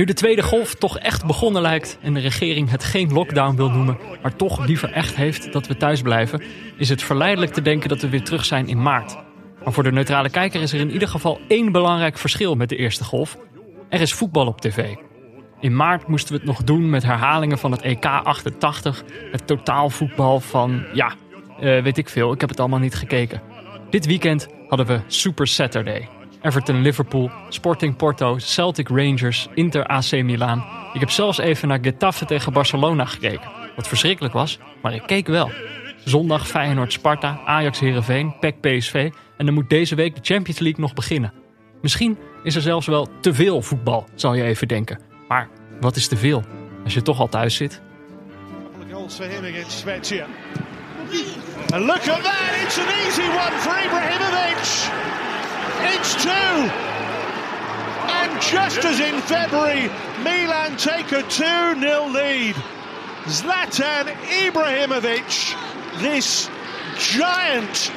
Nu de tweede golf toch echt begonnen lijkt en de regering het geen lockdown wil noemen, maar toch liever echt heeft dat we thuis blijven, is het verleidelijk te denken dat we weer terug zijn in maart. Maar voor de neutrale kijker is er in ieder geval één belangrijk verschil met de eerste golf. Er is voetbal op tv. In maart moesten we het nog doen met herhalingen van het EK88, het totaalvoetbal van, weet ik veel, ik heb het allemaal niet gekeken. Dit weekend hadden we Super Saturday. Everton Liverpool, Sporting Porto, Celtic Rangers, Inter AC Milan. Ik heb zelfs even naar Getafe tegen Barcelona gekeken. Wat verschrikkelijk was, maar ik keek wel. Zondag Feyenoord Sparta, Ajax Heerenveen, PEC PSV. En dan moet deze week de Champions League nog beginnen. Misschien is er zelfs wel te veel voetbal, zal je even denken. Maar wat is te veel als je toch al thuis zit? And look at that, it's an easy one for Ibrahimović. It's two, and just as in February, Milan take a 2-0 lead. Zlatan Ibrahimović, this giant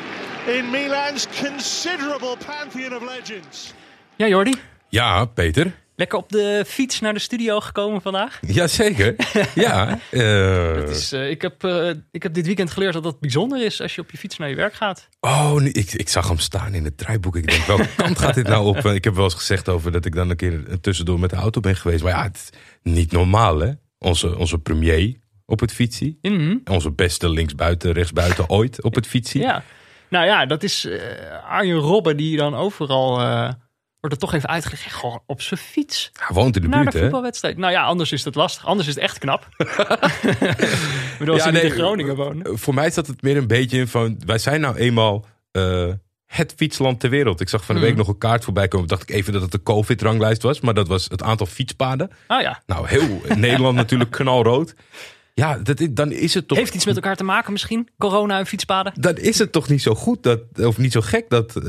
in Milan's considerable pantheon of legends. Ja, Jordi? Ja, Peter? Lekker op de fiets naar de studio gekomen vandaag? Jazeker, ja. Ik heb dit weekend geleerd dat dat bijzonder is als je op je fiets naar je werk gaat. Oh, nee, ik zag hem staan in het draaiboek. Ik denk, welke kant gaat dit nou op? Ik heb wel eens gezegd over dat ik dan een keer tussendoor met de auto ben geweest. Maar ja, het is niet normaal, hè? Onze premier op het fietsie. Mm-hmm. Onze beste linksbuiten, rechtsbuiten ooit op het fietsie. Ja. Nou ja, dat is Arjen Robben die dan overal... Wordt er toch even uitgelegd, gewoon op zijn fiets. Hij woont in de buurt, hè? Naar de voetbalwedstrijd. Nou ja, anders is het lastig. Anders is het echt knap. Ik bedoel, als in Groningen wonen. Voor mij zat het meer een beetje in van... Wij zijn nou eenmaal het fietsland ter wereld. Ik zag van de week nog een kaart voorbij komen. Dacht ik even dat het de COVID-ranglijst was. Maar dat was het aantal fietspaden. Ah ja. Nou, heel Nederland natuurlijk knalrood. Ja, dan is het toch... Heeft iets met elkaar te maken misschien? Corona en fietspaden? Dan is het toch niet zo goed dat... Of niet zo gek dat...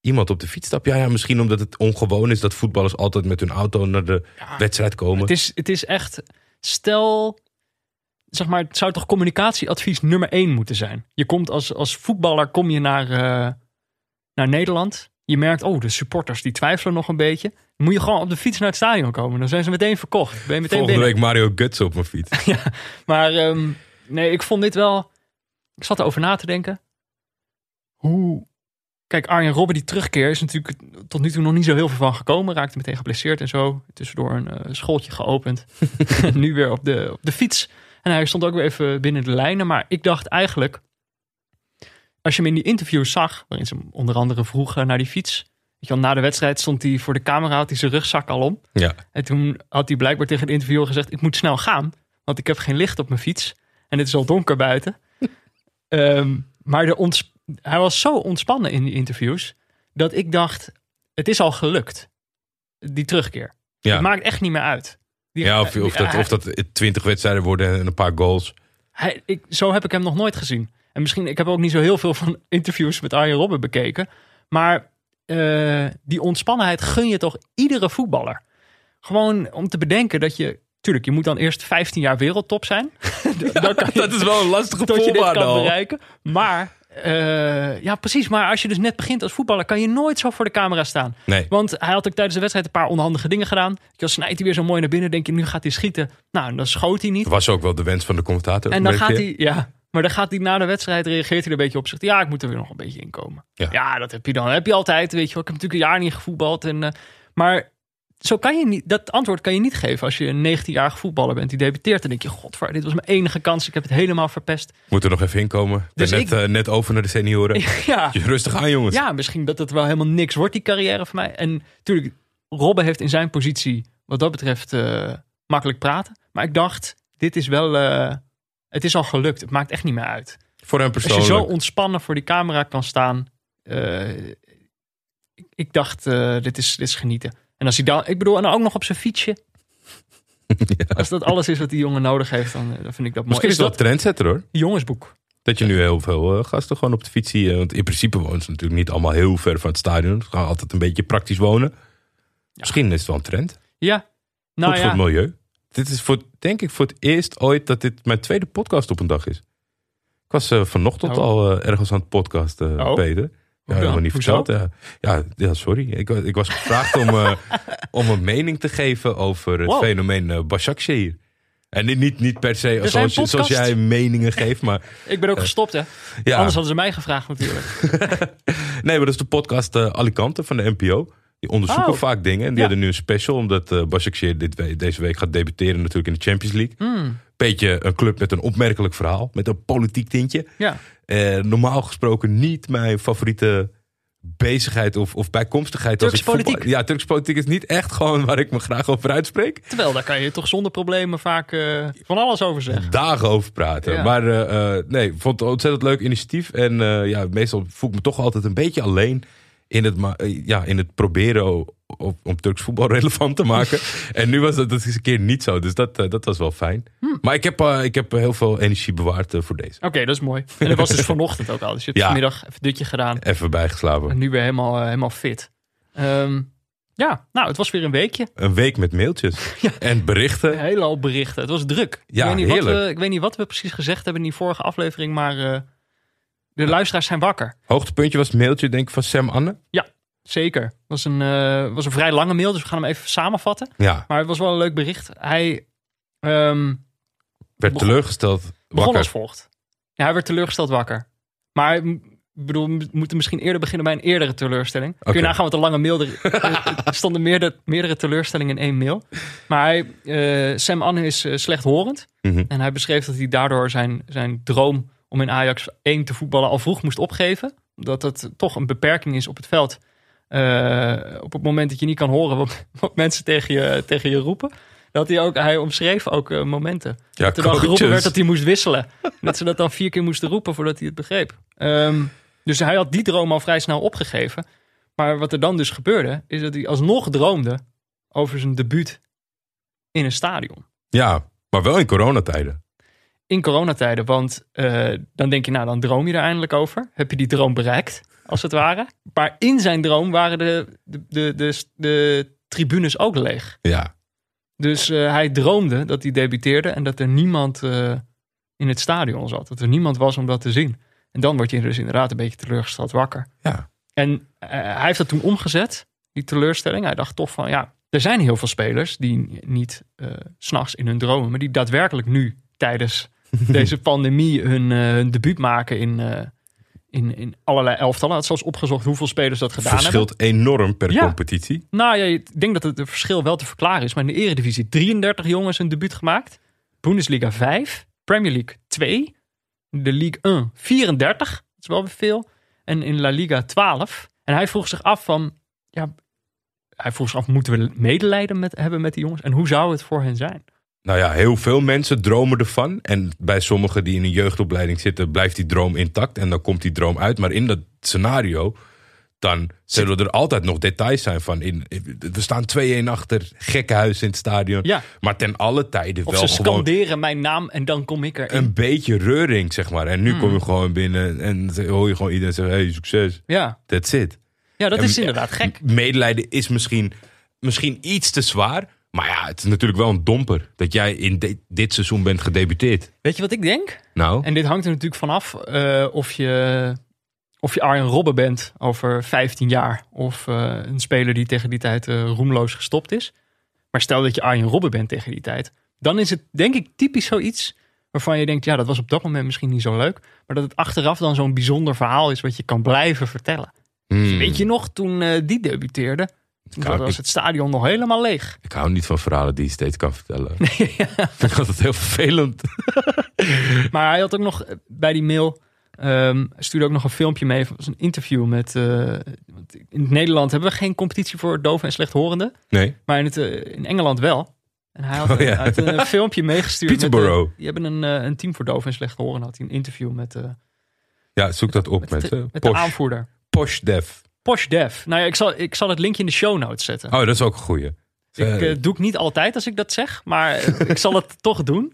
Iemand op de fiets stapt. Ja, misschien omdat het ongewoon is dat voetballers altijd met hun auto naar de wedstrijd komen. Het is echt, stel, zeg maar, het zou toch communicatieadvies nummer 1 moeten zijn. Je komt als voetballer naar Nederland. Je merkt, de supporters die twijfelen nog een beetje. Dan moet je gewoon op de fiets naar het stadion komen. Dan zijn ze meteen verkocht. Ben je meteen volgende week Mario Götze op mijn fiets. Ja, maar nee, ik vond dit wel... Ik zat erover na te denken. Hoe... Kijk, Arjen Robben die terugkeer is natuurlijk tot nu toe nog niet zo heel veel van gekomen. Raakte meteen geblesseerd en zo. Tussendoor een schooltje geopend. Nu weer op de fiets. En hij stond ook weer even binnen de lijnen. Maar ik dacht eigenlijk, als je hem in die interviews zag, waarin ze hem onder andere vroeg naar die fiets. Weet je wel, na de wedstrijd stond hij voor de camera, had hij zijn rugzak al om. Ja. En toen had hij blijkbaar tegen de interviewer gezegd, ik moet snel gaan, want ik heb geen licht op mijn fiets. En het is al donker buiten. Maar de Hij was zo ontspannen in die interviews dat ik dacht, het is al gelukt. Die terugkeer. Ja. Het maakt echt niet meer uit. Of dat 20 wedstrijden worden en een paar goals. Zo heb ik hem nog nooit gezien. En misschien, ik heb ook niet zo heel veel van interviews met Arjen Robben bekeken. Maar die ontspannenheid gun je toch iedere voetballer. Gewoon om te bedenken dat je... Tuurlijk, je moet dan eerst 15 jaar wereldtop zijn. Dat is wel een lastige voorwaarde. Dat je dit kan bereiken. Maar... precies. Maar als je dus net begint als voetballer, kan je nooit zo voor de camera staan. Nee. Want hij had ook tijdens de wedstrijd een paar onhandige dingen gedaan. Dan snijdt hij weer zo mooi naar binnen. Denk je, nu gaat hij schieten. Nou, dan schoot hij niet. Dat was ook wel de wens van de commentator. En dan gaat hij, maar dan gaat hij na de wedstrijd, reageert hij er een beetje op. Zegt, ja, ik moet er weer nog een beetje in komen. Ja, dat heb je dan. Dat heb je altijd, weet je wel. Ik heb natuurlijk een jaar niet gevoetbald. Maar zo kan je niet, dat antwoord kan je niet geven als je een 19-jarige voetballer bent die debuteert. Dan denk je, godver, dit was mijn enige kans. Ik heb het helemaal verpest. Moet er nog even inkomen. Net over naar de senioren. Ja. Rustig aan, jongens. Ja, misschien dat het wel helemaal niks wordt, die carrière van mij. En natuurlijk, Robben heeft in zijn positie wat dat betreft makkelijk praten. Maar ik dacht, dit is wel... het is al gelukt. Het maakt echt niet meer uit. Voor hem persoonlijk. Als je zo ontspannen voor die camera kan staan. Ik dacht, dit is genieten. En als hij dan, en ook nog op zijn fietsje. Ja. Als dat alles is wat die jongen nodig heeft, dan vind ik dat mooi. Misschien is dat trendsetter, hoor. Jongensboek. Dat je nu heel veel gasten gewoon op de fiets ziet. Want in principe wonen ze natuurlijk niet allemaal heel ver van het stadion. Ze gaan altijd een beetje praktisch wonen. Ja. Misschien is het wel een trend. Ja. Nou, goed voor het milieu. Dit is denk ik voor het eerst ooit dat dit mijn tweede podcast op een dag is. Ik was vanochtend al ergens aan het podcasten, Peter. Ja, helemaal niet verteld. Ja, sorry. Ik was gevraagd om een mening te geven over het fenomeen Başakşehir. En niet per se zoals jij meningen geeft, maar... Ik ben ook gestopt, hè. Ja. Anders hadden ze mij gevraagd natuurlijk. Nee, maar dat is de podcast Alicante van de NPO. Die onderzoeken vaak dingen. En die hadden nu een special, omdat Başakşehir deze week gaat debuteren natuurlijk in de Champions League. Beetje een club met een opmerkelijk verhaal. Met een politiek tintje. Ja. Normaal gesproken niet mijn favoriete bezigheid of bijkomstigheid. Turks politiek. Ja, Turks politiek is niet echt gewoon waar ik me graag over uitspreek. Terwijl daar kan je toch zonder problemen vaak van alles over zeggen. Dagen over praten. Ja. Maar nee, ik vond het ontzettend leuk initiatief. En meestal voel ik me toch altijd een beetje alleen in het proberen om Turks voetbal relevant te maken. En nu was dat eens een keer niet zo. Dus dat was wel fijn. Maar ik heb heel veel energie bewaard voor deze. Oké, dat is mooi. En dat was dus vanochtend ook al. Dus je hebt vanmiddag even dutje gedaan. Even bijgeslapen. En nu ben je helemaal fit. Het was weer een weekje. Een week met mailtjes en berichten. Een hele hoop berichten. Het was druk. Ja, ik weet niet wat we precies gezegd hebben in die vorige aflevering, maar... De luisteraars zijn wakker. Hoogtepuntje was het mailtje, denk ik, van Sem Anne. Ja, zeker. Het was een vrij lange mail, dus we gaan hem even samenvatten. Ja. Maar het was wel een leuk bericht. Hij werd teleurgesteld wakker. Begon als volgt. Ja, hij werd teleurgesteld wakker. Maar ik bedoel, we moeten misschien eerder beginnen bij een eerdere teleurstelling. Okay. Kun je nagaan wat een lange mail... Er stonden meerdere teleurstellingen in één mail. Maar Sem Anne is slechthorend. Mm-hmm. En hij beschreef dat hij daardoor zijn droom... om in Ajax 1 te voetballen al vroeg moest opgeven. Omdat dat toch een beperking is op het veld. Op het moment dat je niet kan horen wat mensen tegen je roepen. Dat hij omschreef ook momenten. Ja, dat er dan geroepen werd dat hij moest wisselen. Dat ze dat dan 4 keer moesten roepen voordat hij het begreep. Dus hij had die droom al vrij snel opgegeven. Maar wat er dan dus gebeurde, is dat hij alsnog droomde over zijn debuut in een stadion. Ja, maar wel in coronatijden. In coronatijden, want dan denk je, nou, dan droom je er eindelijk over. Heb je die droom bereikt, als het ware. Maar in zijn droom waren de tribunes ook leeg. Ja. Dus hij droomde dat hij debuteerde en dat er niemand in het stadion zat. Dat er niemand was om dat te zien. En dan word je dus inderdaad een beetje teleurgesteld wakker. Ja. En hij heeft dat toen omgezet, die teleurstelling. Hij dacht toch van, ja, er zijn heel veel spelers die niet 's nachts in hun dromen, maar die daadwerkelijk nu tijdens deze pandemie hun debuut maken in allerlei elftallen. Hij had zelfs opgezocht hoeveel spelers dat gedaan hebben. Verschilt enorm per competitie. Nou ja, ik denk dat het verschil wel te verklaren is. Maar in de Eredivisie 33 jongens hun debuut gemaakt. Bundesliga 5. Premier League 2. De Ligue 1 34. Dat is wel weer veel. En in La Liga 12. En hij vroeg zich af moeten we medelijden hebben met die jongens? En hoe zou het voor hen zijn? Nou ja, heel veel mensen dromen ervan. En bij sommigen die in een jeugdopleiding zitten, blijft die droom intact. En dan komt die droom uit. Maar in dat scenario, dan zullen er altijd nog details zijn van... we staan 2-1 achter, gekkenhuis in het stadion. Ja. Maar ten alle tijden wel gewoon... Of ze scanderen mijn naam en dan kom ik er. Een beetje reuring, zeg maar. En nu kom je gewoon binnen en hoor je gewoon iedereen zeggen... Hey, succes. Ja. That's it. Ja, dat is inderdaad gek. Medelijden is misschien iets te zwaar... Maar ja, het is natuurlijk wel een domper dat jij in dit seizoen bent gedebuteerd. Weet je wat ik denk? Nou? En dit hangt er natuurlijk vanaf of je Arjen Robben bent over 15 jaar. Of een speler die tegen die tijd roemloos gestopt is. Maar stel dat je Arjen Robben bent tegen die tijd. Dan is het denk ik typisch zoiets waarvan je denkt... ja, dat was op dat moment misschien niet zo leuk. Maar dat het achteraf dan zo'n bijzonder verhaal is wat je kan blijven vertellen. Dus weet je nog, toen die debuteerde... Dan was het stadion nog helemaal leeg. Ik hou niet van verhalen die je steeds kan vertellen. Ja. Ik had het heel vervelend. Maar hij had ook nog bij die mail... stuurde ook nog een filmpje mee. Het was een interview met... in Nederland hebben we geen competitie voor doven en slechthorenden. Nee. Maar in Engeland wel. En hij had een filmpje meegestuurd. Peterborough. Die hebben een team voor doven en slechthorenden. Had hij een interview met... zoek dat op. Met de aanvoerder. Posh Dev. Nou ja, ik zal het linkje in de show notes zetten. Oh, dat is ook een goeie. Ik doe het niet altijd als ik dat zeg, maar ik zal het toch doen.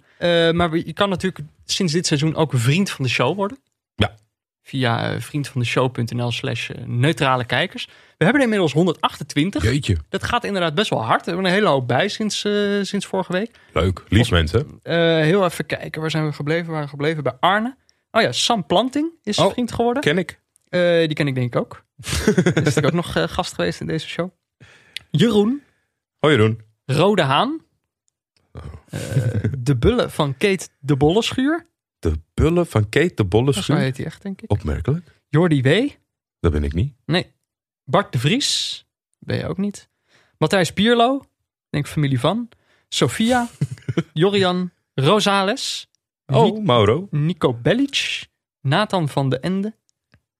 Maar je kan natuurlijk sinds dit seizoen ook vriend van de show worden. Ja. Via vriendvandeshow.nl/neutrale kijkers. We hebben er inmiddels 128. Jeetje. Dat gaat inderdaad best wel hard. We hebben een hele hoop bij sinds vorige week. Leuk, lief mensen. Heel even kijken, waar zijn we gebleven? We waren gebleven bij Arne. Oh ja, Sam Planting is vriend geworden. Ken ik. Die ken ik denk ik ook. Is ik ook nog gast geweest in deze show. Jeroen. Hoi Jeroen. Rode Haan. Oh. De bullen van Kate De Bollenschuur. De bullen van Kate De Bollenschuur? Dat heet hij echt, denk ik. Opmerkelijk. Jordi W. Dat ben ik niet. Nee. Bart de Vries. Ben je ook niet. Matthijs Pierlo. Denk familie van. Sofia. Jorian Rosales. Mauro. Nico Bellic. Nathan van de Ende.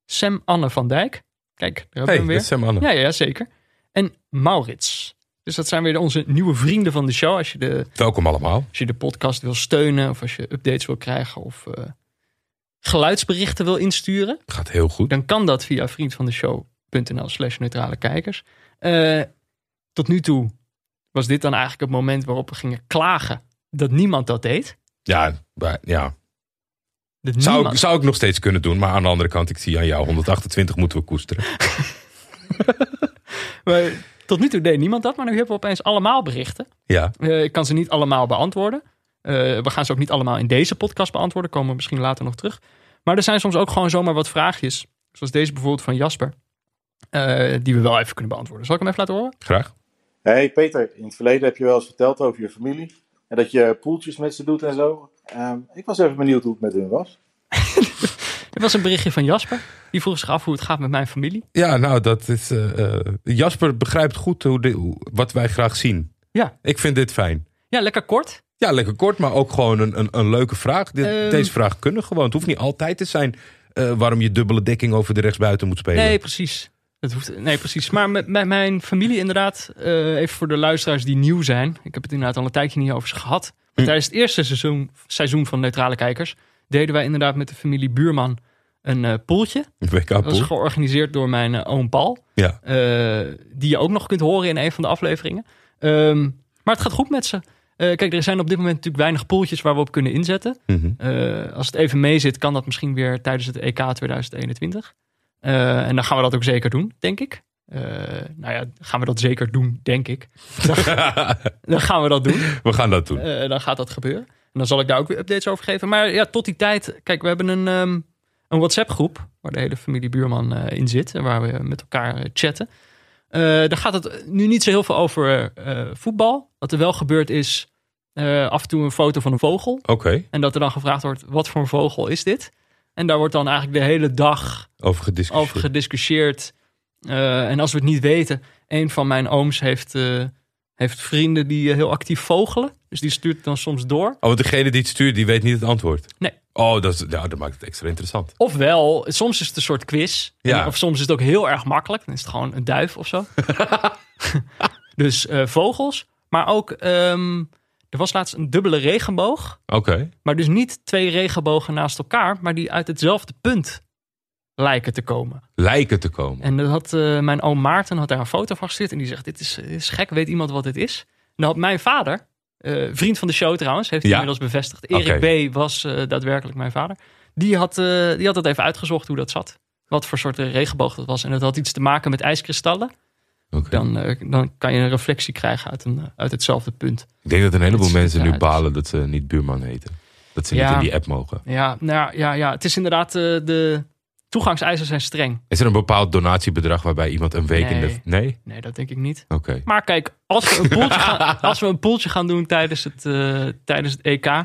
Sem Anne van Dijk. Kijk, daar hebben we hem weer. Dit is Sem Anne. Ja, zeker. En Maurits. Dus dat zijn weer onze nieuwe vrienden van de show. Als je welkom allemaal. Als je de podcast wil steunen. Of als je updates wil krijgen. Of geluidsberichten wil insturen. Gaat heel goed. Dan kan dat via vriendvandeshow.nl/neutralekijkers. Tot nu toe was dit dan eigenlijk het moment waarop we gingen klagen. Dat niemand dat deed. Ja. Zou ik nog steeds kunnen doen. Maar aan de andere kant, ik zie aan jou 128 moeten we koesteren. Maar tot nu toe deed niemand dat. Maar nu hebben we opeens allemaal berichten. Ja. Ik kan ze niet allemaal beantwoorden. We gaan ze ook niet allemaal in deze podcast beantwoorden. Komen we misschien later nog terug. Maar er zijn soms ook gewoon zomaar wat vraagjes. Zoals deze bijvoorbeeld van Jasper. Die we wel even kunnen beantwoorden. Zal ik hem even laten horen? Graag. Hey Peter, in het verleden heb je wel eens verteld over je familie. En dat je poeltjes met ze doet en zo. Ik was even benieuwd hoe het met hun was. Dit was een berichtje van Jasper. Die vroeg zich af hoe het gaat met mijn familie. Ja, nou, dat is... Jasper begrijpt goed wat wij graag zien. Ja. Ik vind dit fijn. Ja, lekker kort. Ja, lekker kort, maar ook gewoon een leuke vraag. Deze vraag kunnen gewoon. Het hoeft niet altijd te zijn waarom je dubbele dekking over de rechtsbuiten moet spelen. Nee, precies. Maar met mijn familie inderdaad, even voor de luisteraars die nieuw zijn. Ik heb het inderdaad al een tijdje niet over ze gehad. Maar tijdens het eerste seizoen van Neutrale Kijkers deden wij inderdaad met de familie Buurman een poeltje. Dat was georganiseerd door mijn oom Paul. Ja. Die je ook nog kunt horen in een van de afleveringen. Maar het gaat goed met ze. Kijk, er zijn op dit moment natuurlijk weinig poeltjes waar we op kunnen inzetten. Mm-hmm. Als het even mee zit, kan dat misschien weer tijdens het EK 2021. En dan gaan we dat ook zeker doen, denk ik. Dan gaan we dat doen. We gaan dat doen. Dan gaat dat gebeuren. En dan zal ik daar ook weer updates over geven. Maar ja, tot die tijd... Kijk, we hebben een WhatsApp-groep... waar de hele familie Buurman in zit... en waar we met elkaar chatten. Daar gaat het nu niet zo heel veel over voetbal. Wat er wel gebeurd is... af en toe een foto van een vogel. Okay. En dat er dan gevraagd wordt... wat voor een vogel is dit? En daar wordt dan eigenlijk de hele dag... over gediscussieerd. En als we het niet weten... een van mijn ooms heeft vrienden die heel actief vogelen. Dus die stuurt het dan soms door. Oh, degene die het stuurt, die weet niet het antwoord? Nee. Oh, dat maakt het extra interessant. Ofwel, soms is het een soort quiz. Ja. Of soms is het ook heel erg makkelijk. Dan is het gewoon een duif of zo. Dus vogels. Maar ook, er was laatst een dubbele regenboog. Oké. Maar dus niet twee regenbogen naast elkaar... maar die uit hetzelfde punt... lijken te komen. En dat had mijn oom Maarten daar een foto van gestuurd. En die zegt, dit is gek, weet iemand wat dit is? En dan had mijn vader, vriend van de show trouwens, heeft hij inmiddels bevestigd. Erik B. was daadwerkelijk mijn vader. Die had dat even uitgezocht hoe dat zat. Wat voor soort regenboog dat was. En dat had iets te maken met ijskristallen. Okay. Dan kan je een reflectie krijgen uit hetzelfde punt. Ik denk dat een heleboel mensen nu balen dat ze niet Buurman heten. Dat ze niet in die app mogen. Ja. Het is inderdaad de... toegangseisen zijn streng. Is er een bepaald donatiebedrag waarbij iemand een week Nee, dat denk ik niet. Okay. Maar kijk, als we een poeltje gaan doen tijdens het EK...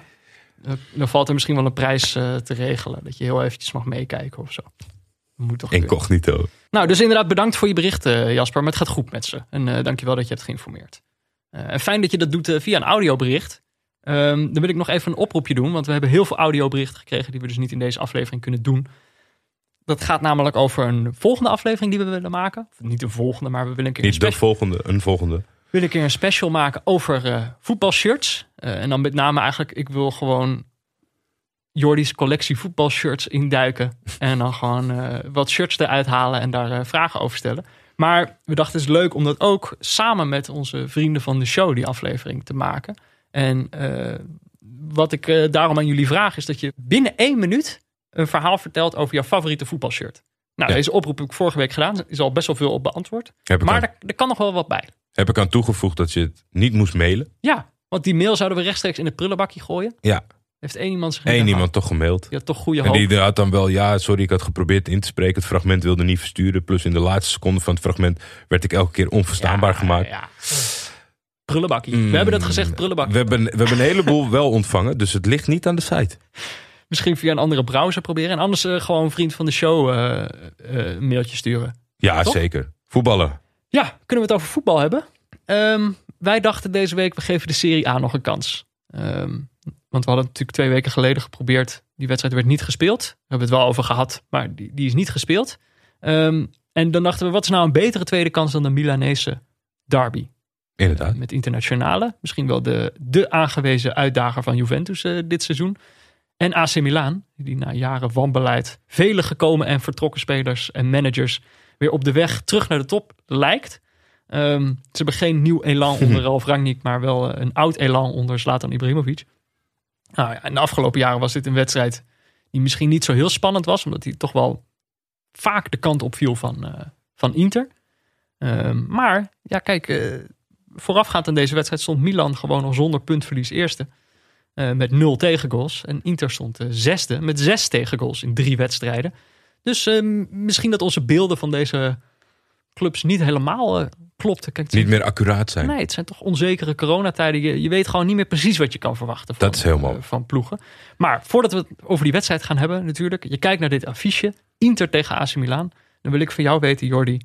dan valt er misschien wel een prijs te regelen. Dat je heel eventjes mag meekijken of zo. Moet toch incognito. Nou, dus inderdaad bedankt voor je berichten, Jasper. Maar het gaat goed met ze. En dankjewel dat je hebt geïnformeerd. En fijn dat je dat doet via een audiobericht. Dan wil ik nog even een oproepje doen. Want we hebben heel veel audioberichten gekregen... die we dus niet in deze aflevering kunnen doen... Dat gaat namelijk over een volgende aflevering die we willen maken. Niet de volgende, maar we willen een keer een volgende. Wil ik een special maken over voetbalshirts. En dan met name eigenlijk, ik wil gewoon Jordi's collectie voetbalshirts induiken. En dan gewoon wat shirts eruit halen en daar vragen over stellen. Maar we dachten het is leuk om dat ook samen met onze vrienden van de show die aflevering te maken. En wat ik daarom aan jullie vraag is dat je binnen 1 minuut... een verhaal vertelt over jouw favoriete voetbalshirt. Nou, Deze oproep heb ik vorige week gedaan. Er is al best wel veel op beantwoord. Maar er kan nog wel wat bij. Heb ik aan toegevoegd dat je het niet moest mailen? Ja, want die mail zouden we rechtstreeks in het prullenbakje gooien. Ja. Heeft één iemand zich gemaild? Eén iemand toch gemaild. Die had toch goede hoop. En die had dan wel, ja, sorry, ik had geprobeerd in te spreken. Het fragment wilde niet versturen. Plus in de laatste seconde van het fragment werd ik elke keer onverstaanbaar gemaakt. Ja. Prullenbakkie. We hebben dat gezegd, prullenbakkie. We hebben een heleboel wel ontvangen, dus het ligt niet aan de site. Misschien via een andere browser proberen. En anders gewoon vriend van de show een mailtje sturen. Ja, toch? Zeker. Voetballen. Ja, kunnen we het over voetbal hebben? Wij dachten deze week, we geven de Serie A nog een kans. Want we hadden natuurlijk 2 weken geleden geprobeerd. Die wedstrijd werd niet gespeeld. Daar hebben we het wel over gehad, maar die is niet gespeeld. En dan dachten we, wat is nou een betere tweede kans dan de Milanese derby? Inderdaad. Met internationale. Misschien wel de aangewezen uitdager van Juventus dit seizoen. En AC Milan, die na jaren wanbeleid vele gekomen en vertrokken spelers en managers weer op de weg terug naar de top lijkt. Ze hebben geen nieuw elan onder Ralf Rangnick, maar wel een oud elan onder Zlatan Ibrahimović. Nou ja, in de afgelopen jaren was dit een wedstrijd die misschien niet zo heel spannend was, omdat hij toch wel vaak de kant op viel van Inter. Maar, ja kijk, voorafgaand aan deze wedstrijd stond Milan gewoon nog zonder puntverlies eerste. Met 0 tegengoals. En Inter stond zesde met 6 tegengoals in 3 wedstrijden. Dus misschien dat onze beelden van deze clubs niet helemaal klopten. Kijk, niet meer accuraat zijn. Nee, het zijn toch onzekere coronatijden. Je weet gewoon niet meer precies wat je kan verwachten van ploegen. Maar voordat we het over die wedstrijd gaan hebben natuurlijk. Je kijkt naar dit affiche. Inter tegen AC Milan. Dan wil ik van jou weten, Jordi.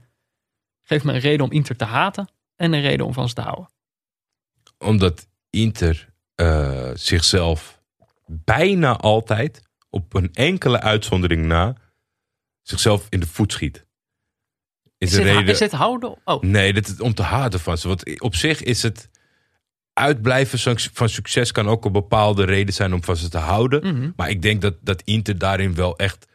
Geef me een reden om Inter te haten. En een reden om vast te houden. Omdat Inter zichzelf bijna altijd, op een enkele uitzondering na, zichzelf in de voet schiet. Is het houden? Oh. Nee, dat is om te haten van ze. Want op zich is het uitblijven van succes kan ook een bepaalde reden zijn om van ze te houden. Mm-hmm. Maar ik denk dat Inter daarin wel echt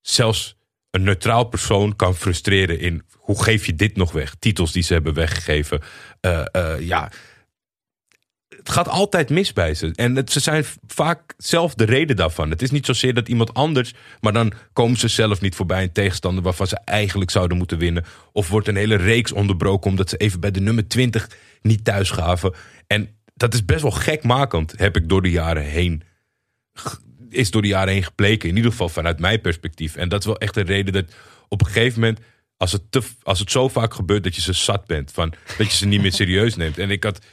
zelfs een neutraal persoon kan frustreren in hoe geef je dit nog weg? Titels die ze hebben weggegeven. Het gaat altijd mis bij ze. En ze zijn vaak zelf de reden daarvan. Het is niet zozeer dat iemand anders, maar dan komen ze zelf niet voorbij een tegenstander waarvan ze eigenlijk zouden moeten winnen. Of wordt een hele reeks onderbroken omdat ze even bij de nummer 20 niet thuis gaven. En dat is best wel gekmakend, is door de jaren heen gebleken. In ieder geval vanuit mijn perspectief. En dat is wel echt een reden dat op een gegeven moment, als het zo vaak gebeurt dat je ze zat bent. Dat je ze niet meer serieus neemt. En ik had...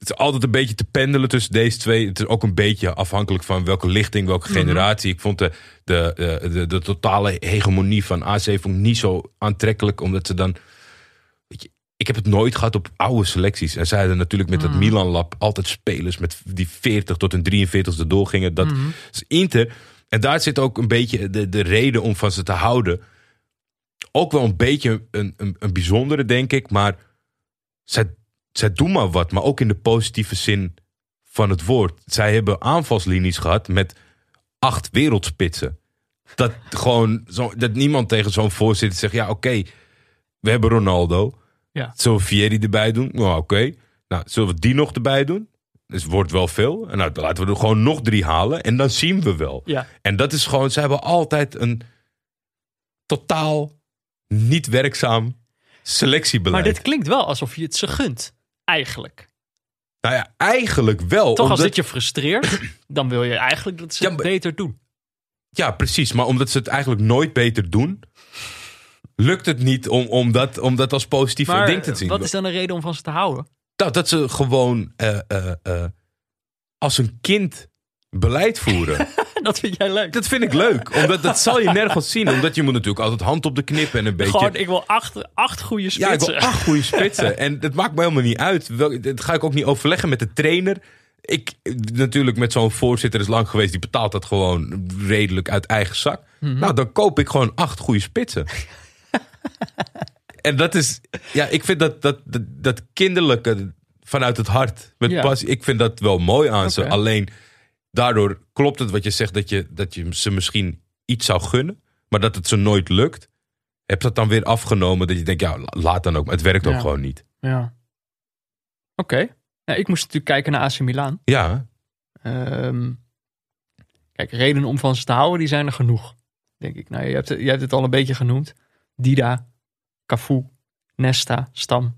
Het is altijd een beetje te pendelen tussen deze twee. Het is ook een beetje afhankelijk van welke lichting, welke generatie. Ik vond de totale hegemonie van AC vond ik niet zo aantrekkelijk. Omdat ze dan... Weet je, ik heb het nooit gehad op oude selecties. En zij hadden natuurlijk met dat Milan-lab altijd spelers met die 40 tot hun 43ste doorgingen. Dat is Inter. En daar zit ook een beetje de reden om van ze te houden. Ook wel een beetje een bijzondere, denk ik. Maar zij doen maar wat, maar ook in de positieve zin van het woord. Zij hebben aanvalslinies gehad met 8 wereldspitsen. Dat niemand tegen zo'n voorzitter zegt, ja oké, we hebben Ronaldo. Ja. Zullen we Vieri erbij doen? Nou oké. Nou, zullen we die nog erbij doen? Dus het wordt wel veel. En nou, laten we er gewoon nog 3 halen en dan zien we wel. Ja. En dat is gewoon, ze hebben altijd een totaal niet werkzaam selectiebeleid. Maar dit klinkt wel alsof je het ze gunt. Eigenlijk. Nou ja, eigenlijk wel. Toch omdat... als dit je frustreert, dan wil je eigenlijk dat ze het beter doen. Ja, precies. Maar omdat ze het eigenlijk nooit beter doen, lukt het niet om dat als positief een ding te zien. Wat is dan een reden om van ze te houden? Dat ze gewoon als een kind beleid voeren. Dat vind jij leuk. Dat vind ik leuk. Omdat dat zal je nergens zien. Omdat je moet natuurlijk altijd hand op de knip en een beetje... Gewoon, ik wil 8 goede spitsen. Ja, ik wil 8 goede spitsen. En het maakt me helemaal niet uit. Dat ga ik ook niet overleggen met de trainer. Natuurlijk met zo'n voorzitter is lang geweest. Die betaalt dat gewoon redelijk uit eigen zak. Mm-hmm. Nou, dan koop ik gewoon 8 goede spitsen. En dat is... Ja, ik vind dat kinderlijke vanuit het hart. Met passie. Ik vind dat wel mooi aan ze. Alleen... Daardoor klopt het wat je zegt dat je ze misschien iets zou gunnen, maar dat het ze nooit lukt. Heb dat dan weer afgenomen dat je denkt, ja, laat dan ook. Maar het werkt ook gewoon niet. Ja. Oké. Nou, ik moest natuurlijk kijken naar AC Milan. Ja. Kijk, redenen om van ze te houden, die zijn er genoeg. Denk ik. Nou, je hebt het al een beetje genoemd. Dida, Cafu, Nesta, Stam,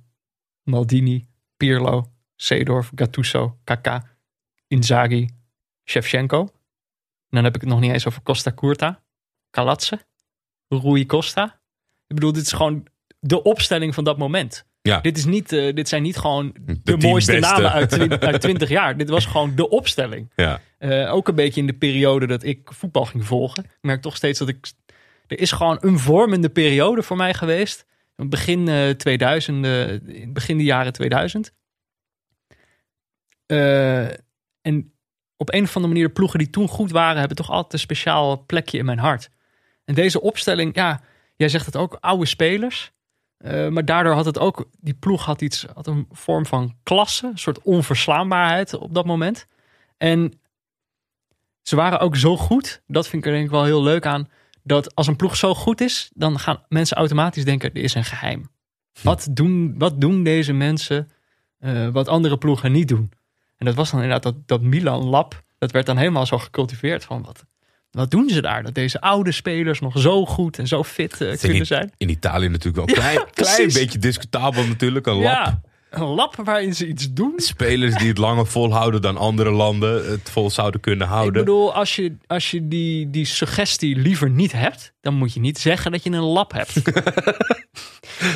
Maldini, Pirlo, Seedorf, Gattuso, Kaká, Inzaghi. Shevchenko. En dan heb ik het nog niet eens over Costa Curta, Kalatse, Rui Costa. Ik bedoel, dit is gewoon de opstelling van dat moment. Ja. Dit is niet, dit zijn niet gewoon de mooiste namen uit 20 jaar. Dit was gewoon de opstelling. Ja. Ook een beetje in de periode dat ik voetbal ging volgen. Ik merk toch steeds dat er is gewoon een vormende periode voor mij geweest. Begin 2000, begin de jaren 2000. En op een of andere manier de ploegen die toen goed waren, hebben toch altijd een speciaal plekje in mijn hart. En deze opstelling, ja, jij zegt het ook, oude spelers. Maar daardoor had het ook, die ploeg had een vorm van klasse, een soort onverslaanbaarheid op dat moment. En ze waren ook zo goed, dat vind ik er denk ik wel heel leuk aan, dat als een ploeg zo goed is, dan gaan mensen automatisch denken, er is een geheim. Wat doen deze mensen wat andere ploegen niet doen? En dat was dan inderdaad dat Milan lab, dat werd dan helemaal zo gecultiveerd van wat doen ze daar? Dat deze oude spelers nog zo goed en zo fit kunnen zijn. In Italië natuurlijk wel klein beetje discutabel natuurlijk. Een lab. Ja, een lab waarin ze iets doen. Spelers die het langer volhouden dan andere landen het vol zouden kunnen houden. Ik bedoel, als je die suggestie liever niet hebt, dan moet je niet zeggen dat je een lab hebt.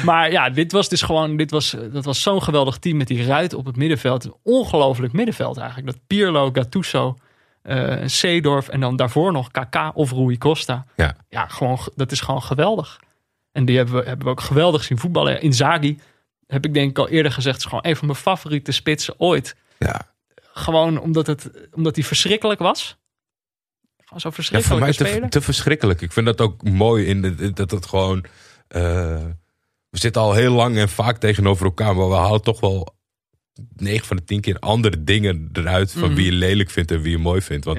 Maar ja, dit was zo'n geweldig team met die Ruit op het middenveld. Een ongelooflijk middenveld eigenlijk. Dat Pirlo, Gattuso, Seedorf en dan daarvoor nog Kaká of Rui Costa. Ja, gewoon, dat is gewoon geweldig. En die hebben we ook geweldig zien voetballen. Inzaghi, heb ik denk ik al eerder gezegd, is gewoon een van mijn favoriete spitsen ooit. Ja. Gewoon omdat hij verschrikkelijk was. Gewoon zo verschrikkelijk. Ja, voor mij te verschrikkelijk. Ik vind dat ook mooi dat het gewoon... we zitten al heel lang en vaak tegenover elkaar, maar we halen toch wel 9 van de 10 keer andere dingen eruit van wie je lelijk vindt en wie je mooi vindt. Want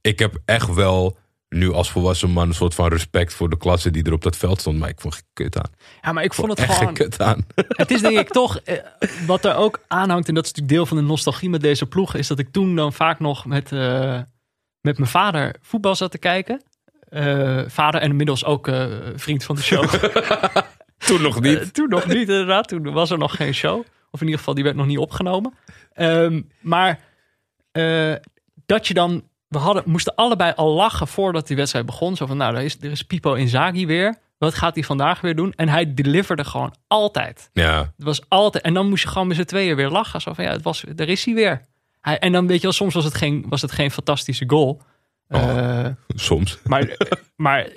ik heb echt wel nu als volwassen man een soort van respect voor de klasse die er op dat veld stond. Maar ik vond gekut aan. Ja, maar ik vond het gewoon gekut aan. Het is denk ik toch wat er ook aanhangt, en dat is natuurlijk deel van de nostalgie met deze ploeg, is dat ik toen dan vaak nog met mijn vader voetbal zat te kijken. Vader en inmiddels ook vriend van de show. Toen nog niet, inderdaad. Toen was er nog geen show. Of in ieder geval, die werd nog niet opgenomen. Maar dat je dan... We moesten allebei al lachen voordat die wedstrijd begon. Zo van, nou, er is Pipo Inzaghi weer. Wat gaat hij vandaag weer doen? En hij deliverde gewoon altijd. Ja. Het was altijd. En dan moest je gewoon met z'n tweeën weer lachen. Zo van, ja, daar is hij weer. En dan weet je wel, soms was het geen fantastische goal. Soms. Maar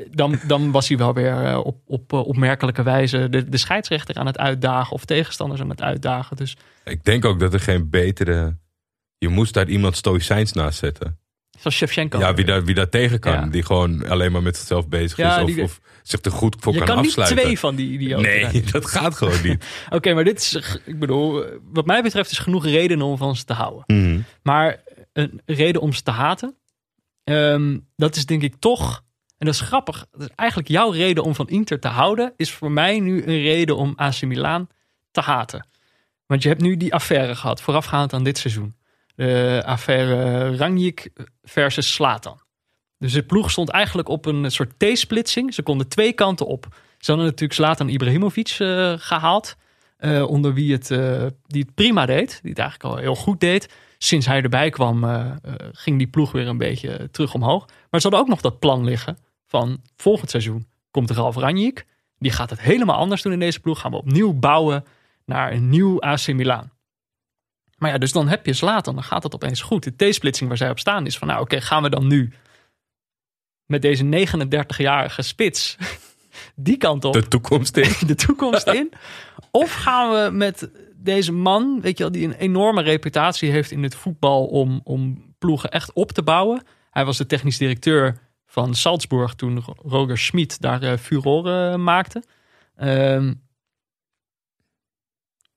dan was hij wel weer op opmerkelijke wijze de scheidsrechter aan het uitdagen of tegenstanders aan het uitdagen. Dus. Ik denk ook dat er geen betere... Je moest daar iemand stoïcijns naast zetten. Zoals Shevchenko. Ja, wie daar tegen kan. Ja. Die gewoon alleen maar met zichzelf bezig is. Of zich er goed voor kan afsluiten. Je kan niet 2 van die idioten. Nee, dat gaat gewoon niet. Oké, maar dit is... Ik bedoel, wat mij betreft is genoeg reden om van ze te houden. Mm. Maar een reden om ze te haten... dat is denk ik toch, en dat is grappig, dat is eigenlijk jouw reden om van Inter te houden, is voor mij nu een reden om AC Milan te haten. Want je hebt nu die affaire gehad, voorafgaand aan dit seizoen. De affaire Rangnick versus Zlatan. Dus de ploeg stond eigenlijk op een soort T-splitsing. Ze konden 2 kanten op. Ze hadden natuurlijk Zlatan Ibrahimović gehaald, onder wie die het prima deed, die het eigenlijk al heel goed deed. Sinds hij erbij kwam, ging die ploeg weer een beetje terug omhoog. Maar ze hadden ook nog dat plan liggen van volgend seizoen komt Ralf Rangnick. Die gaat het helemaal anders doen in deze ploeg. Gaan we opnieuw bouwen naar een nieuw AC Milan. Maar ja, dus dan heb je Zlatan, dan gaat dat opeens goed. De T-splitsing waar zij op staan is van nou oké, gaan we dan nu met deze 39-jarige spits die kant op. De toekomst in. Of gaan we met... Deze man, weet je wel, die een enorme reputatie heeft in het voetbal om ploegen echt op te bouwen. Hij was de technisch directeur van Salzburg toen Roger Schmid daar furore maakte.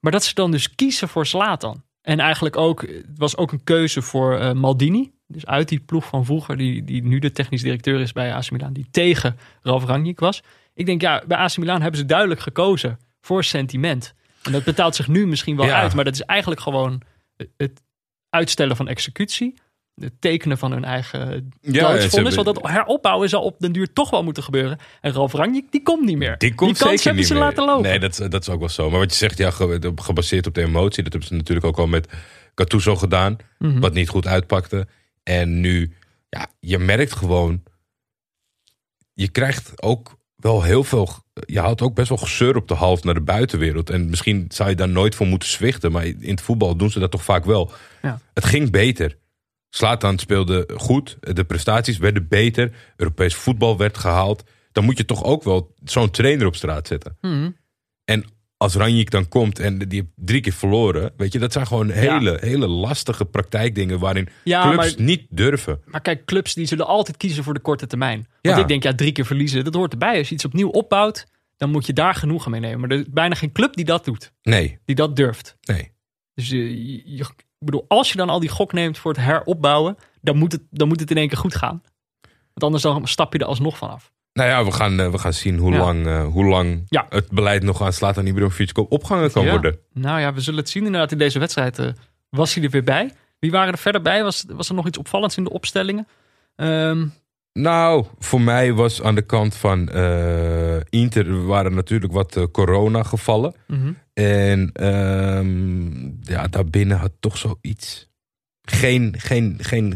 Maar dat ze dan dus kiezen voor Zlatan. En eigenlijk ook, het was ook een keuze voor Maldini. Dus uit die ploeg van vroeger, die nu de technisch directeur is bij AC Milan. Die tegen Ralf Rangnick was. Ik denk, ja, bij AC Milan hebben ze duidelijk gekozen voor sentiment. En dat betaalt zich nu misschien wel uit. Maar dat is eigenlijk gewoon het uitstellen van executie. Het tekenen van hun eigen doodsvonnis. Want dat heropbouwen zal op den duur toch wel moeten gebeuren. En Ralf Rangnick, die komt niet meer. Die kans zeker hebben ze laten lopen. Nee, dat is ook wel zo. Maar wat je zegt, ja, gebaseerd op de emotie. Dat hebben ze natuurlijk ook al met Gattuso gedaan. Mm-hmm. Wat niet goed uitpakte. En nu, ja, je merkt gewoon, je krijgt ook wel heel veel, je houdt ook best wel gezeur op de hals naar de buitenwereld. En misschien zou je daar nooit voor moeten zwichten, maar in het voetbal doen ze dat toch vaak wel. Ja. Het ging beter. Zlatan speelde goed, de prestaties werden beter, Europees voetbal werd gehaald. Dan moet je toch ook wel zo'n trainer op straat zetten. Hmm. En als Rangnick dan komt en die heeft 3 keer verloren, weet je, dat zijn gewoon hele lastige praktijkdingen waarin clubs maar, niet durven. Maar kijk, clubs die zullen altijd kiezen voor de korte termijn. Want ik denk, 3 keer verliezen, dat hoort erbij. Als je iets opnieuw opbouwt, dan moet je daar genoegen mee nemen. Maar er is bijna geen club die dat doet. Nee. Die dat durft. Nee. Dus ik bedoel, als je dan al die gok neemt voor het heropbouwen, dan moet het in één keer goed gaan. Want anders dan stap je er alsnog van af. Nou ja, we gaan zien hoe lang het beleid nog aan Zlatan Ibrahimović opgehangen kan worden. Nou ja, we zullen het zien inderdaad in deze wedstrijd. Was hij er weer bij? Wie waren er verder bij? Was er nog iets opvallends in de opstellingen? Nou, voor mij was aan de kant van Inter waren natuurlijk wat corona-gevallen. Mm-hmm. En daarbinnen had toch zoiets. Geen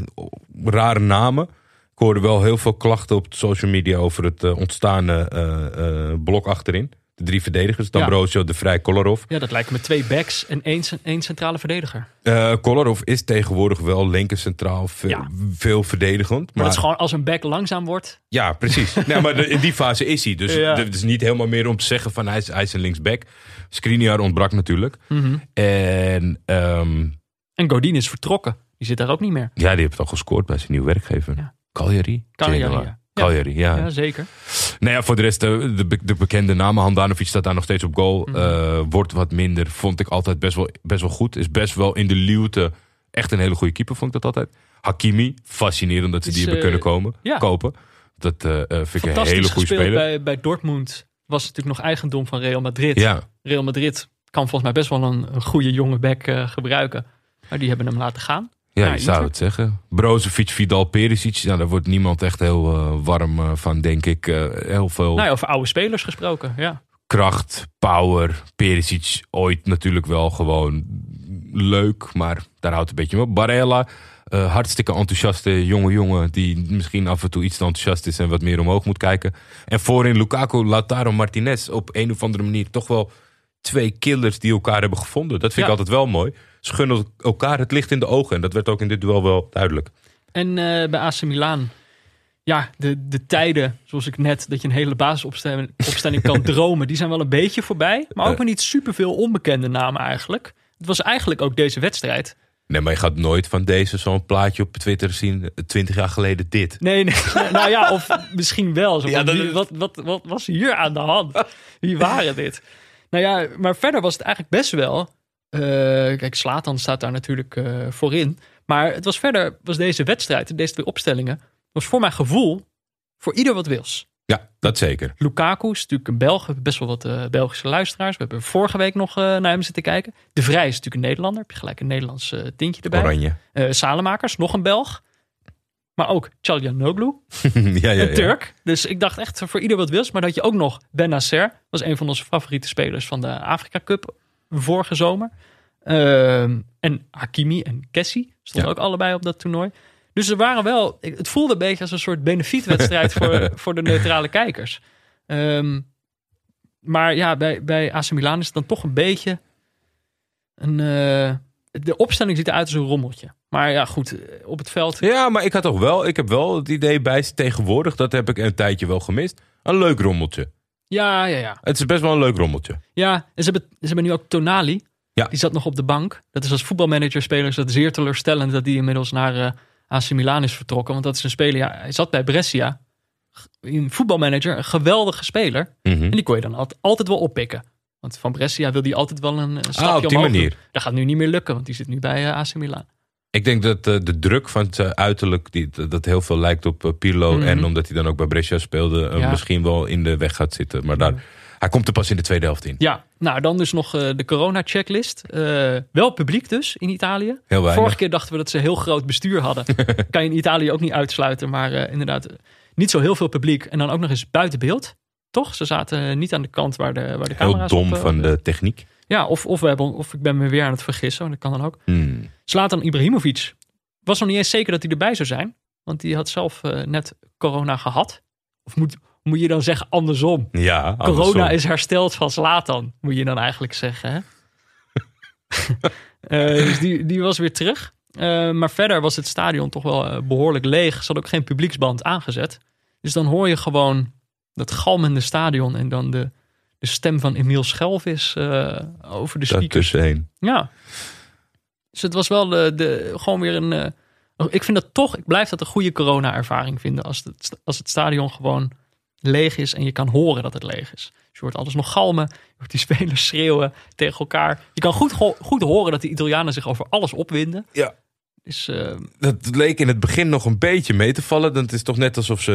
rare namen. Ik hoorde wel heel veel klachten op social media over het ontstane blok achterin. De 3 verdedigers, D'Ambrosio, De Vrij, Kolarov. Ja, dat lijkt me 2 backs en één centrale verdediger. Kolarov is tegenwoordig wel linker centraal, veel verdedigend. Maar dat is gewoon als een back langzaam wordt. Ja, precies. Nee, maar in die fase is hij. Dus het is niet helemaal meer om te zeggen van hij is een linksback. Skriniar ontbrak natuurlijk. Mm-hmm. En Godin is vertrokken. Die zit daar ook niet meer. Ja, die heeft al gescoord bij zijn nieuwe werkgever. Ja. Cagliari, ja, zeker. Nou ja, voor de rest, de bekende namen. Handanovic staat daar nog steeds op goal. Wordt wat minder. Vond ik altijd best wel goed. Is best wel in de luwte. Echt een hele goede keeper, vond ik dat altijd. Hakimi, fascinerend dat ze die hebben kunnen kopen. Dat vind ik een hele goede speler. Bij Dortmund was het natuurlijk nog eigendom van Real Madrid. Ja. Real Madrid kan volgens mij best wel een goede jonge back gebruiken. Maar die hebben hem laten gaan. Ja, je zou het zeggen. Brozovic, Vidal, Perisic. Nou, daar wordt niemand echt heel warm van, denk ik. Heel veel. Nou, over oude spelers gesproken, ja. Kracht, power, Perisic ooit natuurlijk wel gewoon leuk. Maar daar houdt het een beetje mee op. Barella, hartstikke enthousiaste jongen die misschien af en toe iets te enthousiast is en wat meer omhoog moet kijken. En voorin Lukaku, Lautaro, Martinez. Op een of andere manier toch wel 2 killers die elkaar hebben gevonden. Dat vind ik altijd wel mooi. Ze gunnen elkaar het licht in de ogen. En dat werd ook in dit duel wel duidelijk. En bij AC Milan. Ja, de tijden, zoals ik net, dat je een hele basisopstelling kan dromen. Die zijn wel een beetje voorbij. Maar ook maar niet superveel onbekende namen eigenlijk. Het was eigenlijk ook deze wedstrijd. Nee, maar je gaat nooit van deze zo'n plaatje op Twitter zien. 20 jaar geleden dit. Nee. Nou ja, of misschien wel. Zo, ja, wat was hier aan de hand? Wie waren dit? Nou ja, maar verder was het eigenlijk best wel. Kijk, Zlatan staat daar natuurlijk voorin. Maar het was verder, was deze wedstrijd, deze 2 opstellingen, was voor mijn gevoel voor ieder wat wils. Ja, dat zeker. Lukaku is natuurlijk een Belg, best wel wat Belgische luisteraars. We hebben vorige week nog naar hem zitten kijken. De Vrij is natuurlijk een Nederlander, heb je gelijk een Nederlands tintje erbij. Oranje. Salemakers, nog een Belg. Maar ook Çalhanoğlu, een Turk. Dus ik dacht echt voor ieder wat wils. Maar dat je ook nog Benacer, was een van onze favoriete spelers van de Afrika Cup vorige zomer. En Hakimi en Kessie stonden ook allebei op dat toernooi. Dus er waren wel, het voelde een beetje als een soort benefietwedstrijd voor de neutrale kijkers. Maar ja, bij AC Milan is het dan toch een beetje de opstelling ziet eruit als een rommeltje. Maar ja, goed, op het veld. Ja, maar ik heb wel het idee bij tegenwoordig, dat heb ik een tijdje wel gemist, een leuk rommeltje. Ja. Het is best wel een leuk rommeltje. Ja, en ze hebben nu ook Tonali. Ja. Die zat nog op de bank. Dat is als voetbalmanagerspelers dat zeer teleurstellend dat die inmiddels naar AC Milan is vertrokken. Want dat is een speler, ja, hij zat bij Brescia. Een voetbalmanager, een geweldige speler. Mm-hmm. En die kon je dan altijd wel oppikken. Want van Brescia wil die altijd wel een stapje op die manier. Doen. Dat gaat nu niet meer lukken, want die zit nu bij AC Milan. Ik denk dat de druk van het uiterlijk, dat heel veel lijkt op Pirlo. Mm-hmm. En omdat hij dan ook bij Brescia speelde, misschien wel in de weg gaat zitten. Maar hij komt er pas in de tweede helft in. Ja, nou dan dus nog de corona-checklist. Wel publiek dus in Italië. Vorige keer dachten we dat ze een heel groot bestuur hadden. Kan je in Italië ook niet uitsluiten. Maar inderdaad, niet zo heel veel publiek. En dan ook nog eens buiten beeld. Toch? Ze zaten niet aan de kant waar de camera's heel dom op, van de techniek. Ja, of ik ben me weer aan het vergissen. Dat kan dan ook. Zlatan Ibrahimović was nog niet eens zeker dat hij erbij zou zijn. Want die had zelf net corona gehad. Of moet je dan zeggen andersom? Ja, andersom. Corona is hersteld van Zlatan, moet je dan eigenlijk zeggen. Hè? Dus die was weer terug. Maar verder was het stadion toch wel behoorlijk leeg. Ze hadden ook geen publieksband aangezet. Dus dan hoor je gewoon dat galmende stadion en dan de stem van Emiel Schelvis over de speakers. Daartussenheen. Ja. Dus het was wel gewoon weer een... ik vind dat toch, ik blijf dat een goede corona-ervaring vinden. Als het stadion gewoon leeg is en je kan horen dat het leeg is. Dus je hoort alles nog galmen. Je hoort die spelers schreeuwen tegen elkaar. Je kan goed horen dat die Italianen zich over alles opwinden. Ja. Dus, dat leek in het begin nog een beetje mee te vallen. Dat is toch net alsof ze,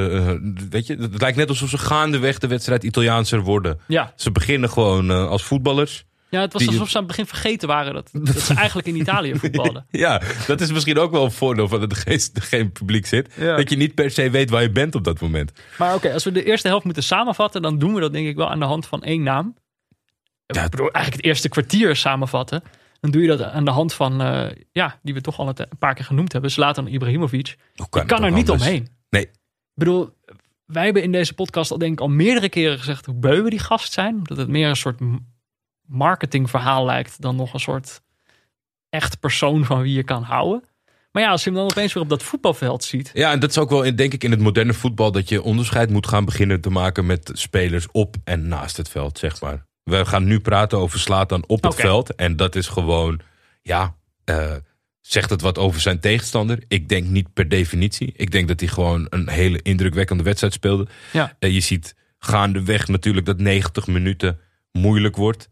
het lijkt net alsof ze gaandeweg de wedstrijd Italiaanser worden. Ja. Ze beginnen gewoon als voetballers. Ja, het was alsof ze aan het begin vergeten waren dat ze eigenlijk in Italië voetbalden. Ja, dat is misschien ook wel een voordeel van dat er geen publiek zit. Ja. Dat je niet per se weet waar je bent op dat moment. Maar oké, als we de eerste helft moeten samenvatten, dan doen we dat denk ik wel aan de hand van één naam. Ja, ik bedoel, eigenlijk het eerste kwartier samenvatten. Dan doe je dat aan de hand van, die we toch al een paar keer genoemd hebben. Zlatan Ibrahimović. Je kan er niet omheen. Nee. Ik bedoel, wij hebben in deze podcast al meerdere keren gezegd hoe beu we die gast zijn. Dat het meer een soort marketingverhaal lijkt dan nog een soort echt persoon van wie je kan houden. Maar ja, als je hem dan opeens weer op dat voetbalveld ziet. Ja, en dat is ook wel, denk ik, in het moderne voetbal dat je onderscheid moet gaan beginnen te maken met spelers op en naast het veld, zeg maar. We gaan nu praten over Zlatan op het veld. En dat is gewoon, zegt het wat over zijn tegenstander? Ik denk niet per definitie. Ik denk dat hij gewoon een hele indrukwekkende wedstrijd speelde. Ja. Je ziet gaandeweg natuurlijk dat 90 minuten moeilijk wordt.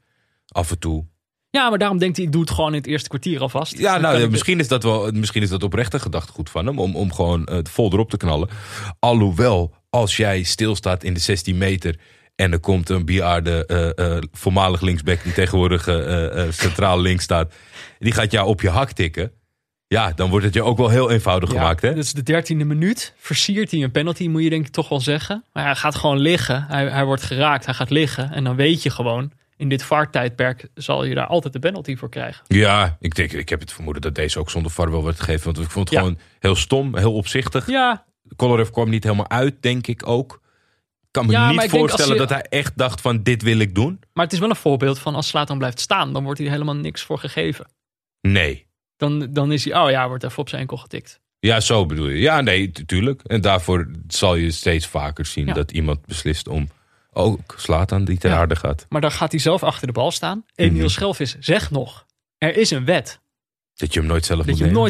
Af en toe. Ja, maar daarom denkt hij, ik doe het gewoon in het eerste kwartier alvast. Ja, misschien is dat oprechte gedachtegoed van hem. Om gewoon het vol erop te knallen. Alhoewel, als jij stilstaat in de 16 meter... en er komt een bejaarde voormalig linksback... die tegenwoordig centraal links staat... die gaat jou op je hak tikken. Ja, dan wordt het je ook wel heel eenvoudig gemaakt. Hè? Dus de 13e minuut versiert hij een penalty, moet je denk ik toch wel zeggen. Maar hij gaat gewoon liggen. Hij wordt geraakt, hij gaat liggen. En dan weet je gewoon... in dit VAR-tijdperk zal je daar altijd de penalty voor krijgen. Ja, ik heb het vermoeden dat deze ook zonder VAR wel werd gegeven. Want ik vond het gewoon heel stom, heel opzichtig. Ja. Kolarov kwam niet helemaal uit, denk ik ook. Ik kan me niet voorstellen dat hij echt dacht van dit wil ik doen. Maar het is wel een voorbeeld van als Zlatan blijft staan, dan wordt hij helemaal niks voor gegeven. Nee. Dan is hij, wordt even op zijn enkel getikt. Ja, zo bedoel je. Ja, nee, tuurlijk. En daarvoor zal je steeds vaker zien dat iemand beslist om ook Zlatan die ten aarde gaat. Maar dan gaat hij zelf achter de bal staan. Emiel Schelvis zegt nog, er is een wet. Dat je hem nooit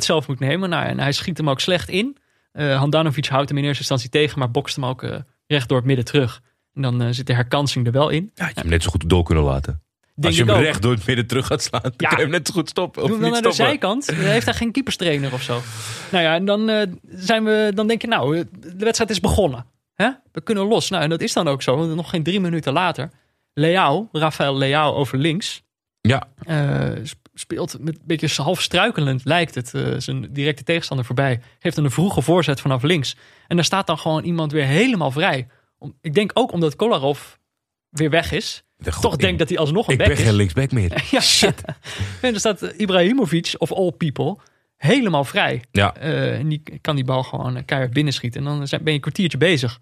zelf moet nemen. Nou, en hij schiet hem ook slecht in. Handanovic houdt hem in eerste instantie tegen, maar bokst hem ook... recht door het midden terug. En dan zit de herkansing er wel in. Ja, had je hem net zo goed door kunnen laten. Als je hem recht door het midden terug gaat slaan... dan kan je hem net zo goed stoppen. Doe hem dan naar de zijkant. Dan heeft hij geen keeperstrainer of zo. Nou ja, en dan denk je... nou, de wedstrijd is begonnen. Hè? We kunnen los. Nou, en dat is dan ook zo. Want nog geen 3 minuten later... Rafael Leao over links... Ja. Speelt met een beetje half struikelend, lijkt het. Zijn directe tegenstander voorbij. Geeft dan een vroege voorzet vanaf links. En daar staat dan gewoon iemand weer helemaal vrij. Ik denk ook omdat Kolarov weer weg is. Toch denkt dat hij alsnog een back is. Ik ben geen linksback meer. Ja, shit. En dan staat Ibrahimović, of all people, helemaal vrij. Ja. En die kan die bal gewoon keihard binnenschieten. En dan ben je een kwartiertje bezig.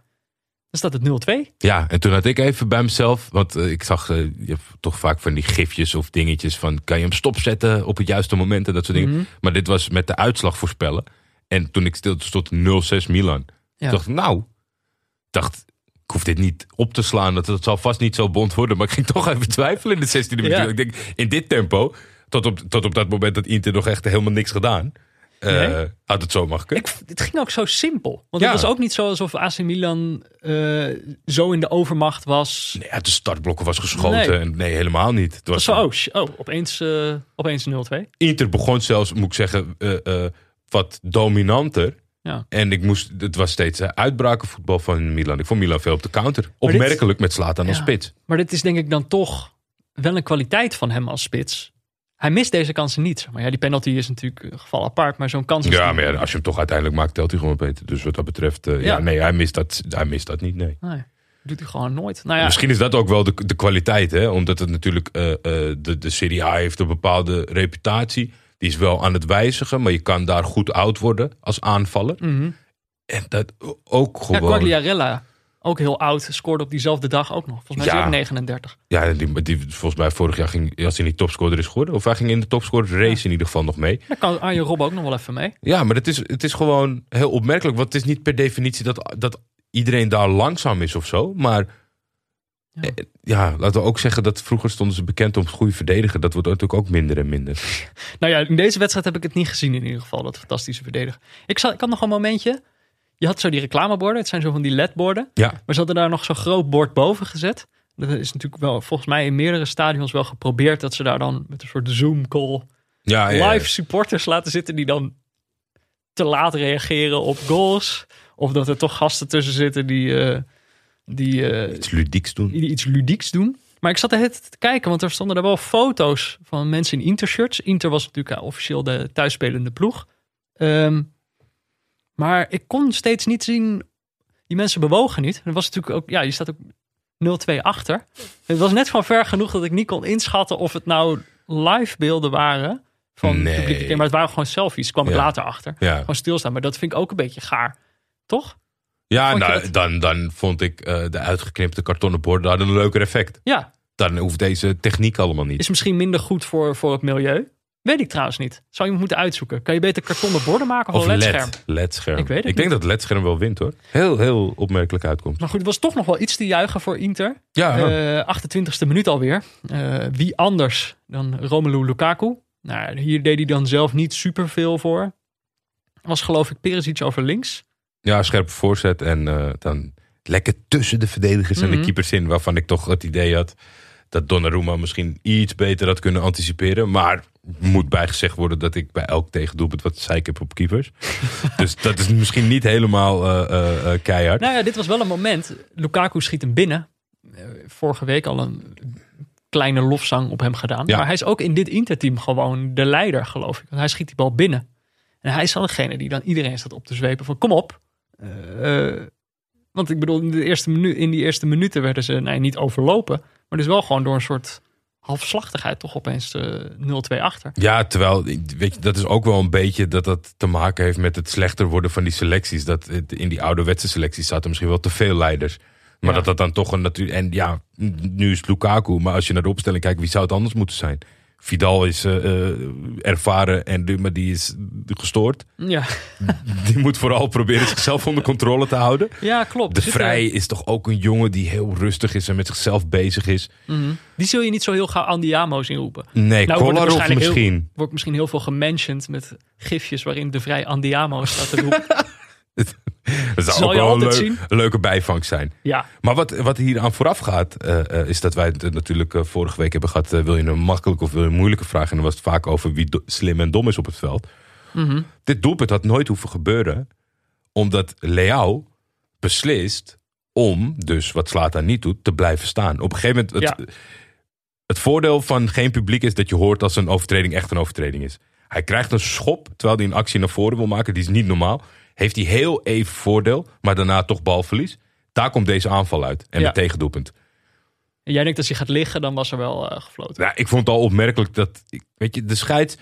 Dan staat het 0-2. Ja, en toen had ik even bij mezelf... want ik zag je hebt toch vaak van die gifjes of dingetjes... van kan je hem stopzetten op het juiste moment en dat soort dingen. Maar dit was met de uitslag voorspellen. En toen ik stond 0-6 Milan. Ja. Ik dacht, ik hoef dit niet op te slaan. Dat zal vast niet zo bond worden. Maar ik ging toch even twijfelen in de 16e minuut. Ja. Ik denk, in dit tempo, tot op dat moment dat Inter nog echt helemaal niks gedaan... had het zo mag kunnen. Het ging ook zo simpel. Want het was ook niet zo alsof AC Milan zo in de overmacht was. Nee, uit de startblokken was geschoten. Nee, helemaal niet. Het was zo, opeens 0-2. Inter begon zelfs, moet ik zeggen, wat dominanter. Ja. En het was steeds uitbrakenvoetbal van Milan. Ik vond Milan veel op de counter. Opmerkelijk met Zlatan als spits. Maar dit is denk ik dan toch wel een kwaliteit van hem als spits. Hij mist deze kansen niet. Maar ja, die penalty is natuurlijk een geval apart. Maar zo'n kans... maar als je hem toch uiteindelijk maakt, telt hij gewoon beter. Dus wat dat betreft... hij mist dat niet, nee. Dat doet hij gewoon nooit. Nou ja. Misschien is dat ook wel de kwaliteit, hè? Omdat het natuurlijk de Serie A heeft een bepaalde reputatie. Die is wel aan het wijzigen, maar je kan daar goed oud worden als aanvaller. Mm-hmm. En dat ook gewoon... Ja, Guagliarella, ook heel oud, scoorde op diezelfde dag ook nog. Volgens mij is hij ook 39. Ja, die volgens mij vorig jaar ging, als hij niet topscorer is geworden. Of hij ging in de topscorers race in ieder geval nog mee. Daar kan Arjen Robben ook nog wel even mee. Ja, maar het is gewoon heel opmerkelijk. Want het is niet per definitie dat iedereen daar langzaam is of zo. Maar ja. Ja, laten we ook zeggen dat vroeger stonden ze bekend om het goede verdedigen. Dat wordt natuurlijk ook minder en minder. Nou ja, in deze wedstrijd heb ik het niet gezien in ieder geval. Dat fantastische verdedigen. Ik had nog een momentje. Je had zo die reclameborden. Het zijn zo van die LED-borden. Ja. Maar ze hadden daar nog zo'n groot bord boven gezet. Dat is natuurlijk wel volgens mij in meerdere stadions wel geprobeerd. Dat ze daar dan met een soort Zoom-call live supporters laten zitten. Die dan te laat reageren op goals. Of dat er toch gasten tussen zitten die iets ludieks doen. Maar ik zat er te kijken. Want er stonden daar wel foto's van mensen in Inter-shirts. Inter was natuurlijk officieel de thuisspelende ploeg. Maar ik kon steeds niet zien, die mensen bewogen niet. Dat was natuurlijk ook, ja, je staat ook 0-2 achter. Het was net van ver genoeg dat ik niet kon inschatten of het nou live beelden waren van het publiek. Maar het waren gewoon selfies, kwam ik later achter. Ja. Gewoon stilstaan, maar dat vind ik ook een beetje gaar, toch? Ja, nou, dan vond ik de uitgeknipte kartonnen borden hadden een leuker effect. Ja. Dan hoeft deze techniek allemaal niet. Is misschien minder goed voor het milieu. Weet ik trouwens niet. Zou je moeten uitzoeken. Kan je beter kartonnen borden maken of een LED-scherm? LED-scherm. Ik denk dat het LED-scherm wel wint hoor. Heel, heel opmerkelijk uitkomt. Maar goed, het was toch nog wel iets te juichen voor Inter. Ja. 28e minuut alweer. Wie anders dan Romelu Lukaku? Nou, hier deed hij dan zelf niet superveel voor. Was geloof ik Perisic over links. Ja, scherpe voorzet en dan lekker tussen de verdedigers en de keepers in. Waarvan ik toch het idee had dat Donnarumma misschien iets beter had kunnen anticiperen. Maar moet bijgezegd worden dat ik bij elk tegendoelpunt wat zeik heb op keepers. Dus dat is misschien niet helemaal keihard. Nou ja, dit was wel een moment. Lukaku schiet hem binnen. Vorige week al een kleine lofzang op hem gedaan. Ja. Maar hij is ook in dit Interteam gewoon de leider, geloof ik. Want hij schiet die bal binnen. En hij is dan degene die dan iedereen staat op te zwepen van kom op. Want ik bedoel, in die eerste minuten werden ze niet overlopen. Maar dus wel gewoon door een soort halfslachtigheid toch opeens 0-2 achter. Ja, terwijl, weet je, dat is ook wel een beetje dat te maken heeft met het slechter worden van die selecties. Dat in die ouderwetse selecties zaten misschien wel te veel leiders. Maar dat dan toch een natuur... En ja, nu is het Lukaku. Maar als je naar de opstelling kijkt, wie zou het anders moeten zijn? Vidal is ervaren en Duma die is gestoord. Ja. Die moet vooral proberen zichzelf onder controle te houden. Ja, klopt. De Vrij is toch ook een jongen die heel rustig is en met zichzelf bezig is. Mm-hmm. Die zul je niet zo heel gauw Andiamo's inroepen. Nee, nou, Kolarov misschien. Er wordt misschien heel veel gementiond met gifjes waarin De Vrij Andiamo staat te roepen. Dat zou ook wel een leuke bijvangst zijn. Ja. Maar wat hier aan vooraf gaat, is dat wij het natuurlijk vorige week hebben gehad. Wil je een makkelijke of wil je een moeilijke vraag? En dan was het vaak over wie slim en dom is op het veld. Mm-hmm. Dit doelpunt had nooit hoeven gebeuren. Omdat Leao beslist om, dus wat Zlatan niet doet, te blijven staan. Op een gegeven moment, het voordeel van geen publiek is dat je hoort als een overtreding echt een overtreding is. Hij krijgt een schop, terwijl hij een actie naar voren wil maken. Die is niet normaal. Heeft hij heel even voordeel, maar daarna toch balverlies. Daar komt deze aanval uit. En het tegendoelpunt. En jij denkt als hij gaat liggen, dan was er wel gefloten. Nou, ik vond het al opmerkelijk dat... Weet je, de scheids...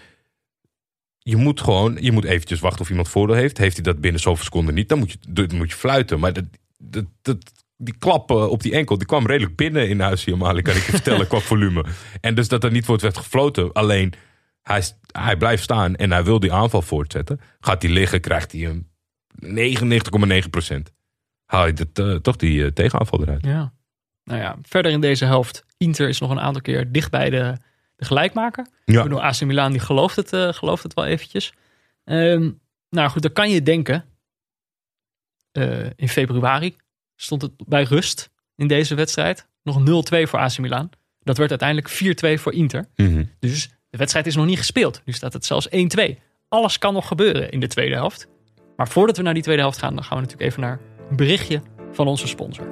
Je moet eventjes wachten of iemand voordeel heeft. Heeft hij dat binnen zoveel seconden niet, dan moet je fluiten. Maar die klap op die enkel, die kwam redelijk binnen in huis hier, kan ik je vertellen, qua volume. En dus dat er niet wordt werd gefloten. Alleen, hij blijft staan en hij wil die aanval voortzetten. Gaat hij liggen, krijgt hij hem. 99,9%. Haal je toch die tegenaanval eruit. Ja. Nou ja, verder in deze helft. Inter is nog een aantal keer dicht bij de gelijkmaker. Ja. Ik bedoel, AC Milan die gelooft het wel eventjes. Nou goed, dan kan je denken. In februari stond het bij rust in deze wedstrijd. Nog 0-2 voor AC Milan. Dat werd uiteindelijk 4-2 voor Inter. Mm-hmm. Dus de wedstrijd is nog niet gespeeld. Nu staat het zelfs 1-2. Alles kan nog gebeuren in de tweede helft. Maar voordat we naar die tweede helft gaan, dan gaan we natuurlijk even naar een berichtje van onze sponsor.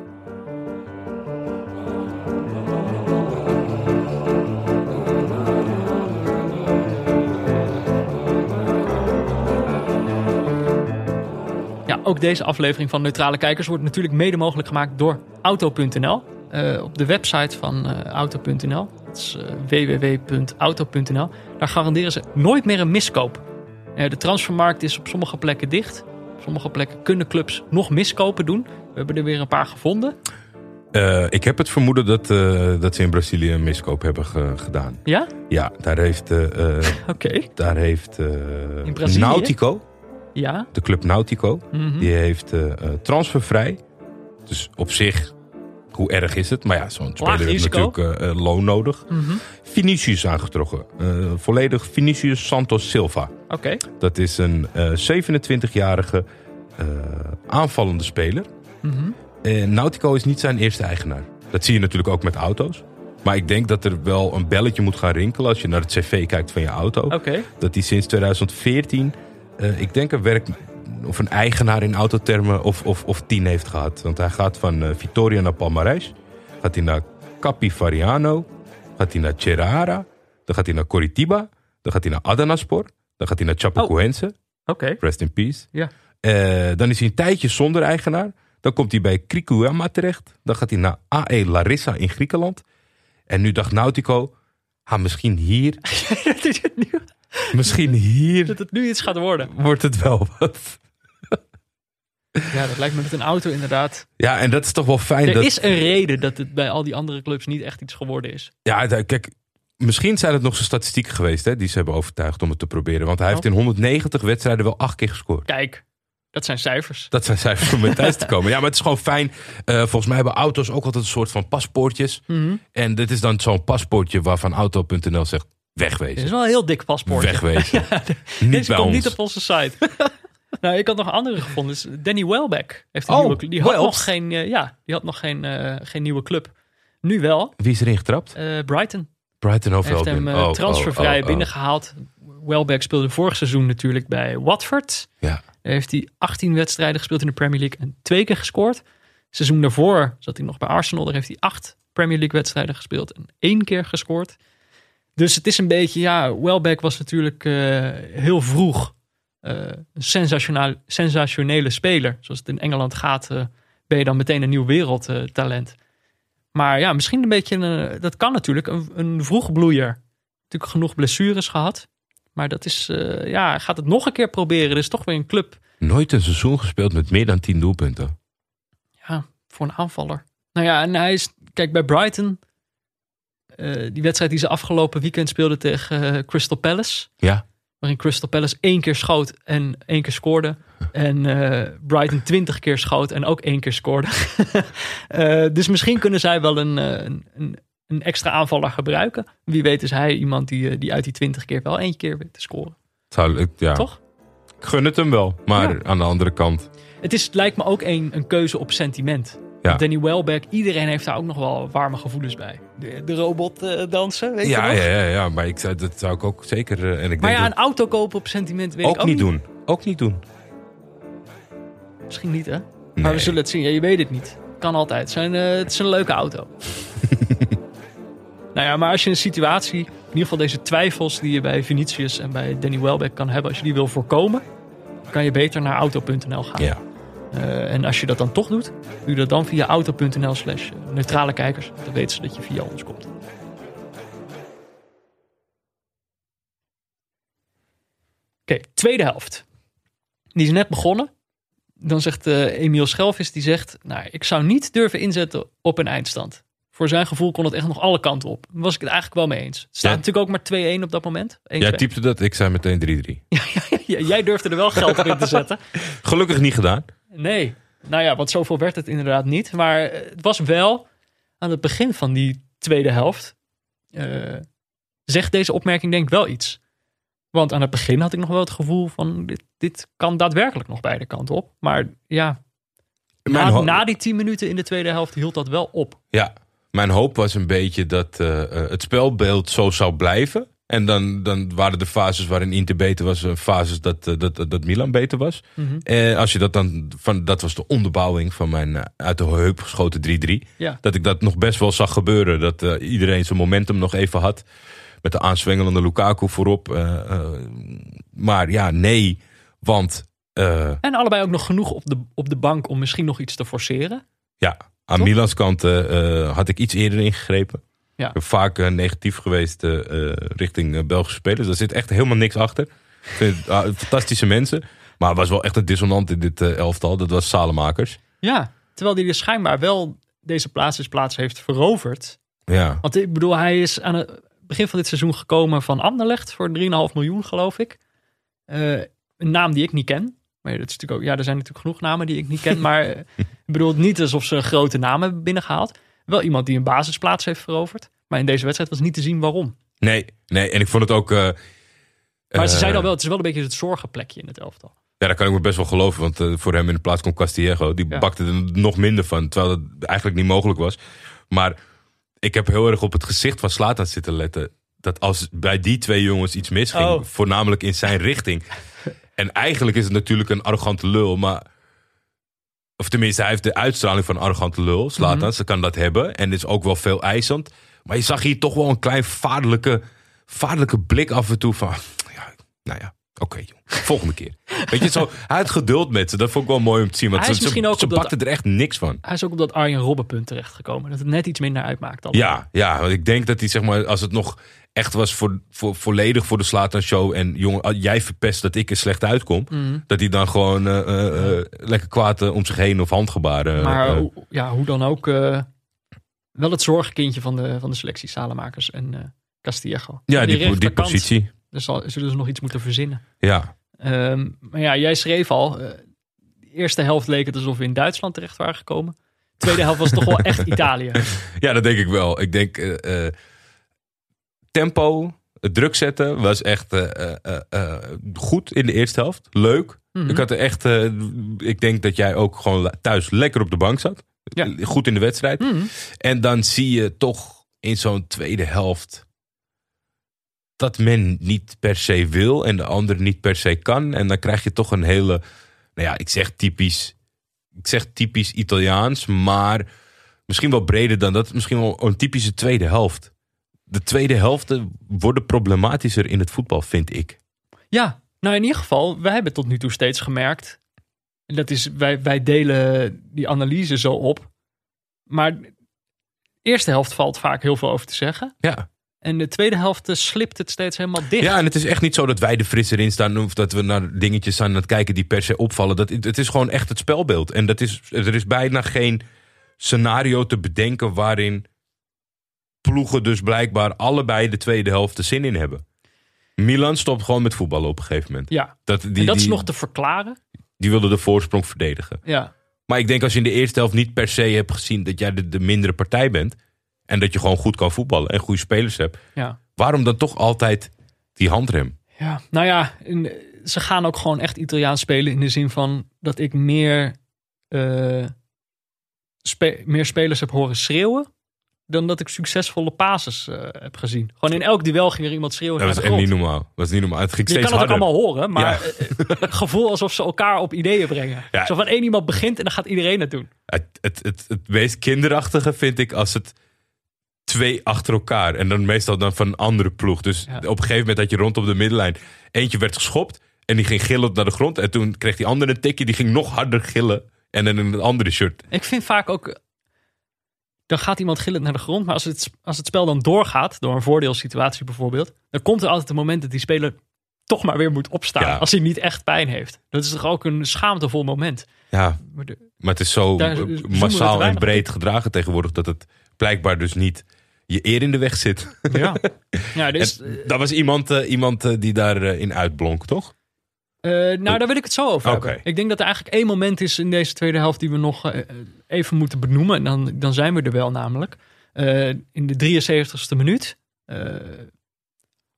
Ja, ook deze aflevering van Neutrale Kijkers wordt natuurlijk mede mogelijk gemaakt door Auto.nl. Op de website van Auto.nl dat is www.auto.nl. Daar garanderen ze nooit meer een miskoop. De transfermarkt is op sommige plekken dicht. Op sommige plekken kunnen clubs nog miskopen doen. We hebben er weer een paar gevonden. Ik heb het vermoeden dat ze in Brazilië een miskoop hebben gedaan. Ja? Ja, daar heeft... Oké. Daar heeft... in Brazilië? Nautico. Ja. De club Nautico. Mm-hmm. Die heeft transfervrij. Dus op zich... Hoe erg is het? Maar ja, zo'n speler heeft natuurlijk loon nodig. Mm-hmm. Vinicius aangetrokken. Volledig Vinicius Santos Silva. Okay. Dat is een 27-jarige aanvallende speler. Mm-hmm. Nautico is niet zijn eerste eigenaar. Dat zie je natuurlijk ook met auto's. Maar ik denk dat er wel een belletje moet gaan rinkelen... als je naar het cv kijkt van je auto. Okay. Dat die sinds 2014... ik denk een werk... of een eigenaar in autothermen of 10 heeft gehad. Want hij gaat van Vitoria naar Palmares. Gaat hij naar Capivariano. Gaat hij naar Cerrara. Dan gaat hij naar Coritiba. Dan gaat hij naar Adanaspor. Dan gaat hij naar Chapecoense. Oké. Rest in peace. Ja. Dan is hij een tijdje zonder eigenaar. Dan komt hij bij Krikouyama terecht. Dan gaat hij naar AE Larissa in Griekenland. En nu dacht Nautico... misschien hier... Dat is het nu. Misschien hier... Dat het nu iets gaat worden. Wordt het wel wat... Ja, dat lijkt me met een auto inderdaad. Ja, en dat is toch wel fijn. Is een reden dat het bij al die andere clubs niet echt iets geworden is. Ja, kijk, misschien zijn het nog zijn statistieken geweest hè, die ze hebben overtuigd om het te proberen. Want hij heeft in 190 wedstrijden wel 8 keer gescoord. Kijk, dat zijn cijfers. Dat zijn cijfers om in thuis te komen. Ja, maar het is gewoon fijn. Volgens mij hebben auto's ook altijd een soort van paspoortjes. Mm-hmm. En dit is dan zo'n paspoortje waarvan Auto.nl zegt wegwezen. Het is wel een heel dik paspoortje. Wegwezen. Ja, niet bij komt ons. Niet op onze site. Nou, ik had nog andere gevonden. Dus Danny Welbeck heeft een nieuwe club. Die had nog geen, geen nieuwe club. Nu wel. Wie is erin getrapt? Brighton. Brighton of Welbeck. Heeft hem transfervrij binnengehaald. Welbeck speelde vorig seizoen natuurlijk bij Watford. Ja. Daar heeft hij 18 wedstrijden gespeeld in de Premier League en 2 keer gescoord. Seizoen daarvoor zat hij nog bij Arsenal. Daar heeft hij 8 Premier League wedstrijden gespeeld en 1 keer gescoord. Dus het is een beetje, Welbeck was natuurlijk heel vroeg. Een sensationele speler. Zoals het in Engeland gaat, ben je dan meteen een nieuw wereldtalent. Maar ja, misschien een beetje, dat kan natuurlijk, een vroeg bloeier. Natuurlijk genoeg blessures gehad. Maar dat is, gaat het nog een keer proberen. Er is toch weer een club. Nooit een seizoen gespeeld met meer dan 10 doelpunten. Ja, voor een aanvaller. Nou ja, en hij is, kijk, bij Brighton... die wedstrijd die ze afgelopen weekend speelden tegen Crystal Palace. Ja. Waarin Crystal Palace 1 keer schoot en 1 keer scoorde. En Brighton 20 keer schoot en ook 1 keer scoorde. Dus misschien kunnen zij wel een extra aanvaller gebruiken. Wie weet is hij iemand die uit die 20 keer wel 1 keer weet te scoren. Toch? Ik gun het hem wel, maar aan de andere kant. Het lijkt me ook een keuze op sentiment. Ja. Danny Welbeck, iedereen heeft daar ook nog wel warme gevoelens bij. De robot dansen, weet je nog? Ja, maar dat zou ik ook zeker... een auto kopen op sentiment weet ik ook niet. Ook niet doen. Misschien niet, hè? Nee. Maar we zullen het zien. Ja, je weet het niet. Kan altijd. Het is een leuke auto. Maar als je een situatie... In ieder geval deze twijfels die je bij Vinicius en bij Danny Welbeck kan hebben... Als je die wil voorkomen, kan je beter naar auto.nl gaan. Ja. En als je dat dan toch doet, doe dat dan via auto.nl/neutralekijkers. Dan weten ze dat je via ons komt. Oké, tweede helft. Die is net begonnen. Dan zegt Emiel Schelvis, die zegt... ik zou niet durven inzetten op een eindstand. Voor zijn gevoel kon het echt nog alle kanten op. Daar was ik het eigenlijk wel mee eens. Het staat natuurlijk ook maar 2-1 op dat moment. 1-2. Jij typte dat, ik zei meteen 3-3. Jij durfde er wel geld op in te zetten. Gelukkig niet gedaan. Nee, want zoveel werd het inderdaad niet. Maar het was wel aan het begin van die tweede helft. Zegt deze opmerking denk ik wel iets. Want aan het begin had ik nog wel het gevoel van... Dit kan daadwerkelijk nog beide kanten op. Maar ja, na die 10 minuten in de tweede helft hield dat wel op. Ja, mijn hoop was een beetje dat het spelbeeld zo zou blijven. En dan waren de fases waarin Inter beter was... fases dat Milan beter was. Mm-hmm. Als je dat dan... dat was de onderbouwing van mijn uit de heup geschoten 3-3. Ja. Dat ik dat nog best wel zag gebeuren. Dat iedereen zijn momentum nog even had. Met de aanzwengelende Lukaku voorop. Want... en allebei ook nog genoeg op de bank om misschien nog iets te forceren. Ja, aan Milans kant had ik iets eerder ingegrepen. Ja. Vaak negatief geweest richting Belgische spelers. Daar zit echt helemaal niks achter. Ik vind het, fantastische mensen. Maar het was wel echt een dissonant in dit elftal. Dat was Salemakers. Ja, terwijl hij dus schijnbaar wel deze plaats heeft veroverd. Ja. Want ik bedoel, hij is aan het begin van dit seizoen gekomen van Anderlecht voor 3,5 miljoen, geloof ik. Een naam die ik niet ken. Maar dat is natuurlijk ook, ja, er zijn natuurlijk genoeg namen die ik niet ken. Maar ik bedoel het niet alsof ze grote namen hebben binnengehaald. Wel iemand die een basisplaats heeft veroverd. Maar in deze wedstrijd was niet te zien waarom. Nee. En ik vond het ook... maar ze zeiden al wel, het is wel een beetje het zorgenplekje in het elftal. Ja, dat kan ik me best wel geloven. Want voor hem in de plaats komt Castillejo. Die bakte er nog minder van. Terwijl dat eigenlijk niet mogelijk was. Maar ik heb heel erg op het gezicht van Zlatan zitten letten. Dat als bij die twee jongens iets misging. Oh. Voornamelijk in zijn richting. En eigenlijk is het natuurlijk een arrogante lul. Maar... Of tenminste, hij heeft de uitstraling van een arrogante lul. Zlatan, ze kan dat hebben. En is ook wel veel eisend. Maar je zag hier toch wel een klein vaderlijke blik af en toe van... Ja, nou ja, oké, joh. Volgende keer. Weet je, zo, hij had geduld met ze. Dat vond ik wel mooi om te zien. Want ze bakten er echt niks van. Hij is ook op dat Arjen Robben punt terechtgekomen. Dat het net iets minder uitmaakt dan. Ja, want ik denk dat hij, zeg maar, als het nog echt was volledig voor de Zlatan show... en jongen, jij verpest dat ik er slecht uitkom... dat hij dan gewoon lekker kwaad om zich heen of handgebaren... Maar hoe dan ook... wel het zorgkindje van de selectie, Salemakers en Castillejo. Ja, die positie. Zullen ze nog iets moeten verzinnen. Ja. Maar ja, jij schreef al... de eerste helft leek het alsof we in Duitsland terecht waren gekomen. De tweede helft was toch wel echt Italië. Ja, dat denk ik wel. Ik denk... tempo, het druk zetten was echt goed in de eerste helft. Leuk. Ik had er echt... ik denk dat jij ook gewoon thuis lekker op de bank zat. Ja. Goed in de wedstrijd. En dan zie je toch in zo'n tweede helft... dat men niet per se wil en de ander niet per se kan. En dan krijg je toch een hele... Nou ja, ik zeg typisch Italiaans, maar misschien wel breder dan dat. Misschien wel een typische tweede helft. De tweede helften worden problematischer in het voetbal, vind ik. Ja, nou in ieder geval, wij hebben tot nu toe steeds gemerkt... dat is, wij delen die analyse zo op. Maar de eerste helft valt vaak heel veel over te zeggen. Ja. En de tweede helft slipt het steeds helemaal dicht. Ja, en het is echt niet zo dat wij de frisser in staan... of dat we naar dingetjes aan het kijken die per se opvallen. Het is gewoon echt het spelbeeld. En er is bijna geen scenario te bedenken waarin... ploegen dus blijkbaar allebei de tweede helft de zin in hebben. Milan stopt gewoon met voetballen op een gegeven moment. Ja, dat is nog te verklaren. Die wilden de voorsprong verdedigen. Ja. Maar ik denk als je in de eerste helft niet per se hebt gezien... dat jij de mindere partij bent... en dat je gewoon goed kan voetballen en goede spelers hebt... Ja. Waarom dan toch altijd die handrem? Ja, nou ja, ze gaan ook gewoon echt Italiaans spelen... in de zin van dat ik meer spelers heb horen schreeuwen... dan dat ik succesvolle passes heb gezien. Gewoon in elk duel ging er iemand schreeuwen. Dat was echt niet normaal. Het ging steeds harder. Je kan het ook allemaal horen, maar het gevoel alsof ze elkaar op ideeën brengen. Ja. Zo van één iemand begint en dan gaat iedereen het doen. Het meest kinderachtige vind ik als het twee achter elkaar... en dan meestal dan van een andere ploeg. Dus op een gegeven moment had je rondom de middenlijn... eentje werd geschopt en die ging gillend naar de grond... en toen kreeg die andere een tikje, die ging nog harder gillen... en dan in een andere shirt. Ik vind vaak ook... Dan gaat iemand gillend naar de grond. Maar als het spel dan doorgaat, door een voordeelsituatie bijvoorbeeld... dan komt er altijd een moment dat die speler toch maar weer moet opstaan. Ja. Als hij niet echt pijn heeft. Dat is toch ook een schaamtevol moment. Ja, maar het is zo massaal en breed gedragen tegenwoordig... dat het blijkbaar dus niet je eer in de weg zit. Ja. Ja, dus, dat was iemand die daarin uitblonk, toch? Nou, daar wil ik het zo over hebben. Ik denk dat er eigenlijk één moment is in deze tweede helft... die we nog even moeten benoemen. En dan zijn we er wel namelijk. In de 73ste minuut.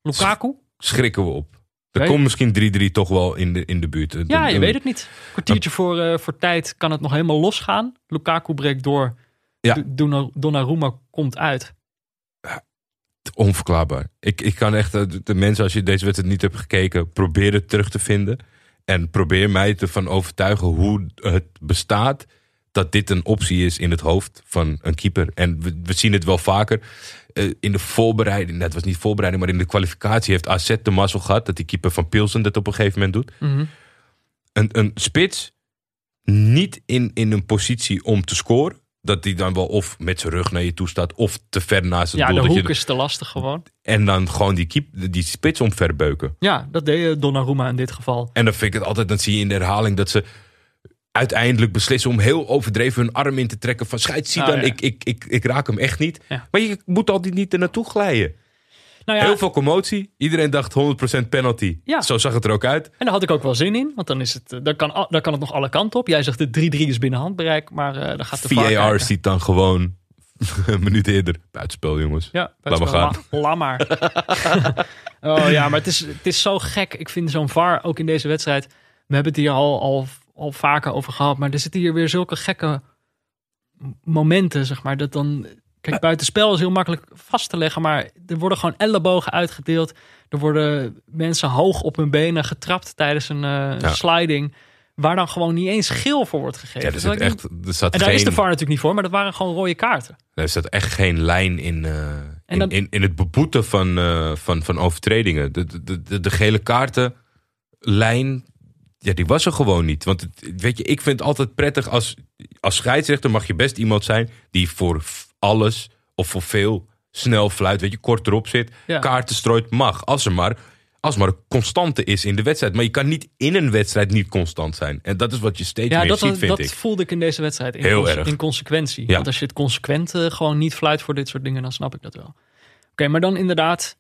Lukaku. Schrikken we op. Er komt misschien 3-3 toch wel in de buurt. Ja, je weet het niet. Kwartiertje voor tijd kan het nog helemaal losgaan. Lukaku breekt door. Ja. Donnarumma komt uit. Onverklaarbaar. Ik kan echt de mensen, als je deze wedstrijd niet hebt gekeken, probeer het terug te vinden. En probeer mij ervan overtuigen hoe het bestaat dat dit een optie is in het hoofd van een keeper. En we zien het wel vaker. In de voorbereiding, dat was niet voorbereiding, maar in de kwalificatie heeft AZ de mazzel gehad dat die keeper van Pilsen dat op een gegeven moment doet. Mm-hmm. Een spits niet in een positie om te scoren. dat die dan wel of met zijn rug naar je toe staat of te ver naast het doel. Ja, de hoek is te lastig gewoon. En dan gewoon die spits omverbeuken. Ja, dat deed Donnarumma in dit geval. En dan vind ik het altijd, dan zie je in de herhaling dat ze uiteindelijk beslissen om heel overdreven hun arm in te trekken van schijt, zie dan, ja. ik raak hem echt niet. Ja. Maar je moet altijd niet er naartoe glijden. Nou ja, heel veel commotie. Iedereen dacht 100% penalty. Ja. Zo zag het er ook uit. En daar had ik ook wel zin in. Want dan is het, dan kan het nog alle kanten op. Jij zegt de 3-3 is binnen handbereik. Maar dan gaat de VAR ziet dan gewoon een minuut eerder. Buitenspel, jongens. Ja, buitenspel. Laat maar. Oh ja, maar het is zo gek. Ik vind zo'n VAR ook in deze wedstrijd. We hebben het hier al vaker over gehad. Maar er zitten hier weer zulke gekke momenten, zeg maar. Dat dan... Kijk, buitenspel is heel makkelijk vast te leggen, maar er worden gewoon ellebogen uitgedeeld. Er worden mensen hoog op hun benen getrapt tijdens een sliding, waar dan gewoon niet eens geel voor wordt gegeven. Ja, er zat echt, daar is de VAR natuurlijk niet voor, maar dat waren gewoon rode kaarten. Er zat echt geen lijn in het beboeten van overtredingen. De gele kaartenlijn, ja, die was er gewoon niet. Want weet je, ik vind het altijd prettig als scheidsrechter mag je best iemand zijn die voor alles of voor veel snel fluit, weet je, kort erop zit, kaarten strooit, mag. Als er maar een constante is in de wedstrijd. Maar je kan niet in een wedstrijd niet constant zijn. En dat is wat je steeds meer ziet, vind ik. Ja, dat voelde ik in deze wedstrijd. Heel erg. In consequentie. Ja. Want als je het consequent gewoon niet fluit voor dit soort dingen, dan snap ik dat wel. Oké, maar dan inderdaad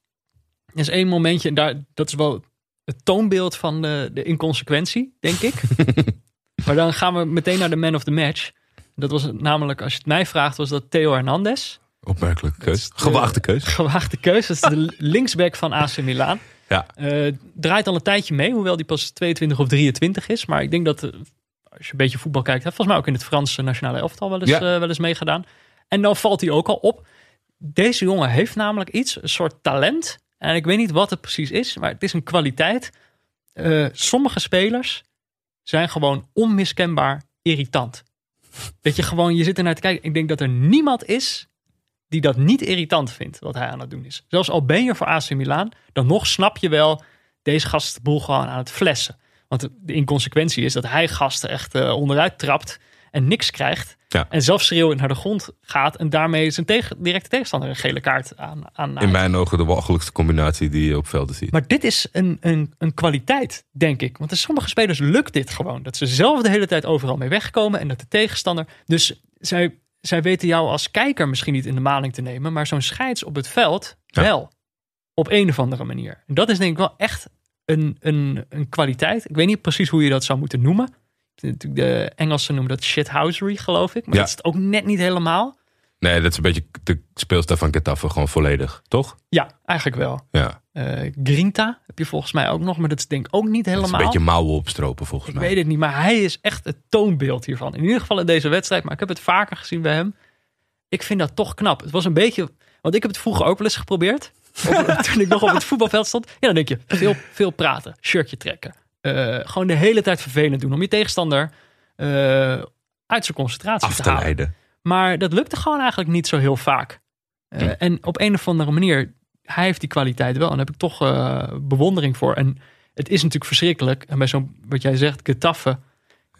is één momentje, en dat is wel het toonbeeld van de inconsequentie, denk ik. Maar dan gaan we meteen naar de man of the match. Dat was het, namelijk, als je het mij vraagt, was dat Theo Hernandez. Opmerkelijke keus. Gewaagde keus. Dat is de linksback van AC Milan. Ja. Draait al een tijdje mee, hoewel die pas 22 of 23 is. Maar ik denk dat, als je een beetje voetbal kijkt, heeft volgens mij ook in het Franse nationale elftal wel eens meegedaan. En dan valt hij ook al op. Deze jongen heeft namelijk iets, een soort talent. En ik weet niet wat het precies is, maar het is een kwaliteit. Sommige spelers zijn gewoon onmiskenbaar irritant. Dat je gewoon, je zit ernaar te kijken. Ik denk dat er niemand is die dat niet irritant vindt, wat hij aan het doen is. Zelfs al ben je voor AC Milan, dan nog snap je wel, deze gast is de boel gewoon aan het flessen. Want de inconsequentie is dat hij gasten echt onderuit trapt en niks krijgt. Ja. En zelf schreeuwend naar de grond gaat en daarmee zijn directe tegenstander een gele kaart aan. In mijn ogen de walgelijkste combinatie die je op velden ziet. Maar dit is een kwaliteit, denk ik. Want sommige spelers lukt dit gewoon. Dat ze zelf de hele tijd overal mee wegkomen en dat de tegenstander... Dus zij weten jou als kijker misschien niet in de maling te nemen, maar zo'n scheids op het veld wel. Op een of andere manier. En dat is denk ik wel echt een kwaliteit. Ik weet niet precies hoe je dat zou moeten noemen. De Engelsen noemen dat shithousery, geloof ik. Maar dat is het ook net niet helemaal. Nee, dat is een beetje de speelstijl van Getafe. Gewoon volledig, toch? Ja, eigenlijk wel. Ja. Grinta heb je volgens mij ook nog. Maar dat is denk ik ook niet helemaal. Dat is een beetje mouwen opstropen volgens mij. Ik weet het niet, maar hij is echt het toonbeeld hiervan. In ieder geval in deze wedstrijd. Maar ik heb het vaker gezien bij hem. Ik vind dat toch knap. Het was een beetje... Want ik heb het vroeger ook wel eens geprobeerd. Toen ik nog op het voetbalveld stond. Ja, dan denk je, veel praten. Shirtje trekken. Gewoon de hele tijd vervelend doen om je tegenstander uit zijn concentratie te leiden. Maar dat lukte gewoon eigenlijk niet zo heel vaak. En op een of andere manier, hij heeft die kwaliteit wel. En daar heb ik toch bewondering voor. En het is natuurlijk verschrikkelijk. En bij zo'n, wat jij zegt, Getafe.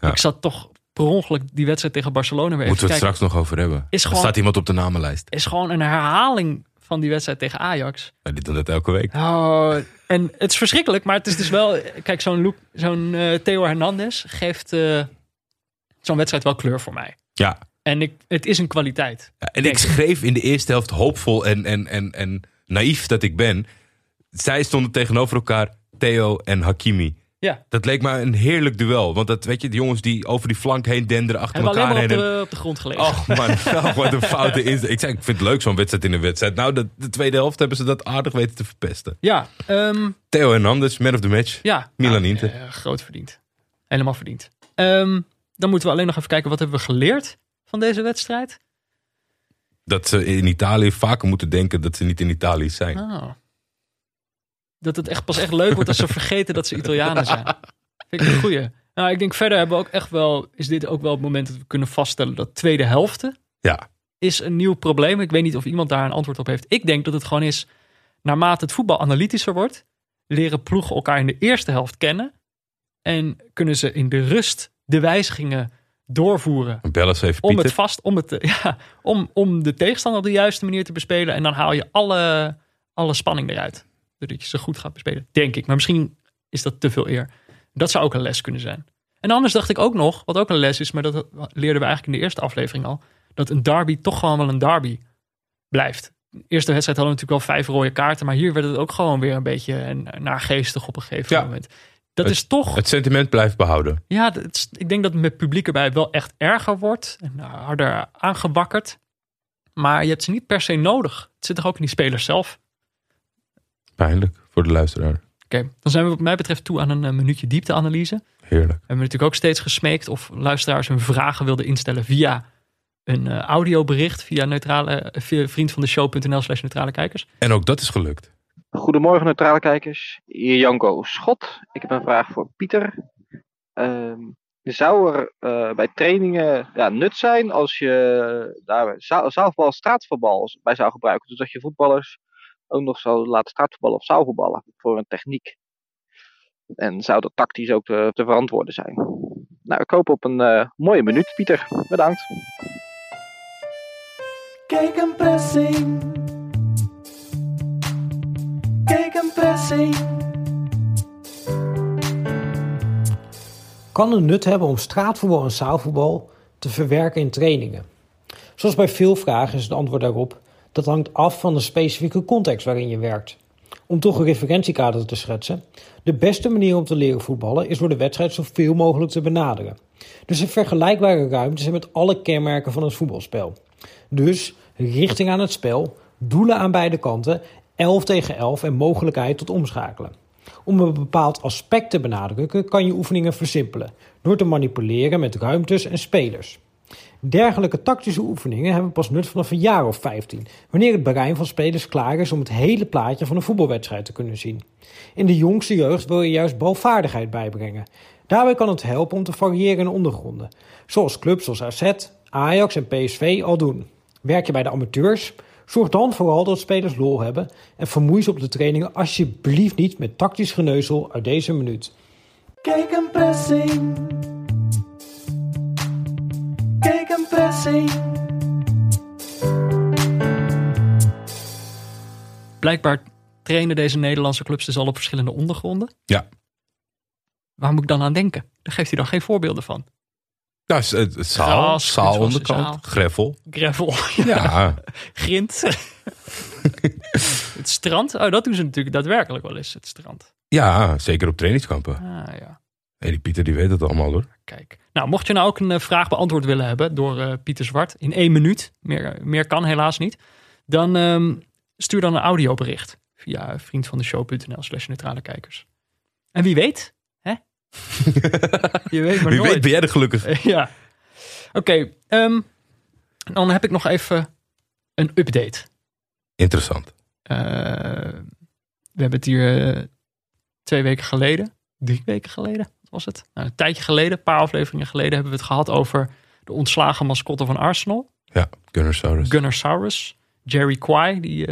Ja. Ik zat toch per ongeluk die wedstrijd tegen Barcelona weer. Moeten we het straks nog over hebben. Er staat iemand op de namenlijst. Is gewoon een herhaling van die wedstrijd tegen Ajax. Ja, die doen dat elke week. Oh, en het is verschrikkelijk, maar het is dus wel... Kijk, zo'n Theo Hernandez geeft zo'n wedstrijd wel kleur voor mij. Ja. En het is een kwaliteit. Ja, en ik schreef in de eerste helft hoopvol en naïef dat ik ben. Zij stonden tegenover elkaar, Theo en Hakimi. Ja. Dat leek me een heerlijk duel. Want dat, weet je, de jongens die over die flank heen denderen achter elkaar heen. Hebben alleen maar op de grond gelegen. Och man, wat een foute inzet. Ik zei, ik vind het leuk zo'n wedstrijd in een wedstrijd. Nou, de tweede helft hebben ze dat aardig weten te verpesten. Ja. Theo Hernandez, man of the match. Ja. Milan Inter. Groot verdiend. Helemaal verdiend. Dan moeten we alleen nog even kijken, wat hebben we geleerd van deze wedstrijd? Dat ze in Italië vaker moeten denken dat ze niet in Italië zijn. Oh. Dat het echt pas echt leuk wordt als ze vergeten dat ze Italianen zijn. Vind ik een goeie. Nou, ik denk verder hebben we ook echt wel... Is dit ook wel het moment dat we kunnen vaststellen dat tweede helften is een nieuw probleem. Ik weet niet of iemand daar een antwoord op heeft. Ik denk dat het gewoon is, naarmate het voetbal analytischer wordt, leren ploegen elkaar in de eerste helft kennen en kunnen ze in de rust de wijzigingen doorvoeren. Bellis heeft Pieter. Om de tegenstander op de juiste manier te bespelen. En dan haal je alle spanning eruit. Doordat je ze goed gaat bespelen, denk ik. Maar misschien is dat te veel eer. Dat zou ook een les kunnen zijn. En anders dacht ik ook nog, wat ook een les is, maar dat leerden we eigenlijk in de eerste aflevering al, dat een derby toch gewoon wel een derby blijft. De eerste wedstrijd hadden we natuurlijk wel 5 rode kaarten, maar hier werd het ook gewoon weer een beetje naargeestig op een gegeven moment. Dat het, is toch... Het sentiment blijft behouden. Ja, ik denk dat het met publiek erbij wel echt erger wordt en harder aangewakkerd. Maar je hebt ze niet per se nodig. Het zit toch ook in die spelers zelf. Pijnlijk voor de luisteraar. Oké, dan zijn we wat mij betreft toe aan een minuutje diepteanalyse. Heerlijk. We hebben natuurlijk ook steeds gesmeekt of luisteraars hun vragen wilden instellen via een audiobericht. Via vriendvandeshow.nl/neutralekijkers. En ook dat is gelukt. Goedemorgen neutrale kijkers. Hier Janko Schot. Ik heb een vraag voor Pieter. Zou er bij trainingen nut zijn als je daar zaalvoetbal, straatvoetbal bij zou gebruiken? Dus dat je voetballers ook nog zo laten straatvoetballen of zaalvoetballen voor een techniek. En zou dat tactisch ook te verantwoorden zijn? Nou, ik hoop op een mooie minuut, Pieter. Bedankt. Kijk een pressing. Kijk een pressing. Kan het nut hebben om straatvoetbal en zaalvoetbal te verwerken in trainingen? Zoals bij veel vragen is het antwoord daarop: dat hangt af van de specifieke context waarin je werkt. Om toch een referentiekader te schetsen. De beste manier om te leren voetballen is door de wedstrijd zoveel mogelijk te benaderen. Dus een vergelijkbare ruimte zijn met alle kenmerken van het voetbalspel. Dus richting aan het spel, doelen aan beide kanten, 11 tegen 11 en mogelijkheid tot omschakelen. Om een bepaald aspect te benadrukken kan je oefeningen versimpelen door te manipuleren met ruimtes en spelers. Dergelijke tactische oefeningen hebben pas nut vanaf een jaar of 15, wanneer het brein van spelers klaar is om het hele plaatje van een voetbalwedstrijd te kunnen zien. In de jongste jeugd wil je juist balvaardigheid bijbrengen. Daarbij kan het helpen om te variëren in ondergronden, zoals clubs zoals AZ, Ajax en PSV al doen. Werk je bij de amateurs? Zorg dan vooral dat spelers lol hebben en vermoei ze op de trainingen alsjeblieft niet met tactisch geneuzel uit deze minuut. Kijk een pressing. Kijk een pressing. Blijkbaar trainen deze Nederlandse clubs dus al op verschillende ondergronden. Ja. Waar moet ik dan aan denken? Daar geeft hij dan geen voorbeelden van. Nou, het zaal onderkant, gravel. Ja. Grind. Het strand. Oh, dat doen ze natuurlijk daadwerkelijk wel eens, het strand. Ja, zeker op trainingskampen. Ah, ja. Hey, die Pieter die weet het allemaal hoor. Kijk. Nou, mocht je nou ook een vraag beantwoord willen hebben door Pieter Zwart in 1 minuut, meer kan helaas niet, dan stuur dan een audiobericht via vriendvandeshow.nl/neutralekijkers. En wie weet, hè? Je weet maar wie nooit. Weet ben jij de gelukkige. Ja. Oké, dan heb ik nog even een update. Interessant. We hebben het hier 3 weken geleden. Was het? Nou, een tijdje geleden, een paar afleveringen geleden, hebben we het gehad over de ontslagen mascotte van Arsenal. Ja, Gunnersaurus. Jerry Quay, die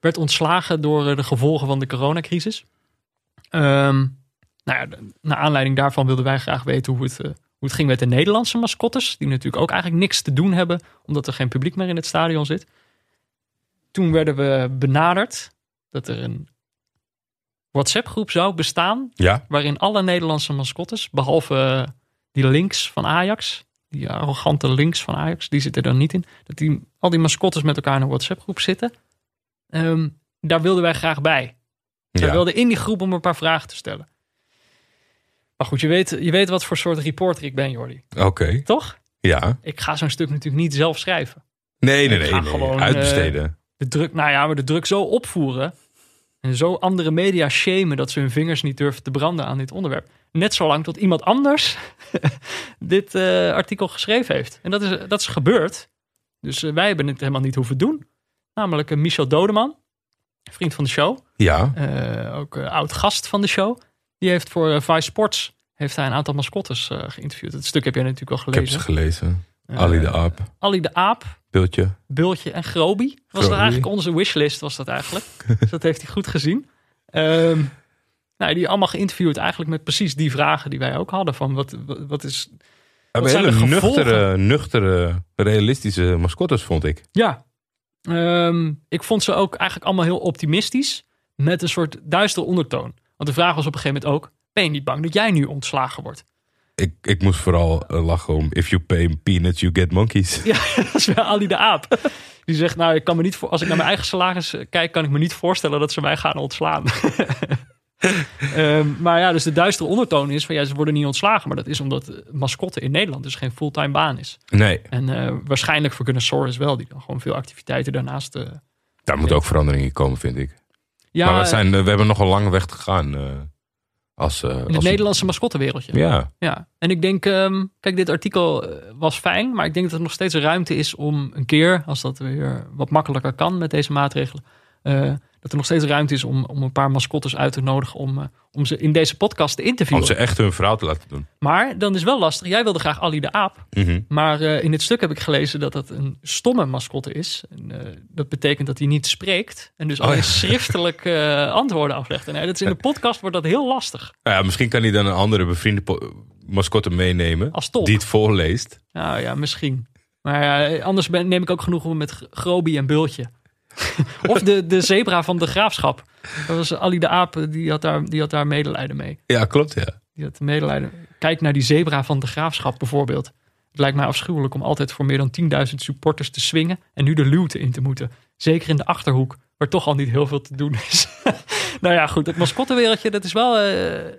werd ontslagen door de gevolgen van de coronacrisis. Naar aanleiding daarvan wilden wij graag weten hoe het ging met de Nederlandse mascottes, die natuurlijk ook eigenlijk niks te doen hebben, omdat er geen publiek meer in het stadion zit. Toen werden we benaderd dat er een WhatsApp-groep zou bestaan, ja, waarin alle Nederlandse mascottes, behalve die links van Ajax, die arrogante links van Ajax, die zitten er niet in, dat al die mascottes met elkaar in een WhatsApp-groep zitten. Daar wilden wij graag bij. Ja. We wilden in die groep om een paar vragen te stellen. Maar goed, je weet wat voor soort reporter ik ben, Jordi. Oké. Toch? Ja. Ik ga zo'n stuk natuurlijk niet zelf schrijven. Nee. Gewoon, uitbesteden. De druk zo opvoeren. En zo andere media shamen dat ze hun vingers niet durven te branden aan dit onderwerp. Net zolang tot iemand anders dit artikel geschreven heeft. En dat is gebeurd. Dus wij hebben het helemaal niet hoeven doen. Namelijk Michel Dodeman, vriend van de show. Ja. Ook oud-gast van de show. Die heeft voor Vice Sports een aantal mascottes geïnterviewd. Het stuk heb jij natuurlijk al gelezen. Ik heb ze gelezen. Ali de Aap. Bultje en Grobi. Was dat eigenlijk onze wishlist, was dat eigenlijk. Dus dat heeft hij goed gezien. Die allemaal geïnterviewd eigenlijk met precies die vragen die wij ook hadden. Van wat is Wat zijn de gevolgen? Nuchtere, realistische mascottes, vond ik. Ja. Ik vond ze ook eigenlijk allemaal heel optimistisch. Met een soort duistere ondertoon. Want de vraag was op een gegeven moment ook... ben je niet bang dat jij nu ontslagen wordt? Ik moest vooral lachen om... if you pay peanuts, you get monkeys. Ja, dat is wel Ali de Aap. Die zegt, nou, ik kan me niet als ik naar mijn eigen salaris kijk... kan ik me niet voorstellen dat ze mij gaan ontslaan. Maar ja, dus de duistere ondertoon is... van ja, ze worden niet ontslagen. Maar dat is omdat mascotte in Nederland dus geen fulltime baan is. Nee. En waarschijnlijk voor Gunners wel... die dan gewoon veel activiteiten daarnaast... Daar moet ook verandering in komen, vind ik. Ja, maar we hebben nog een lange weg te gaan... in het Nederlandse mascottenwereldje. Ja. En ik denk, kijk, dit artikel was fijn... maar ik denk dat er nog steeds ruimte is om een keer... als dat weer wat makkelijker kan met deze maatregelen... dat er nog steeds ruimte is om een paar mascottes uit te nodigen... om ze in deze podcast te interviewen. Om ze echt hun verhaal te laten doen. Maar dan is wel lastig. Jij wilde graag Ali de Aap. Mm-hmm. Maar in het stuk heb ik gelezen dat dat een stomme mascotte is. En, dat betekent dat hij niet spreekt. En dus alleen schriftelijk antwoorden aflegt. En dat is in de podcast wordt dat heel lastig. Ja, misschien kan hij dan een andere bevriende mascotte meenemen. Als tolk. Die het voorleest. Nou ja, misschien. Maar anders neem ik ook genoegen met Grobi en Bultje. Of de zebra van de Graafschap. Dat was Ali de Aap, die had daar medelijden mee. Ja, klopt, ja. Die had medelijden. Kijk naar die zebra van de Graafschap bijvoorbeeld. Het lijkt mij afschuwelijk om altijd voor meer dan 10.000 supporters te swingen... en nu de luwte in te moeten. Zeker in de Achterhoek, waar toch al niet heel veel te doen is. Nou ja, goed, het mascottenwereldje, dat is wel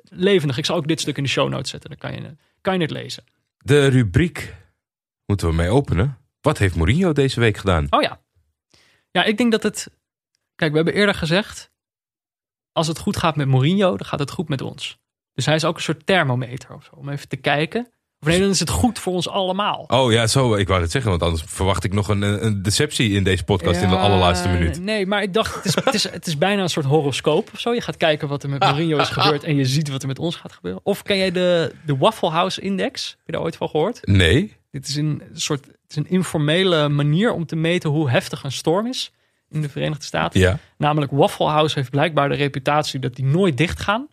levendig. Ik zal ook dit stuk in de show notes zetten, dan kan je het lezen. De rubriek moeten we mee openen. Wat heeft Mourinho deze week gedaan? Oh ja. Ja, ik denk dat het... Kijk, we hebben eerder gezegd... als het goed gaat met Mourinho, dan gaat het goed met ons. Dus hij is ook een soort thermometer of zo, om even te kijken. Of nee, dan is het goed voor ons allemaal. Oh ja, zo, ik wou het zeggen, want anders verwacht ik nog een deceptie in deze podcast in de allerlaatste minuut. Nee, maar ik dacht, het is bijna een soort horoscoop of zo. Je gaat kijken wat er met Mourinho is gebeurd en je ziet wat er met ons gaat gebeuren. Of ken jij de Waffle House Index? Heb je daar ooit van gehoord? Nee. Dit is een informele manier om te meten hoe heftig een storm is in de Verenigde Staten. Ja. Namelijk Waffle House heeft blijkbaar de reputatie dat die nooit dicht gaan.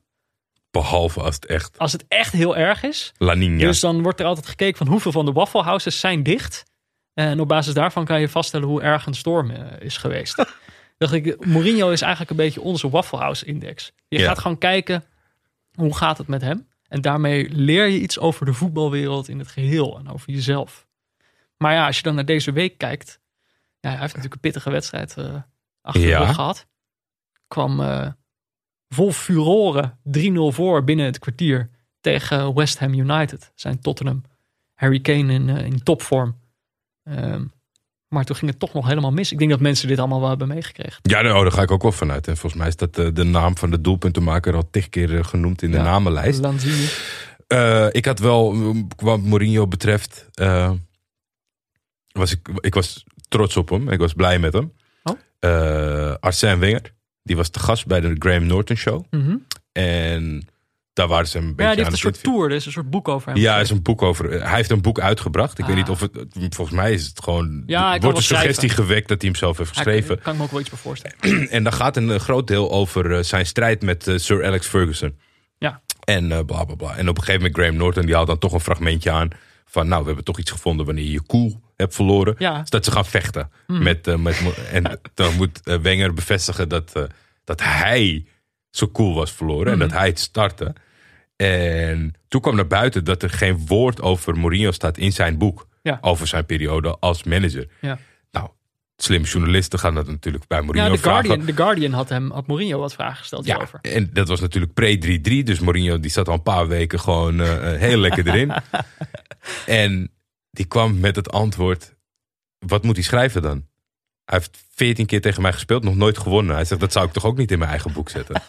Behalve als het echt... Als het echt heel erg is. La Niña. Dus dan wordt er altijd gekeken van hoeveel van de Waffle Houses zijn dicht. En op basis daarvan kan je vaststellen hoe erg een storm is geweest. Dacht ik, Mourinho is eigenlijk een beetje onze Waffle House Index. Je gaat gewoon kijken hoe gaat het met hem. En daarmee leer je iets over de voetbalwereld in het geheel en over jezelf. Maar ja, als je dan naar deze week kijkt... Ja, hij heeft natuurlijk een pittige wedstrijd achter de rug gehad. Kwam vol furore 3-0 voor binnen het kwartier tegen West Ham United. Zijn Tottenham, Harry Kane in topvorm. Maar toen ging het toch nog helemaal mis. Ik denk dat mensen dit allemaal wel hebben meegekregen. Ja, daar ga ik ook wel vanuit. En volgens mij is dat de naam van de doelpuntenmaker al 10 keer genoemd in de namenlijst. Ik had wel, wat Mourinho betreft... Ik was trots op hem. Ik was blij met hem. Oh? Arsène Wenger. Die was te gast bij de Graham Norton Show. Mm-hmm. En daar waren ze een beetje aan het... Ja, die heeft een soort tour. Er is een soort boek over hem. Ja, er is een boek over... Hij heeft een boek uitgebracht. Ik weet niet of het... Volgens mij is het gewoon... Ja, wordt de suggestie gewekt dat hij hem zelf heeft geschreven. Daar kan ik me ook wel iets bij voorstellen. En daar gaat een groot deel over zijn strijd met Sir Alex Ferguson. Ja. En bla bla bla. En op een gegeven moment Graham Norton... die haalt dan toch een fragmentje aan... van nou, we hebben toch iets gevonden wanneer je cool hebt verloren. Ja. Dus dat ze gaan vechten. Mm. En dan moet Wenger bevestigen dat hij zo cool was verloren. Mm-hmm. En dat hij het startte. En toen kwam naar buiten dat er geen woord over Mourinho staat in zijn boek. Ja. Over zijn periode als manager. Ja. Nou, slim journalisten gaan dat natuurlijk bij Mourinho vragen. The Guardian had Mourinho wat vragen gesteld hierover. En dat was natuurlijk pre-3-3. Dus Mourinho die zat al een paar weken gewoon heel lekker erin. En die kwam met het antwoord, wat moet hij schrijven dan? Hij heeft 14 keer tegen mij gespeeld, nog nooit gewonnen. Hij zegt, dat zou ik toch ook niet in mijn eigen boek zetten?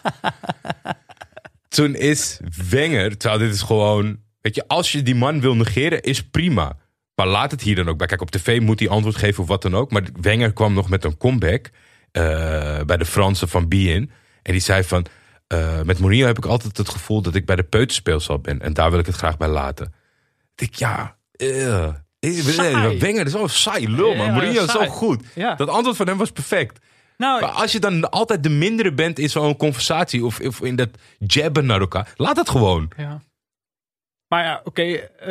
Toen is Wenger, dit is gewoon... Weet je, als je die man wil negeren, is prima. Maar laat het hier dan ook bij. Kijk, op tv moet hij antwoord geven of wat dan ook. Maar Wenger kwam nog met een comeback bij de Fransen van BeIN. En die zei van, met Mourinho heb ik altijd het gevoel dat ik bij de peuterspeelzaal ben. En daar wil ik het graag bij laten. Ik Wenger is al saai lul, man. Mourinho is zo goed. Ja. Dat antwoord van hem was perfect. Nou, maar als je dan altijd de mindere bent in zo'n conversatie... of in dat jabben naar elkaar, laat het gewoon. Ja. Maar ja, oké, 3-3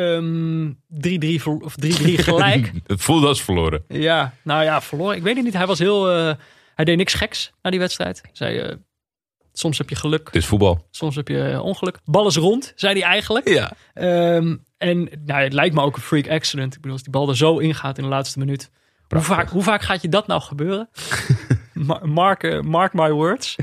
gelijk. Het voelde als verloren. Ja, nou ja, verloren. Ik weet het niet. Hij was heel... hij deed niks geks na die wedstrijd. Zei, soms heb je geluk. Het is voetbal. Soms heb je ongeluk. Bal is rond, zei hij eigenlijk. Ja. En nou, het lijkt me ook een freak accident. Ik bedoel, als die bal er zo ingaat in de laatste minuut. Hoe vaak gaat je dat nou gebeuren? Mark my words.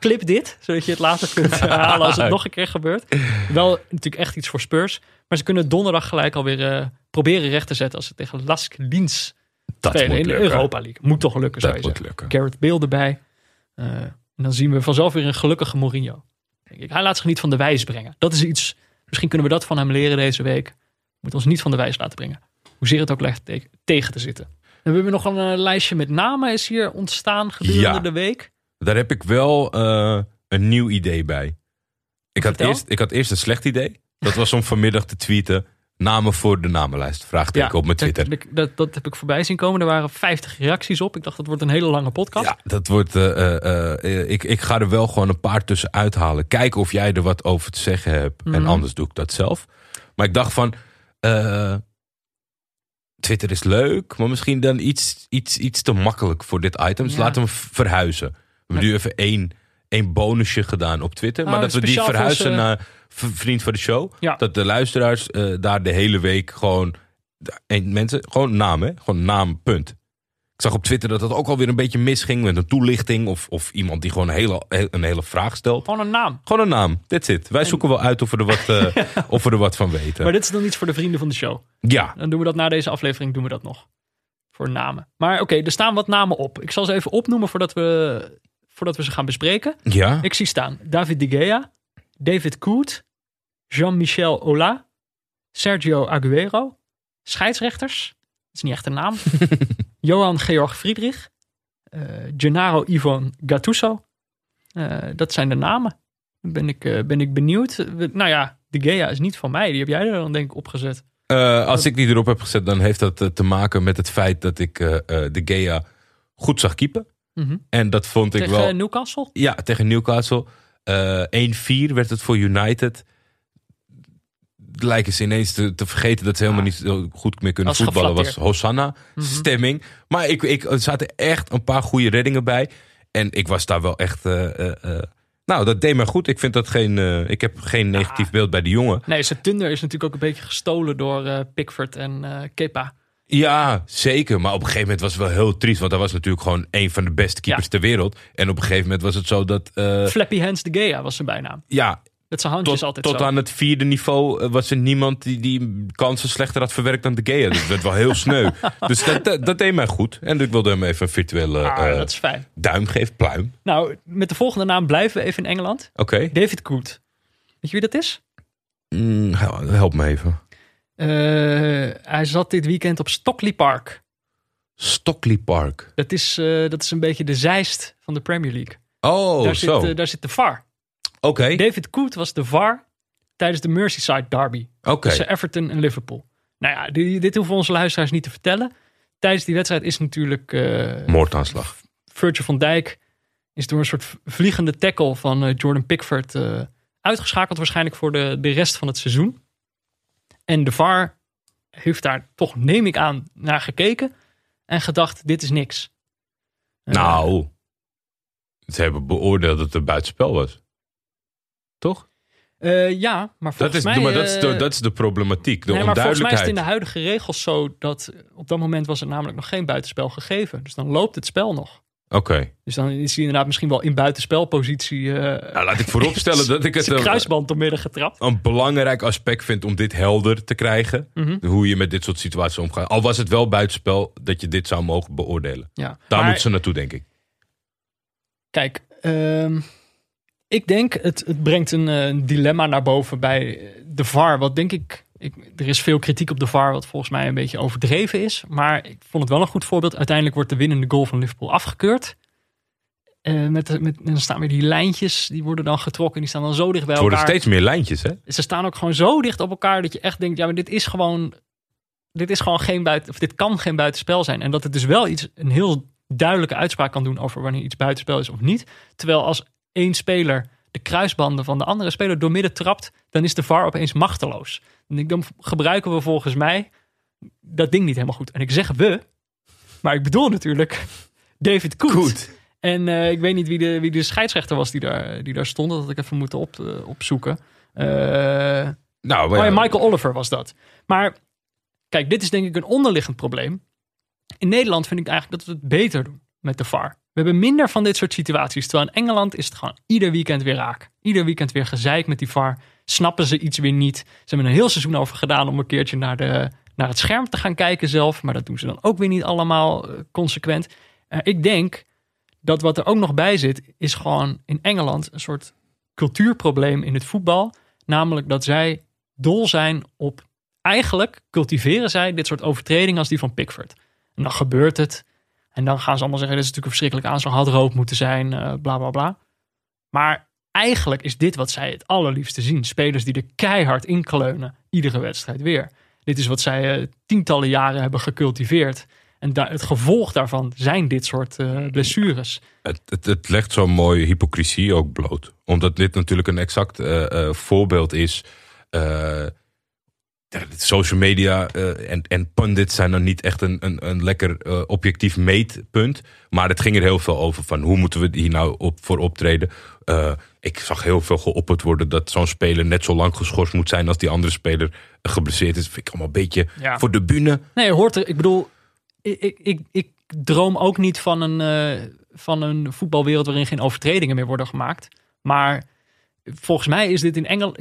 Clip dit, zodat je het later kunt herhalen als het nog een keer gebeurt. Wel natuurlijk echt iets voor Spurs. Maar ze kunnen donderdag gelijk alweer proberen recht te zetten als ze tegen Lask Linz spelen in de Europa League. Moet toch lukken, zou je zeggen. Gareth Bale erbij. En dan zien we vanzelf weer een gelukkige Mourinho. Denk ik. Hij laat zich niet van de wijs brengen. Dat is iets, misschien kunnen we dat van hem leren deze week. Moet ons niet van de wijs laten brengen. Hoezeer het ook lijkt tegen te zitten. En we hebben nog een lijstje met namen is hier ontstaan gedurende de week. Daar heb ik wel een nieuw idee bij. Ik had eerst een slecht idee. Dat was om vanmiddag te tweeten. Namen voor de namenlijst. Vraagteken op mijn Twitter. Dat heb ik voorbij zien komen. Er waren 50 reacties op. Ik dacht, dat wordt een hele lange podcast. Ja, dat wordt... ik ga er wel gewoon een paar tussen uithalen. Kijken of jij er wat over te zeggen hebt. Mm-hmm. En anders doe ik dat zelf. Maar ik dacht van... Twitter is leuk. Maar misschien dan iets te makkelijk voor dit item. Dus laten we verhuizen. We hebben nu even één bonusje gedaan op Twitter. Maar dat we die verhuizen naar Vriend van de Show. Ja. Dat de luisteraars daar de hele week gewoon... En mensen, gewoon naam, hè? Gewoon naam, punt. Ik zag op Twitter dat dat ook alweer een beetje misging met een toelichting. Of iemand die gewoon een hele vraag stelt. Gewoon een naam. Gewoon een naam, that's it. Wij zoeken wel uit of we er wat, of we er wat van weten. Maar dit is dan iets voor de vrienden van de show. Ja. Dan doen we dat na deze aflevering, doen we dat nog. Voor namen. Maar oké, er staan wat namen op. Ik zal ze even opnoemen voordat we ze gaan bespreken. Ja. Ik zie staan David De Gea, David Coet, Jean-Michel Aulas, Sergio Aguero, scheidsrechters, dat is niet echt een naam, Johan Georg Friedrich, Gennaro Ivan Gattuso. Dat zijn de namen. Ben ik benieuwd. Nou ja, De Gea is niet van mij. Die heb jij er dan denk ik opgezet. Als ik die erop heb gezet, dan heeft dat te maken met het feit dat ik De Gea goed zag keepen. Mm-hmm. En dat vond ik wel... Tegen Newcastle? Ja, tegen Newcastle. 1-4 werd het voor United. Lijken ze ineens te vergeten dat ze helemaal niet zo goed meer kunnen voetballen. Dat was Hosanna, stemming. Maar er zaten echt een paar goede reddingen bij. En ik was daar wel echt... Nou, dat deed mij goed. Ik vind dat ik heb geen negatief beeld bij de jongen. Nee, zijn Tinder is natuurlijk ook een beetje gestolen door Pickford en Kepa. Ja, zeker. Maar op een gegeven moment was het wel heel triest. Want hij was natuurlijk gewoon een van de beste keepers ter wereld. En op een gegeven moment was het zo dat... Flappy Hands De Gea was zijn bijnaam. Ja. Met zijn handjes altijd tot zo. Tot aan het vierde niveau was er niemand die kansen slechter had verwerkt dan De Gea. Dat werd wel heel sneu. Dus dat deed mij goed. En ik wilde hem even een virtuele duim geven, pluim. Nou, met de volgende naam blijven we even in Engeland. Oké. David Coet. Weet je wie dat is? Help me even. Hij zat dit weekend op Stockley Park. Stockley Park? Dat is een beetje de Zeist van de Premier League. Oh, daar zit de VAR. Okay. David Coet was de VAR tijdens de Merseyside derby. Okay. Tussen Everton en Liverpool. Nou ja, dit hoeven onze luisteraars niet te vertellen. Tijdens die wedstrijd is natuurlijk... moordaanslag. Virgil van Dijk is door een soort vliegende tackle van Jordan Pickford uitgeschakeld. Waarschijnlijk voor de rest van het seizoen. En de VAR heeft daar toch, neem ik aan, naar gekeken. En gedacht, dit is niks. Nou, ze hebben beoordeeld dat het buitenspel was. Toch? Ja, maar volgens mij... Dat is de problematiek, de onduidelijkheid. Maar volgens mij is het in de huidige regels zo dat... Op dat moment was er namelijk nog geen buitenspel gegeven. Dus dan loopt het spel nog. Oké. Dus dan is hij inderdaad misschien wel in buitenspelpositie... Nou, laat ik vooropstellen dat ik het... Zijn kruisband doormidden getrapt. Een belangrijk aspect vind om dit helder te krijgen. Mm-hmm. Hoe je met dit soort situaties omgaat. Al was het wel buitenspel dat je dit zou mogen beoordelen. Ja, daar moeten ze naartoe, denk ik. Kijk, ik denk, het brengt een dilemma naar boven bij de VAR. Wat denk ik, er is veel kritiek op de VAR, wat volgens mij een beetje overdreven is. Maar ik vond het wel een goed voorbeeld. Uiteindelijk wordt de winnende goal van Liverpool afgekeurd. En dan staan weer die lijntjes, die worden dan getrokken. En die staan dan zo dicht bij elkaar. Het worden steeds meer lijntjes, hè? Ze staan ook gewoon zo dicht op elkaar dat je echt denkt... Ja, maar dit is gewoon dit kan geen buitenspel zijn. En dat het dus wel een heel duidelijke uitspraak kan doen over wanneer iets buitenspel is of niet. Terwijl als... Eén speler de kruisbanden van de andere speler doormidden trapt, dan is de VAR opeens machteloos. En dan gebruiken we volgens mij dat ding niet helemaal goed. En ik zeg we, maar ik bedoel natuurlijk David Koet. En ik weet niet wie de scheidsrechter was die daar stond. Dat had ik even moeten opzoeken. Michael Oliver was dat. Maar kijk, dit is denk ik een onderliggend probleem. In Nederland vind ik eigenlijk dat we het beter doen met de VAR. We hebben minder van dit soort situaties. Terwijl in Engeland is het gewoon ieder weekend weer raak. Ieder weekend weer gezeik met die VAR. Snappen ze iets weer niet. Ze hebben een heel seizoen over gedaan om een keertje naar het scherm te gaan kijken zelf. Maar dat doen ze dan ook weer niet allemaal consequent. Ik denk dat wat er ook nog bij zit, is gewoon in Engeland een soort cultuurprobleem in het voetbal. Namelijk dat zij dol zijn op... Eigenlijk cultiveren zij dit soort overtredingen als die van Pickford. En dan gebeurt het. En dan gaan ze allemaal zeggen, dit is natuurlijk een verschrikkelijk aanslag, had rood moeten zijn, bla bla bla. Maar eigenlijk is dit wat zij het allerliefste zien. Spelers die er keihard in kleunen, iedere wedstrijd weer. Dit is wat zij tientallen jaren hebben gecultiveerd. En het gevolg daarvan zijn dit soort blessures. Het legt zo'n mooie hypocrisie ook bloot. Omdat dit natuurlijk een exact voorbeeld is. Social media en pundits zijn dan niet echt een lekker objectief meetpunt. Maar het ging er heel veel over van hoe moeten we hier nou voor optreden. Ik zag heel veel geopperd worden dat zo'n speler net zo lang geschorst moet zijn als die andere speler geblesseerd is. Dat vind ik allemaal een beetje voor de bühne. Nee, hoort er. Ik bedoel, ik droom ook niet van een voetbalwereld waarin geen overtredingen meer worden gemaakt. Maar volgens mij is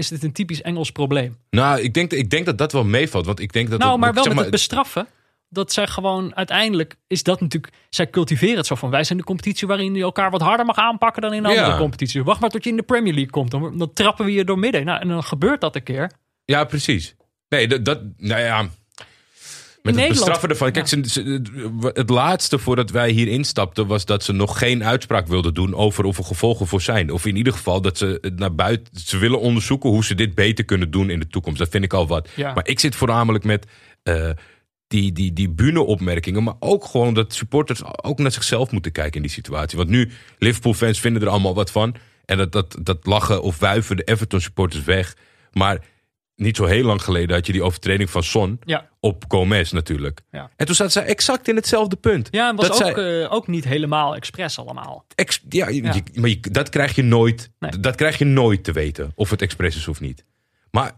dit een typisch Engels probleem. Nou, ik denk dat dat wel meevalt. Want ik denk dat het bestraffen. Dat zij gewoon uiteindelijk is dat natuurlijk... Zij cultiveren het zo van, wij zijn de competitie waarin je elkaar wat harder mag aanpakken dan in de andere competities. Wacht maar tot je in de Premier League komt. Dan trappen we je door midden. Nou, en dan gebeurt dat een keer. Ja, precies. Nee, met het bestraffen ervan. Kijk, het laatste voordat wij hier instapten was dat ze nog geen uitspraak wilden doen over of er gevolgen voor zijn. Of in ieder geval dat ze naar buiten... Ze willen onderzoeken hoe ze dit beter kunnen doen in de toekomst. Dat vind ik al wat. Ja. Maar ik zit voornamelijk met die bühne-opmerkingen. Maar ook gewoon dat supporters ook naar zichzelf moeten kijken in die situatie. Want nu, Liverpool-fans vinden er allemaal wat van. En dat lachen of wuiven de Everton-supporters weg. Maar niet zo heel lang geleden had je die overtreding van Son op Gomez natuurlijk. Ja. En toen zat zij exact in hetzelfde punt. Ja, en was dat ook niet helemaal expres allemaal. Dat krijg je nooit. Nee. Dat krijg je nooit te weten of het expres is of niet. Maar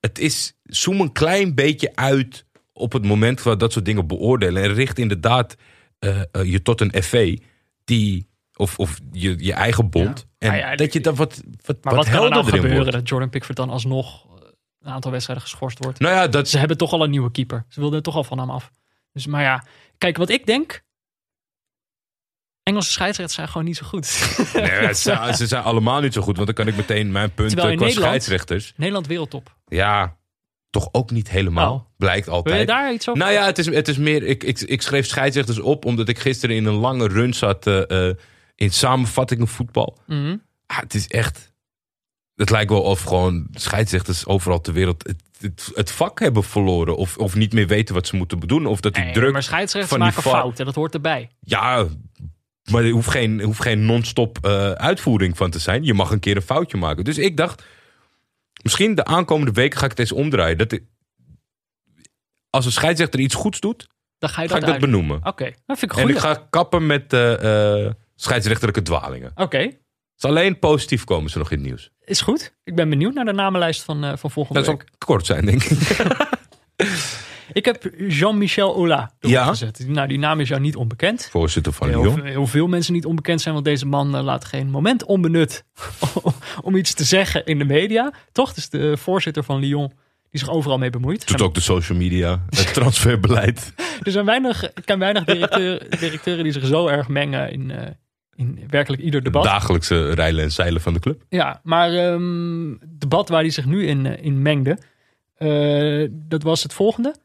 het is zoom een klein beetje uit op het moment waar dat soort dingen beoordelen en richt inderdaad je tot een FV die of je eigen bond en dat je dan wat kan er nou gebeuren wordt. Dat Jordan Pickford dan alsnog een aantal wedstrijden geschorst wordt. Nou ja, ze hebben toch al een nieuwe keeper. Ze wilden er toch al van hem af. Dus, maar ja, kijk, wat ik denk... Engelse scheidsrechters zijn gewoon niet zo goed. Nee, ze zijn allemaal niet zo goed. Want dan kan ik meteen mijn punten qua scheidsrechters... Nederland wereldtop. Ja, toch ook niet helemaal. Oh. Blijkt altijd. Wil je daar iets over? Nou ja, het is meer... Ik schreef scheidsrechters op omdat ik gisteren in een lange run zat... in samenvattingen voetbal. Mm-hmm. Het is echt... Het lijkt wel of gewoon scheidsrechters overal ter wereld het vak hebben verloren. Of niet meer weten wat ze moeten doen. Of dat die druk maar scheidsrechters maken fouten, dat hoort erbij. Ja, maar er hoeft geen non-stop uitvoering van te zijn. Je mag een keer een foutje maken. Dus ik dacht, misschien de aankomende weken ga ik het eens omdraaien. Als een scheidsrechter iets goeds doet, dan ga ik dat benoemen. Okay. Dat vind ik goed. En ik ga kappen met scheidsrechterlijke dwalingen. Oké. Dus alleen positief komen ze nog in het nieuws. Is goed. Ik ben benieuwd naar de namenlijst van volgende week. Dat zal kort zijn, denk ik. Ik heb Jean-Michel Aulas gezet. Nou, die naam is jou niet onbekend. Voorzitter van Lyon. Heel veel mensen niet onbekend zijn, want deze man laat geen moment onbenut om iets te zeggen in de media. Toch? Dus de voorzitter van Lyon die zich overal mee bemoeit. Doet ook de social media, het transferbeleid. Er zijn weinig directeuren die zich zo erg mengen in werkelijk ieder debat. Dagelijkse rijlen en zeilen van de club. Ja, maar het debat waar hij zich nu in mengde... dat was het volgende.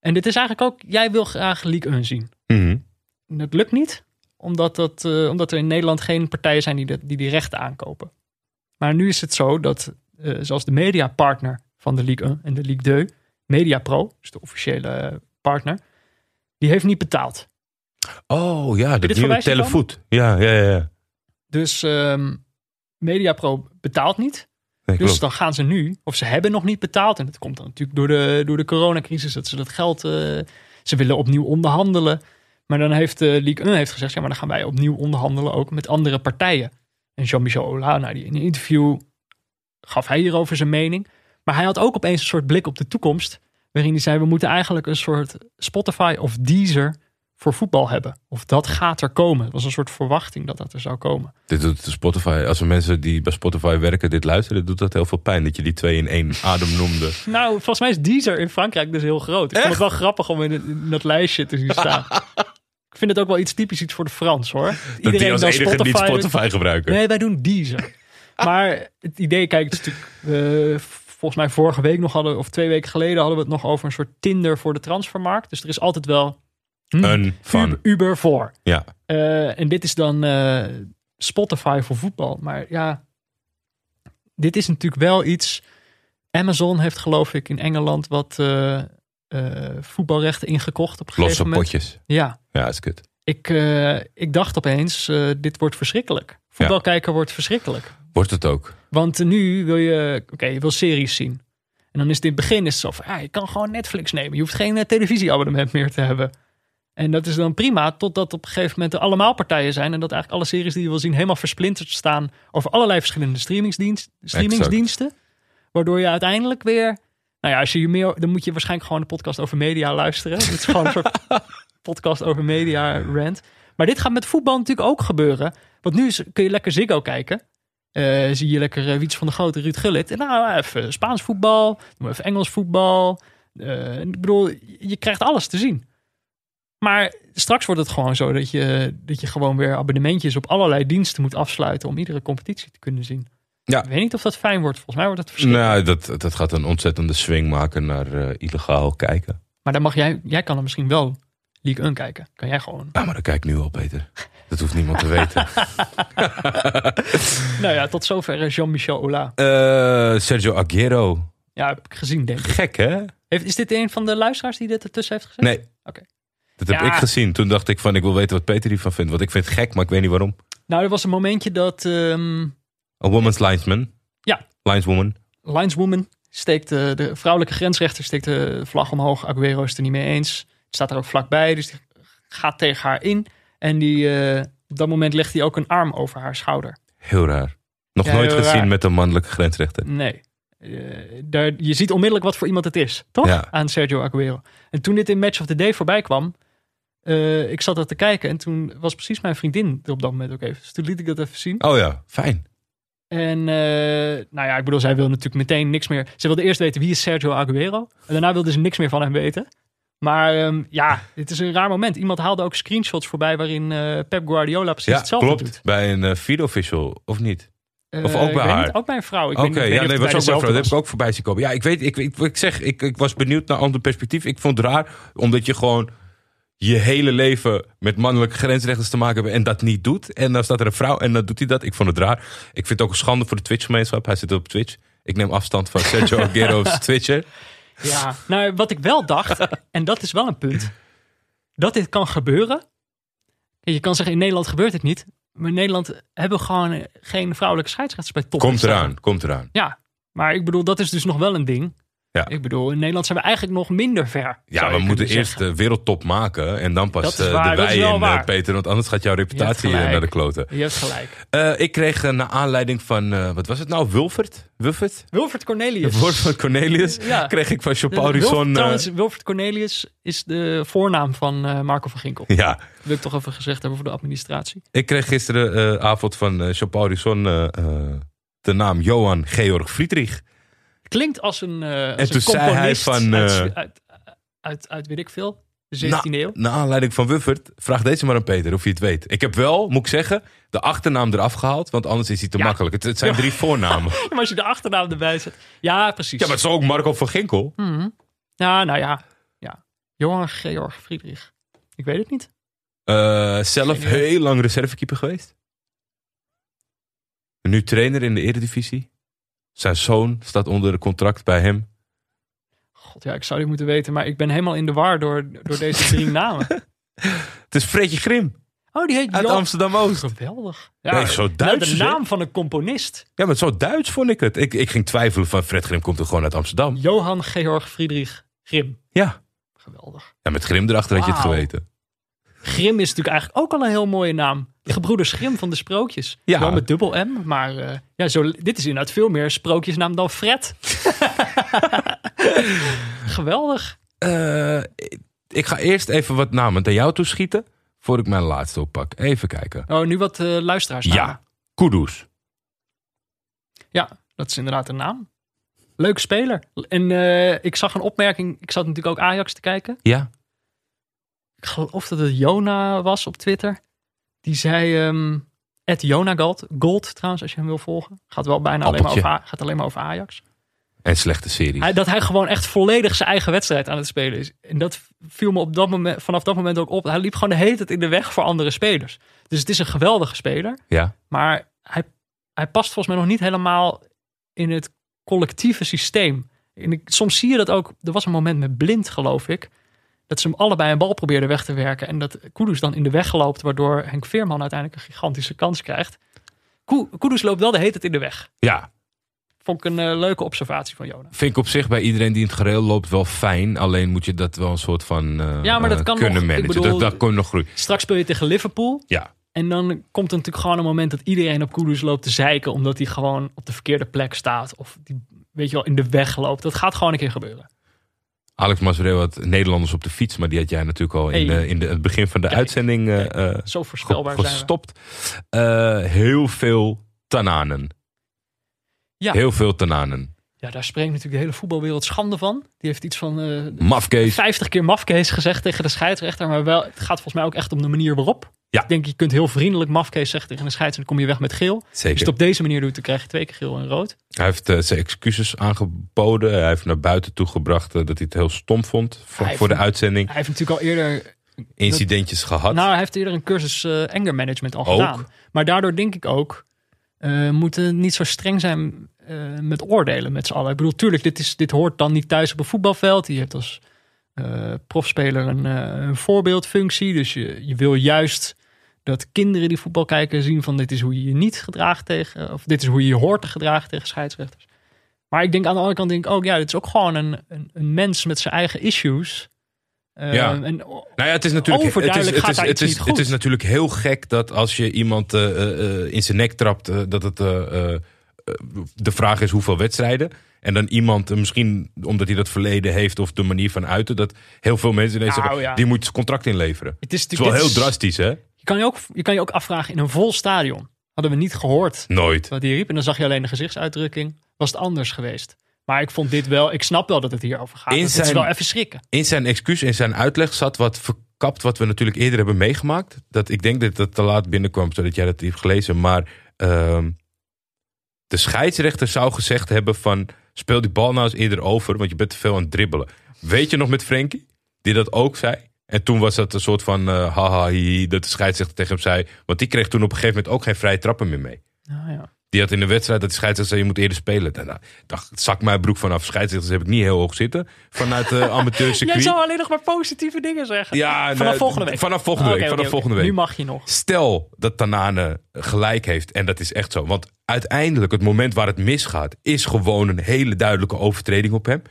En dit is eigenlijk ook... Jij wil graag Ligue 1 zien. Mm-hmm. Dat lukt niet. Omdat er in Nederland geen partijen zijn die rechten aankopen. Maar nu is het zo dat... zoals de mediapartner van de Ligue 1 en de Ligue 2... MediaPro, dus de officiële partner... die heeft niet betaald... Oh ja, de nieuwe Telefoot. Ja. Dus Mediapro betaalt niet. Nee, dus dan gaan ze nu, of ze hebben nog niet betaald. En dat komt dan natuurlijk door de coronacrisis. Dat ze dat geld, ze willen opnieuw onderhandelen. Maar dan heeft Ligue 1 heeft gezegd, ja, maar dan gaan wij opnieuw onderhandelen ook met andere partijen. En Jean-Michel Aulas, in een interview gaf hij hierover zijn mening. Maar hij had ook opeens een soort blik op de toekomst. Waarin hij zei, we moeten eigenlijk een soort Spotify of Deezer voor voetbal hebben. Of dat gaat er komen. Het was een soort verwachting dat er zou komen. Dit doet Spotify, als we mensen die bij Spotify werken dit luisteren, doet dat heel veel pijn dat je die twee in één adem noemde. Nou, volgens mij is Deezer in Frankrijk dus heel groot. Ik vond het wel grappig om in dat lijstje te zien staan. Ik vind het ook wel iets typisch voor de Frans, hoor. Iedereen die als enige Spotify, niet Spotify gebruiken. Nee, wij doen Deezer. Maar het idee, kijk, het is natuurlijk... Volgens mij vorige week nog hadden, of 2 weken geleden hadden we het nog over een soort Tinder voor de transfermarkt. Dus er is altijd wel een van Uber voor. Ja. En dit is dan Spotify voor voetbal. Maar ja, dit is natuurlijk wel iets. Amazon heeft, geloof ik, in Engeland wat voetbalrechten ingekocht op een gegeven moment. Losse potjes. Ja. Ja, is kut. Ik dacht opeens, dit wordt verschrikkelijk. Voetbalkijker wordt verschrikkelijk. Wordt het ook. Want nu wil je, je wil series zien. En dan is het in het begin zo van, je kan gewoon Netflix nemen. Je hoeft geen televisieabonnement meer te hebben. En dat is dan prima, totdat op een gegeven moment er allemaal partijen zijn. En dat eigenlijk alle series die je wil zien helemaal versplinterd staan over allerlei verschillende streamingsdiensten. Waardoor je uiteindelijk weer, als je meer, dan moet je waarschijnlijk gewoon een podcast over media luisteren. Het is gewoon een soort podcast over media rant. Maar dit gaat met voetbal natuurlijk ook gebeuren. Want nu kun je lekker Ziggo kijken. Zie je lekker Wiets van de Groot en Ruud Gullit. En nou, even Spaans voetbal. Even Engels voetbal. Ik bedoel, je krijgt alles te zien. Maar straks wordt het gewoon zo dat je gewoon weer abonnementjes op allerlei diensten moet afsluiten om iedere competitie te kunnen zien. Ja. Ik weet niet of dat fijn wordt. Volgens mij wordt het verschrikkelijk. Nou, dat gaat een ontzettende swing maken naar illegaal kijken. Maar dan mag jij kan er misschien wel League 1 kijken. Kan jij gewoon... Ja, maar dat kijk ik nu al, Peter. Dat hoeft niemand te weten. Tot zover Jean-Michel Aulas. Sergio Aguero. Ja, heb ik gezien, denk ik. Gek, hè? Is dit een van de luisteraars die dit ertussen heeft gezegd? Nee. Okay. Dat heb ik gezien. Toen dacht ik van, ik wil weten wat Peter hiervan vindt. Want ik vind het gek, maar ik weet niet waarom. Nou, er was een momentje dat... A woman's linesman. Ja. Lineswoman. Steekt de vrouwelijke grensrechter steekt de vlag omhoog. Aguero is het er niet mee eens. Staat er ook vlakbij, dus die gaat tegen haar in. En op dat moment legt hij ook een arm over haar schouder. Heel raar. Nog nooit gezien raar. Met een mannelijke grensrechter. Nee. Je ziet onmiddellijk wat voor iemand het is, toch? Ja. Aan Sergio Aguero. En toen dit in Match of the Day voorbij kwam, ik zat dat te kijken. En toen was precies mijn vriendin er op dat moment ook even. Dus toen liet ik dat even zien. Oh ja, fijn. En ik bedoel, zij wilde natuurlijk meteen niks meer. Ze wilde eerst weten wie is Sergio Aguero. En daarna wilde ze niks meer van hem weten. Maar dit is een raar moment. Iemand haalde ook screenshots voorbij waarin Pep Guardiola precies hetzelfde klopt. Doet. Bij een feed official, of niet? Of ook bij haar? Niet, ook bij een vrouw. Was ook bij een vrouw. Dat heb ik ook voorbij zien komen. Ja, ik weet, ik was benieuwd naar een ander perspectief. Ik vond het raar, omdat je gewoon je hele leven met mannelijke grensrechters te maken hebt en dat niet doet. En dan staat er een vrouw en dan doet hij dat. Ik vond het raar. Ik vind het ook een schande voor de Twitch-gemeenschap. Hij zit op Twitch. Ik neem afstand van Sergio Aguero's Twitcher. Ja, wat ik wel dacht, en dat is wel een punt, dat dit kan gebeuren. Je kan zeggen, in Nederland gebeurt het niet. Maar in Nederland hebben we gewoon geen vrouwelijke scheidsrechters bij top. Komt eraan. Ja, maar ik bedoel, dat is dus nog wel een ding. Ja. Ik bedoel, in Nederland zijn we eigenlijk nog minder ver. Ja, we moeten eerst de wereldtop maken en dan pas erbij in, Peter. Want anders gaat jouw reputatie naar de kloten. Je hebt gelijk. Ik kreeg naar aanleiding van, wat was het nou, Wilfred Cornelius. Wilfred Cornelius kreeg ik van Jean-Paul Risson. Trouwens, Wilfred Cornelius is de voornaam van Marco van Ginkel. Ja. Dat wil ik toch even gezegd hebben voor de administratie. Ik kreeg gisteravond van Jean-Paul Risson de naam Johan Georg Friedrich. Klinkt als een componist van, uit weet ik veel, de 17e eeuw. Naar aanleiding van Wilfred, vraag deze maar aan Peter of je het weet. Ik heb wel, moet ik zeggen, de achternaam eraf gehaald, want anders is hij te makkelijk. Het zijn 3 voornamen. Maar als je de achternaam erbij zet. Ja, precies. Ja, maar het is ook Marco van Ginkel. Mm-hmm. Ja. Johan Georg Friedrich. Ik weet het niet. Zelf heel lang reservekeeper geweest. Nu trainer in de Eredivisie. Zijn zoon staat onder contract bij hem. God, ik zou dit moeten weten, maar ik ben helemaal in de war door deze 3 namen. Het is Fredje Grim. Oh, die heet uit Amsterdam-Oost. Geweldig. Ja, nee, zo Duits, de naam van een componist. Ja, maar zo Duits vond ik het. Ik ging twijfelen van Fred Grim komt er gewoon uit Amsterdam. Johan Georg Friedrich Grim. Ja. Geweldig. Ja, met Grim erachter had je het geweten. Grim is natuurlijk eigenlijk ook al een heel mooie naam. De gebroeders Grim van de sprookjes. Ja. Wel met dubbel M, maar ja, dit is inderdaad veel meer sprookjesnaam dan Fred. Geweldig. Ik ga eerst even wat namen aan jou toeschieten. Voor ik mijn laatste oppak. Even kijken. Oh, nu wat luisteraars. Ja, Kudus. Ja, dat is inderdaad een naam. Leuk speler. En ik zag een opmerking. Ik zat natuurlijk ook Ajax te kijken. Ja. Ik geloof dat het Jona was op Twitter. Die zei... @JonaGold trouwens, als je hem wil volgen. Gaat wel bijna alleen maar over Ajax. En slechte series. Dat hij gewoon echt volledig zijn eigen wedstrijd aan het spelen is. En dat viel me op dat moment, vanaf dat moment ook op. Hij liep gewoon de hele tijd in de weg voor andere spelers. Dus het is een geweldige speler. Ja. Maar hij past volgens mij nog niet helemaal in het collectieve systeem. En soms zie je dat ook. Er was een moment met Blind, geloof ik. Dat ze hem allebei een bal probeerden weg te werken. En dat Kudus dan in de weg loopt. Waardoor Henk Veerman uiteindelijk een gigantische kans krijgt. Kudus loopt wel de hele tijd in de weg. Ja. Vond ik een leuke observatie van Jona. Vind ik op zich bij iedereen die in het gereel loopt wel fijn. Alleen moet je dat wel een soort van dat kan kunnen nog, managen. Dat kan nog groeien. Straks speel je tegen Liverpool. Ja. En dan komt er natuurlijk gewoon een moment dat iedereen op Kudus loopt te zeiken. Omdat hij gewoon op de verkeerde plek staat. Of die, weet je wel, in de weg loopt. Dat gaat gewoon een keer gebeuren. Alex Masreel had Nederlanders op de fiets. Maar die had jij natuurlijk al in het begin van de uitzending zo voorspelbaar gestopt. Heel veel Tananen. Ja. Heel veel Tananen. Ja, daar spreekt natuurlijk de hele voetbalwereld schande van. Die heeft iets van 50 keer mafkees gezegd tegen de scheidsrechter. Maar wel, het gaat volgens mij ook echt om de manier waarop. Ja. Ik denk, je kunt heel vriendelijk mafkees zeggen tegen de scheidsrechter. Dan kom je weg met geel. Zeker. Als je het op deze manier doet, dan krijg je 2 keer geel en rood. Hij heeft zijn excuses aangeboden. Hij heeft naar buiten toegebracht dat hij het heel stom vond voor de uitzending. Hij heeft natuurlijk al eerder... incidentjes gehad. Nou, hij heeft eerder een cursus anger management al gedaan. Maar daardoor denk ik ook... moeten niet zo streng zijn met oordelen met z'n allen. Ik bedoel, tuurlijk, dit hoort dan niet thuis op een voetbalveld. Je hebt als profspeler een voorbeeldfunctie. Dus je wil juist dat kinderen die voetbal kijken zien van... dit is hoe je je niet gedraagt tegen... of dit is hoe je je hoort te gedragen tegen scheidsrechters. Maar ik denk aan de andere kant dit is ook gewoon een mens met zijn eigen issues... Het is natuurlijk heel gek dat als je iemand in zijn nek trapt, dat het de vraag is hoeveel wedstrijden. En dan iemand, misschien omdat hij dat verleden heeft of de manier van uiten, dat heel veel mensen ineens zeggen, die moet zijn contract inleveren. Het is wel heel drastisch, hè? Je kan je ook afvragen, in een vol stadion hadden we niet gehoord wat hij riep. En dan zag je alleen de gezichtsuitdrukking. Was het anders geweest? Maar ik vond dit wel... Ik snap wel dat het hierover gaat. Het is wel even schrikken. In zijn excuus, in zijn uitleg zat wat verkapt... wat we natuurlijk eerder hebben meegemaakt. Dat ik denk dat dat te laat binnenkwam... zodat jij dat hebt gelezen. Maar de scheidsrechter zou gezegd hebben van... speel die bal nou eens eerder over... want je bent te veel aan het dribbelen. Weet je nog met Frenkie? Die dat ook zei. En toen was dat een soort van... dat de scheidsrechter tegen hem zei... want die kreeg toen op een gegeven moment ook geen vrije trappen meer mee. Nou ja. Die had in de wedstrijd dat de scheidsrechter zei, je moet eerder spelen. Daarna dacht, zak mijn broek vanaf. Scheidsrechters heb ik niet heel hoog zitten. Vanuit de amateurcircuit. Jij zou alleen nog maar positieve dingen zeggen. Ja, vanaf volgende week. Vanaf volgende week. Nu mag je nog. Stel dat Tanane gelijk heeft. En dat is echt zo. Want uiteindelijk, het moment waar het misgaat... is gewoon een hele duidelijke overtreding op hem.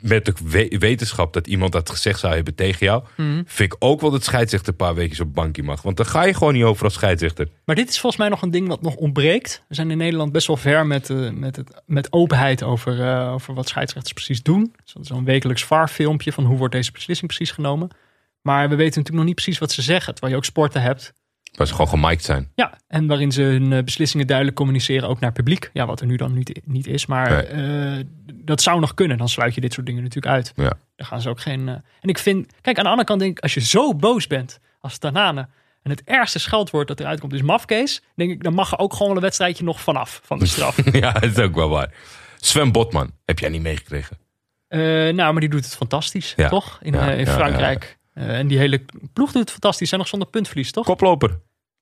Met de wetenschap dat iemand dat gezegd zou hebben tegen jou... Vind ik ook wel dat scheidsrechter een paar weken op bankje mag. Want dan ga je gewoon niet over als scheidsrechter. Maar dit is volgens mij nog een ding wat nog ontbreekt. We zijn in Nederland best wel ver met openheid over wat scheidsrechters precies doen. Zo'n wekelijks VAR-filmpje van hoe wordt deze beslissing precies genomen. Maar we weten natuurlijk nog niet precies wat ze zeggen. Terwijl je ook sporten hebt. Waar ze gewoon gemiked zijn. Ja, en waarin ze hun beslissingen duidelijk communiceren, ook naar het publiek. Ja, wat er nu dan niet is, maar nee. Dat zou nog kunnen. Dan sluit je dit soort dingen natuurlijk uit. Ja. Dan gaan ze ook geen... En ik vind... Kijk, aan de andere kant denk ik, als je zo boos bent als Tanane en het ergste scheldwoord dat eruit komt is mafkees, denk ik, dan mag er ook gewoon een wedstrijdje nog vanaf van de straf. Ja, dat is ook wel waar. Sven Botman, heb jij niet meegekregen? Maar die doet het fantastisch, toch? In Frankrijk. Ja, ja. En die hele ploeg doet het fantastisch. Zijn nog zonder puntverlies, toch?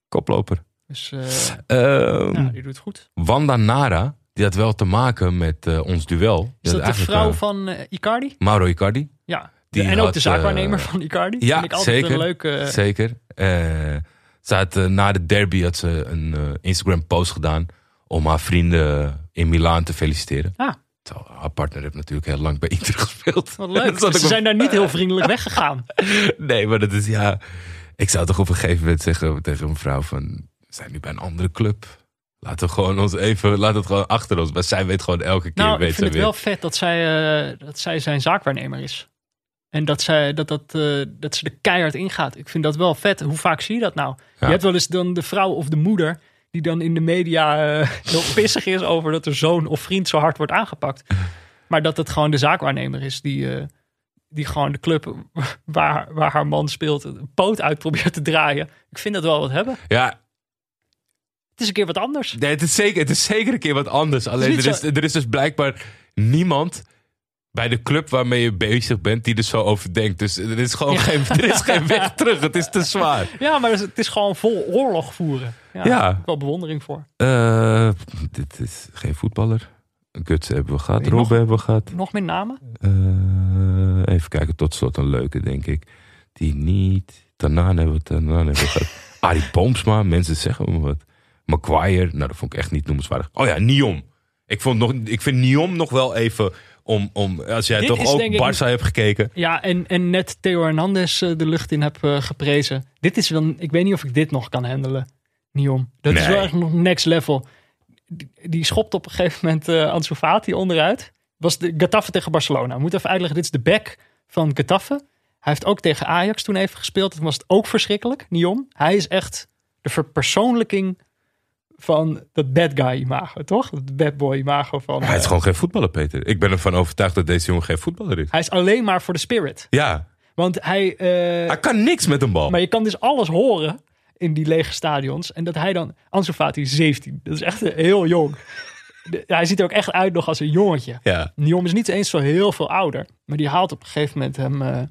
Koploper. Dus die doet het goed. Wanda Nara, die had wel te maken met ons duel. Is dat de vrouw van Icardi? Mauro Icardi. Ja, die en ook de zaakwaarnemer van Icardi. Ja, vind ik altijd zeker. Een leuke... Zeker. Ze had, na de derby had ze een Instagram post gedaan om haar vrienden in Milaan te feliciteren. Ah. Haar partner heeft natuurlijk heel lang bij Inter gespeeld. Wat leuk. Dus ze zijn daar niet heel vriendelijk weggegaan. Nee, maar dat is ja... Ik zou toch op een gegeven moment zeggen tegen een vrouw van... We zijn nu bij een andere club. Laten we gewoon ons even... Laat het gewoon achter ons. Maar zij weet gewoon elke keer... Nou, weet ik vind het wel vet dat zij zijn zaakwaarnemer is. En dat ze er keihard ingaat. Ik vind dat wel vet. Hoe vaak zie je dat nou? Ja. Je hebt wel eens dan de vrouw of de moeder... die dan in de media heel pissig is over dat er zoon of vriend zo hard wordt aangepakt. Maar dat het gewoon de zaakwaarnemer is die gewoon de club waar haar man speelt een poot uit probeert te draaien. Ik vind dat wel wat hebben. Ja. Het is een keer wat anders. Nee, het is zeker een keer wat anders. Alleen er is dus blijkbaar niemand bij de club waarmee je bezig bent die er zo over denkt. Dus er is gewoon geen weg terug. Het is te zwaar. Ja, maar het is gewoon vol oorlog voeren. Ja, ja. Daar heb ik wel bewondering voor. Dit is geen voetballer. Gutsen hebben we gehad. Robben hebben we gehad. Nog meer namen? Even kijken. Tot slot een leuke, denk ik. Die niet. Tanaan hebben we gehad. Arie Boomsma. Mensen zeggen me wat. Maguire. Nou, dat vond ik echt niet noemenswaardig. Oh ja, Niom. Ik vind Niom nog wel even... als jij dit toch ook Barça hebt gekeken. Ja, en net Theo Hernandez de lucht in heb geprezen. Dit is wel... Ik weet niet of ik dit nog kan handelen. Niom. Dat is wel echt nog next level. Die schopt op een gegeven moment Ansu Fati onderuit. Was de Getafe tegen Barcelona. Ik moet even uitleggen, dit is de back van Getafe. Hij heeft ook tegen Ajax toen even gespeeld. Toen was het ook verschrikkelijk, Niom. Hij is echt de verpersoonlijking van dat bad guy imago, toch? Dat bad boy imago van... Hij is gewoon geen voetballer, Peter. Ik ben ervan overtuigd dat deze jongen geen voetballer is. Hij is alleen maar voor de spirit. Ja. Want hij kan niks met een bal. Maar je kan dus alles horen in die lege stadions. En dat hij dan... Ansu Fati is 17. Dat is echt heel jong. Hij ziet er ook echt uit nog als een jongetje. Ja. Die jongen is niet eens zo heel veel ouder. Maar die haalt op een gegeven moment hem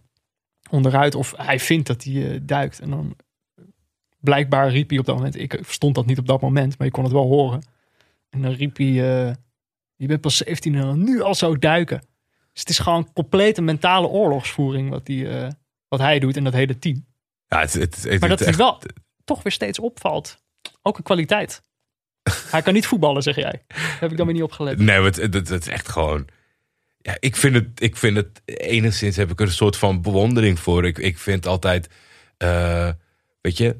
onderuit. Of hij vindt dat hij duikt. En dan... Blijkbaar riep hij op dat moment... Ik verstond dat niet op dat moment, maar je kon het wel horen. En dan riep hij... je bent pas 17 en dan nu al zo duiken. Dus het is gewoon complete mentale oorlogsvoering... wat hij doet en dat hele team. Ja, maar dat hij wel toch weer steeds opvalt. Ook een kwaliteit. Hij kan niet voetballen, zeg jij. Daar heb ik dan weer niet op gelet. Nee, dat is echt gewoon... Ja, ik vind het... Enigszins heb ik er een soort van bewondering voor. Ik vind altijd... Weet je,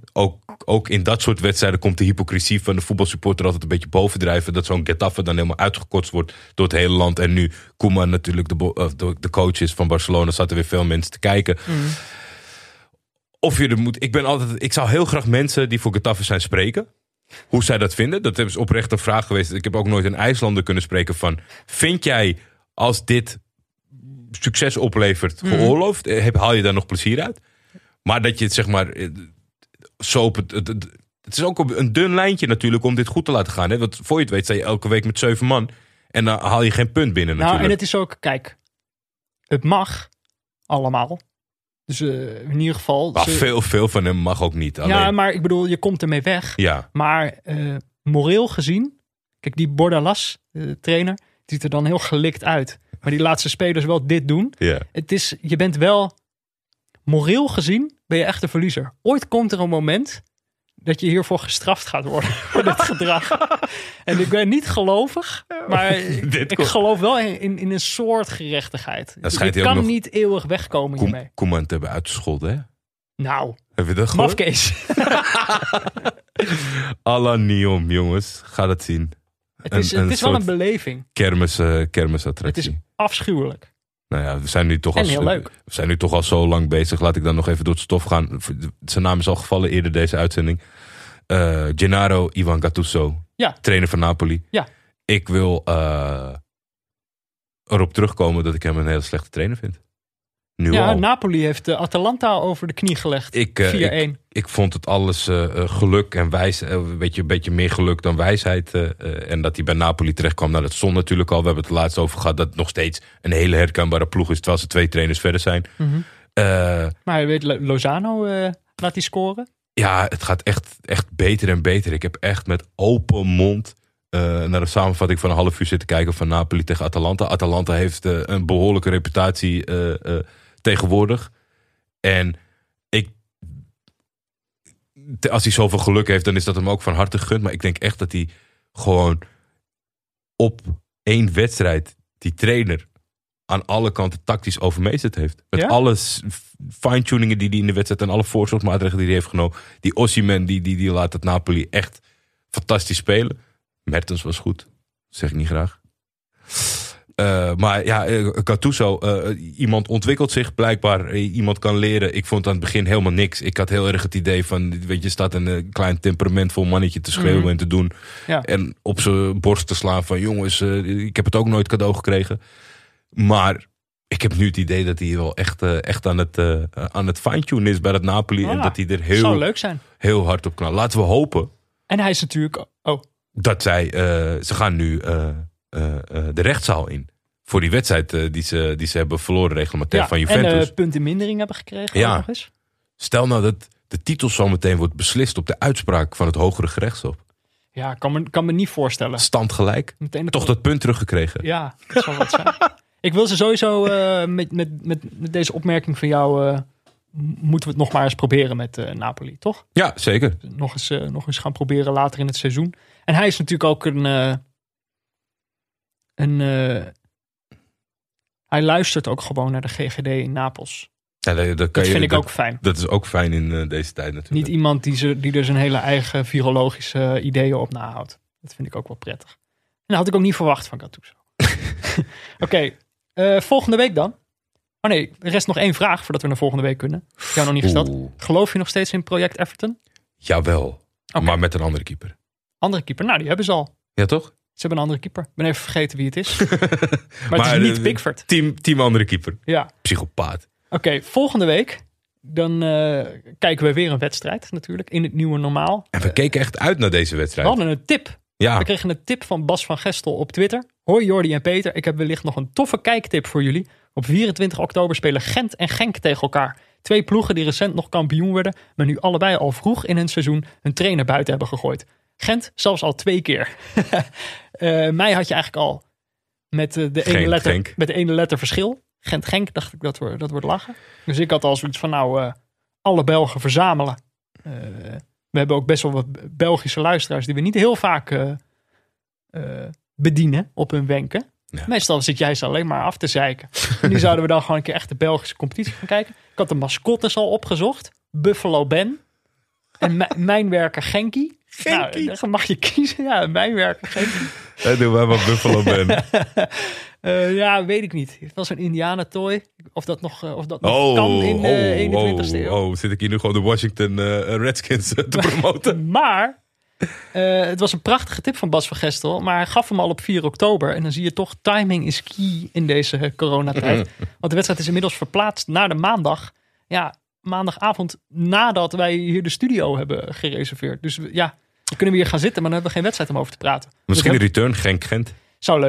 ook in dat soort wedstrijden komt de hypocrisie van de voetbalsupporter altijd een beetje bovendrijven. Dat zo'n Getafe dan helemaal uitgekotst wordt door het hele land. En nu Koeman natuurlijk de coach is van Barcelona. Zaten weer veel mensen te kijken. Mm. Of je er moet... Ik zou heel graag mensen die voor Getafe zijn spreken. Hoe zij dat vinden. Dat is oprecht een vraag geweest. Ik heb ook nooit een IJslander kunnen spreken van... Vind jij als dit succes oplevert geoorloofd? Haal je daar nog plezier uit? Maar dat je het zeg maar... Het is ook een dun lijntje natuurlijk om dit goed te laten gaan. Hè? Want voor je het weet sta je elke week met 7 man. En dan haal je geen punt binnen natuurlijk. Nou, en het is ook... Kijk, het mag allemaal. Dus in ieder geval... Veel van hem mag ook niet. Alleen... Ja, maar ik bedoel, je komt ermee weg. Ja. Maar moreel gezien... Kijk, die Bordalas, de trainer... ziet er dan heel gelikt uit. Maar die laatste spelers wel dit doen. Ja. Je bent wel... Moreel gezien ben je echt een verliezer. Ooit komt er een moment dat je hiervoor gestraft gaat worden. Voor dit gedrag. En ik ben niet gelovig. Maar ik geloof wel in een soort gerechtigheid. Je kan niet eeuwig wegkomen hiermee. Comment hebben uitgescholden, hè? Nou, heb je dat gehoord? Mafkees. Alla Niom, jongens. Ga dat zien. Het is wel een beleving. Kermisattractie. Het is afschuwelijk. Nou ja, we zijn nu toch al zo lang bezig. Laat ik dan nog even door het stof gaan. Zijn naam is al gevallen eerder deze uitzending. Gennaro Ivan Gattuso. Ja. Trainer van Napoli. Ja. Ik wil erop terugkomen dat ik hem een hele slechte trainer vind. Nu al. Napoli heeft Atalanta over de knie gelegd. 4-1. Ik vond het alles geluk en wijsheid. Een beetje meer geluk dan wijsheid. En dat hij bij Napoli terecht kwam. Nou, dat stond natuurlijk al. We hebben het laatst over gehad dat het nog steeds een hele herkenbare ploeg is. Terwijl ze 2 trainers verder zijn. Mm-hmm. Maar weet Lozano laat hij scoren? Ja, het gaat echt beter en beter. Ik heb echt met open mond... naar de samenvatting van een half uur zitten kijken van Napoli tegen Atalanta. Atalanta heeft een behoorlijke reputatie tegenwoordig. En ik als hij zoveel geluk heeft, dan is dat hem ook van harte gegund. Maar ik denk echt dat hij gewoon op één wedstrijd die trainer aan alle kanten tactisch overmeesterd heeft. Met alle fine-tuningen die hij in de wedstrijd en alle voorzorgsmaatregelen die hij heeft genomen. Die Osimhen, die laat het Napoli echt fantastisch spelen. Mertens was goed. Dat zeg ik niet graag. Maar ja, Gattuso, iemand ontwikkelt zich blijkbaar. Iemand kan leren. Ik vond aan het begin helemaal niks. Ik had heel erg het idee van, weet je, staat een klein temperamentvol mannetje te schreeuwen en te doen. Ja. En op zijn borst te slaan van, jongens, ik heb het ook nooit cadeau gekregen. Maar ik heb nu het idee dat hij wel echt aan het fine-tunen is bij dat Napoli. Voilà. En dat hij er heel hard op knalt. Laten we hopen. En hij is natuurlijk... Dat zij... ze gaan nu de rechtszaal in. Voor die wedstrijd die ze hebben verloren reglementair van Juventus. En punten mindering hebben gekregen. Ja. Nog eens. Stel nou dat de titel zometeen wordt beslist op de uitspraak van het hogere gerechtshof. Ja, ik kan me niet voorstellen. Stand gelijk. Meteen toch dat punt teruggekregen. Ja, dat zal wat zijn. Ik wil ze sowieso met deze opmerking van jou... moeten we het nog maar eens proberen met Napoli, toch? Ja, zeker. Nog eens gaan proberen later in het seizoen. En hij is natuurlijk ook hij luistert ook gewoon naar de GGD in Napels. Ja, dat vind ik ook fijn. Dat is ook fijn in deze tijd natuurlijk. Niet iemand die er zijn hele eigen virologische ideeën op nahoudt. Dat vind ik ook wel prettig. En dat had ik ook niet verwacht van Gattuso. Oké, volgende week dan. Oh nee, er rest nog één vraag voordat we naar volgende week kunnen. Ik heb jou nog niet gesteld. Geloof je nog steeds in project Everton? Jawel, maar met een andere keeper. Andere keeper? Nou, die hebben ze al. Ja, toch? Ze hebben een andere keeper. Ik ben even vergeten wie het is. maar het is niet Pickford. Team andere keeper. Ja. Psychopaat. Oké, volgende week. Dan kijken we weer een wedstrijd natuurlijk. In het nieuwe normaal. En we keken echt uit naar deze wedstrijd. We hadden een tip. Ja. We kregen een tip van Bas van Gestel op Twitter. Hoi Jordi en Peter, ik heb wellicht nog een toffe kijktip voor jullie. Op 24 oktober spelen Gent en Genk tegen elkaar. Twee ploegen die recent nog kampioen werden, maar nu allebei al vroeg in hun seizoen hun trainer buiten hebben gegooid. Gent zelfs al 2 keer. Mij had je eigenlijk al met de ene letter verschil. Gent-Genk dacht ik, dat wordt lachen. Dus ik had al zoiets van alle Belgen verzamelen. We hebben ook best wel wat Belgische luisteraars die we niet heel vaak bedienen op hun wenken. Ja. Meestal zit jij ze alleen maar af te zeiken. Nu zouden we dan gewoon een keer echt de Belgische competitie gaan kijken. Ik had de mascottes al opgezocht. Buffalo Ben. En mijnwerker Genki. Genki. Nou, dan mag je kiezen. Ja, mijnwerker Genki. Hij doet wel wat Buffalo Ben. Ja, weet ik niet. Het was een Indianentooi. Of dat nog kan in de 21ste eeuw. Zit ik hier nu gewoon de Washington Redskins te promoten? Maar... het was een prachtige tip van Bas van Gestel, maar hij gaf hem al op 4 oktober. En dan zie je toch, timing is key in deze coronatijd. Want de wedstrijd is inmiddels verplaatst naar de maandag. Ja, maandagavond nadat wij hier de studio hebben gereserveerd. Dus ja, dan kunnen we hier gaan zitten, maar dan hebben we geen wedstrijd om over te praten. Misschien dus een return Genk-Gent. Zou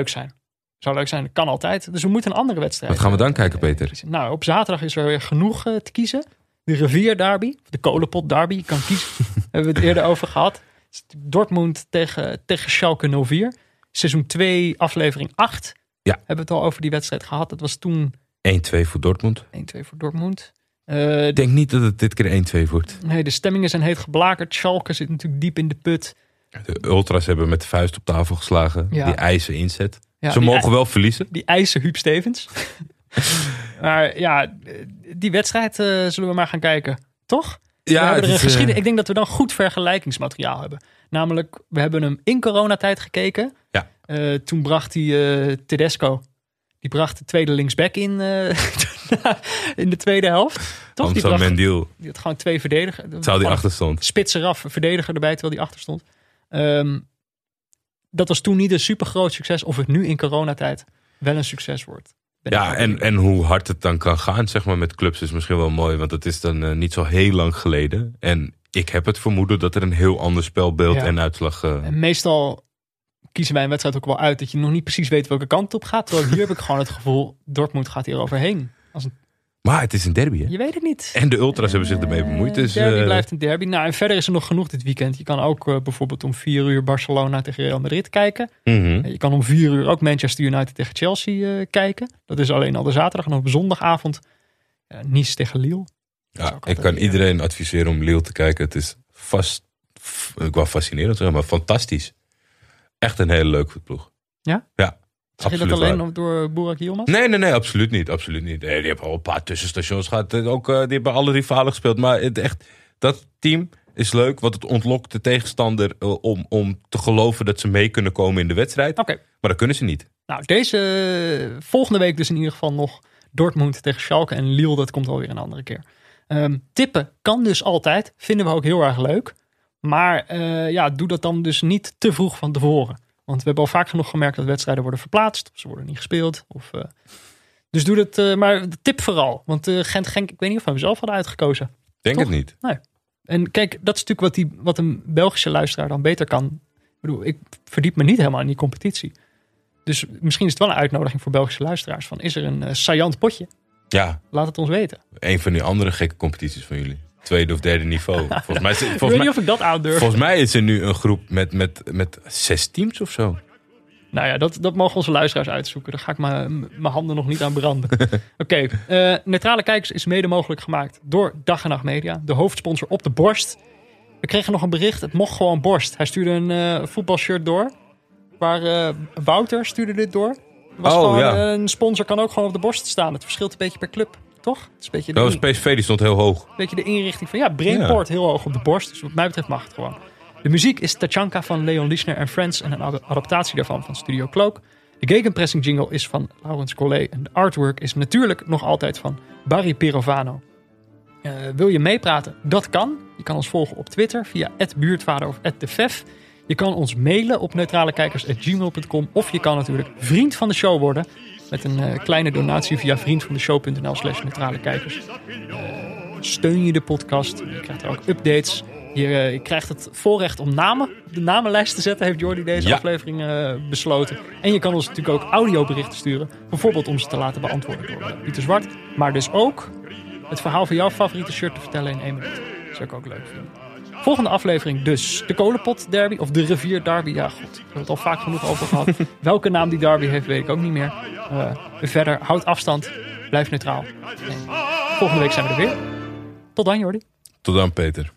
leuk zijn, kan altijd. Dus we moeten een andere wedstrijd. Wat gaan we dan kijken, Peter? Nou, op zaterdag is er weer genoeg te kiezen. De Rivier Derby, de Kolenpot Derby, je kan kiezen. Hebben we het eerder over gehad. Dortmund tegen Schalke 04. Seizoen 2, aflevering 8. Ja. Hebben we het al over die wedstrijd gehad. Dat was toen... 1-2 voor Dortmund. Ik denk niet dat het dit keer 1-2 wordt. Nee, de stemmingen zijn heet geblakerd. Schalke zit natuurlijk diep in de put. De ultras hebben met de vuist op tafel geslagen. Ja. Die eisen inzet. Ja, ze mogen wel verliezen. Die eisen Huub Stevens. Maar ja, die wedstrijd zullen we maar gaan kijken. Toch? Ja, ik denk dat we dan goed vergelijkingsmateriaal hebben. Namelijk, we hebben hem in coronatijd gekeken. Ja. Toen bracht hij Tedesco. Die bracht de tweede linksback in. In de tweede helft. Toch? Die had gewoon 2 verdedigers. Zou die achter stond? Spits eraf, verdediger erbij terwijl die achter stond. Dat was toen niet een super groot succes. Of het nu in coronatijd wel een succes wordt. Ja, en hoe hard het dan kan gaan, zeg maar, met clubs is misschien wel mooi. Want het is dan niet zo heel lang geleden. En ik heb het vermoeden dat er een heel ander spelbeeld en uitslag... En meestal kiezen wij een wedstrijd ook wel uit dat je nog niet precies weet welke kant het op gaat. Terwijl hier heb ik gewoon het gevoel, Dortmund gaat hier overheen. Maar het is een derby, hè? Je weet het niet. En de ultras hebben zich ermee bemoeid. Dus, derby blijft een derby. Nou, en verder is er nog genoeg dit weekend. Je kan ook bijvoorbeeld om 4 uur Barcelona tegen Real Madrid kijken. Mm-hmm. Je kan om 4 uur ook Manchester United tegen Chelsea kijken. Dat is alleen al de zaterdag. En op zondagavond Nice tegen Lille. Ja, ik kan iedereen adviseren om Lille te kijken. Het is fascinerend, maar fantastisch. Echt een hele leuke ploeg. Ja? Ja. Zeg je dat alleen door Burak Yilmaz? Nee, absoluut niet. Absoluut niet. Nee, die hebben al een paar tussenstations gehad. Ook, die hebben alle rivalen gespeeld. Maar het, echt, dat team is leuk, want het ontlokt de tegenstander om te geloven dat ze mee kunnen komen in de wedstrijd. Okay. Maar dat kunnen ze niet. Nou, deze volgende week dus in ieder geval nog Dortmund tegen Schalke en Lille. Dat komt alweer een andere keer. Tippen kan dus altijd. Vinden we ook heel erg leuk. Maar doe dat dan dus niet te vroeg van tevoren. Want we hebben al vaak genoeg gemerkt dat wedstrijden worden verplaatst. Ze worden niet gespeeld. Dus doe dat. Maar tip vooral. Want Genk, ik weet niet of we hem zelf hadden uitgekozen. Denk het niet. Nee. En kijk, dat is natuurlijk wat een Belgische luisteraar dan beter kan. Ik bedoel, ik verdiep me niet helemaal in die competitie. Dus misschien is het wel een uitnodiging voor Belgische luisteraars. Van, is er een saillant potje? Ja. Laat het ons weten. Eén van die andere gekke competities van jullie. Tweede of derde niveau. Ik weet niet of ik dat aandurf. Volgens mij is er nu een groep met 6 teams of zo. Nou ja, dat mogen onze luisteraars uitzoeken. Daar ga ik mijn handen nog niet aan branden. Oké, Neutrale Kijkers is mede mogelijk gemaakt door Dag en Nacht Media. De hoofdsponsor op de borst. We kregen nog een bericht, het mocht gewoon borst. Hij stuurde een voetbalshirt door. Waar Wouter stuurde dit door. Een sponsor kan ook gewoon op de borst staan. Het verschilt een beetje per club. Toch? Het is een beetje PSV die stond heel hoog. Een beetje de inrichting van Brainport heel hoog op de borst. Dus wat mij betreft mag het gewoon. De muziek is Tachanka van Leon Lischner en Friends. En een adaptatie daarvan van Studio Cloak. De Gegenpressing jingle is van Laurens Collet. En de artwork is natuurlijk nog altijd van Barry Pirovano. Wil je meepraten? Dat kan. Je kan ons volgen op Twitter via @buurtvader of @defef. Je kan ons mailen op neutralekijkers@gmail.com. Of je kan natuurlijk vriend van de show worden. Met een kleine donatie via vriendvandeshow.nl/neutralekijkers. Steun je de podcast. Je krijgt er ook updates. Je krijgt het voorrecht om de namenlijst te zetten, heeft Jordi deze aflevering besloten. En je kan ons natuurlijk ook audioberichten sturen. Bijvoorbeeld om ze te laten beantwoorden door Pieter Zwart. Maar dus ook het verhaal van jouw favoriete shirt te vertellen in 1 minuut. Dat zou ik ook leuk vinden. Volgende aflevering dus de kolenpot derby of de rivier derby. Ja, goed. We hebben het al vaak genoeg over gehad. Welke naam die derby heeft, weet ik ook niet meer. Verder, houd afstand. Blijf neutraal. En volgende week zijn we er weer. Tot dan, Jordi. Tot dan, Peter.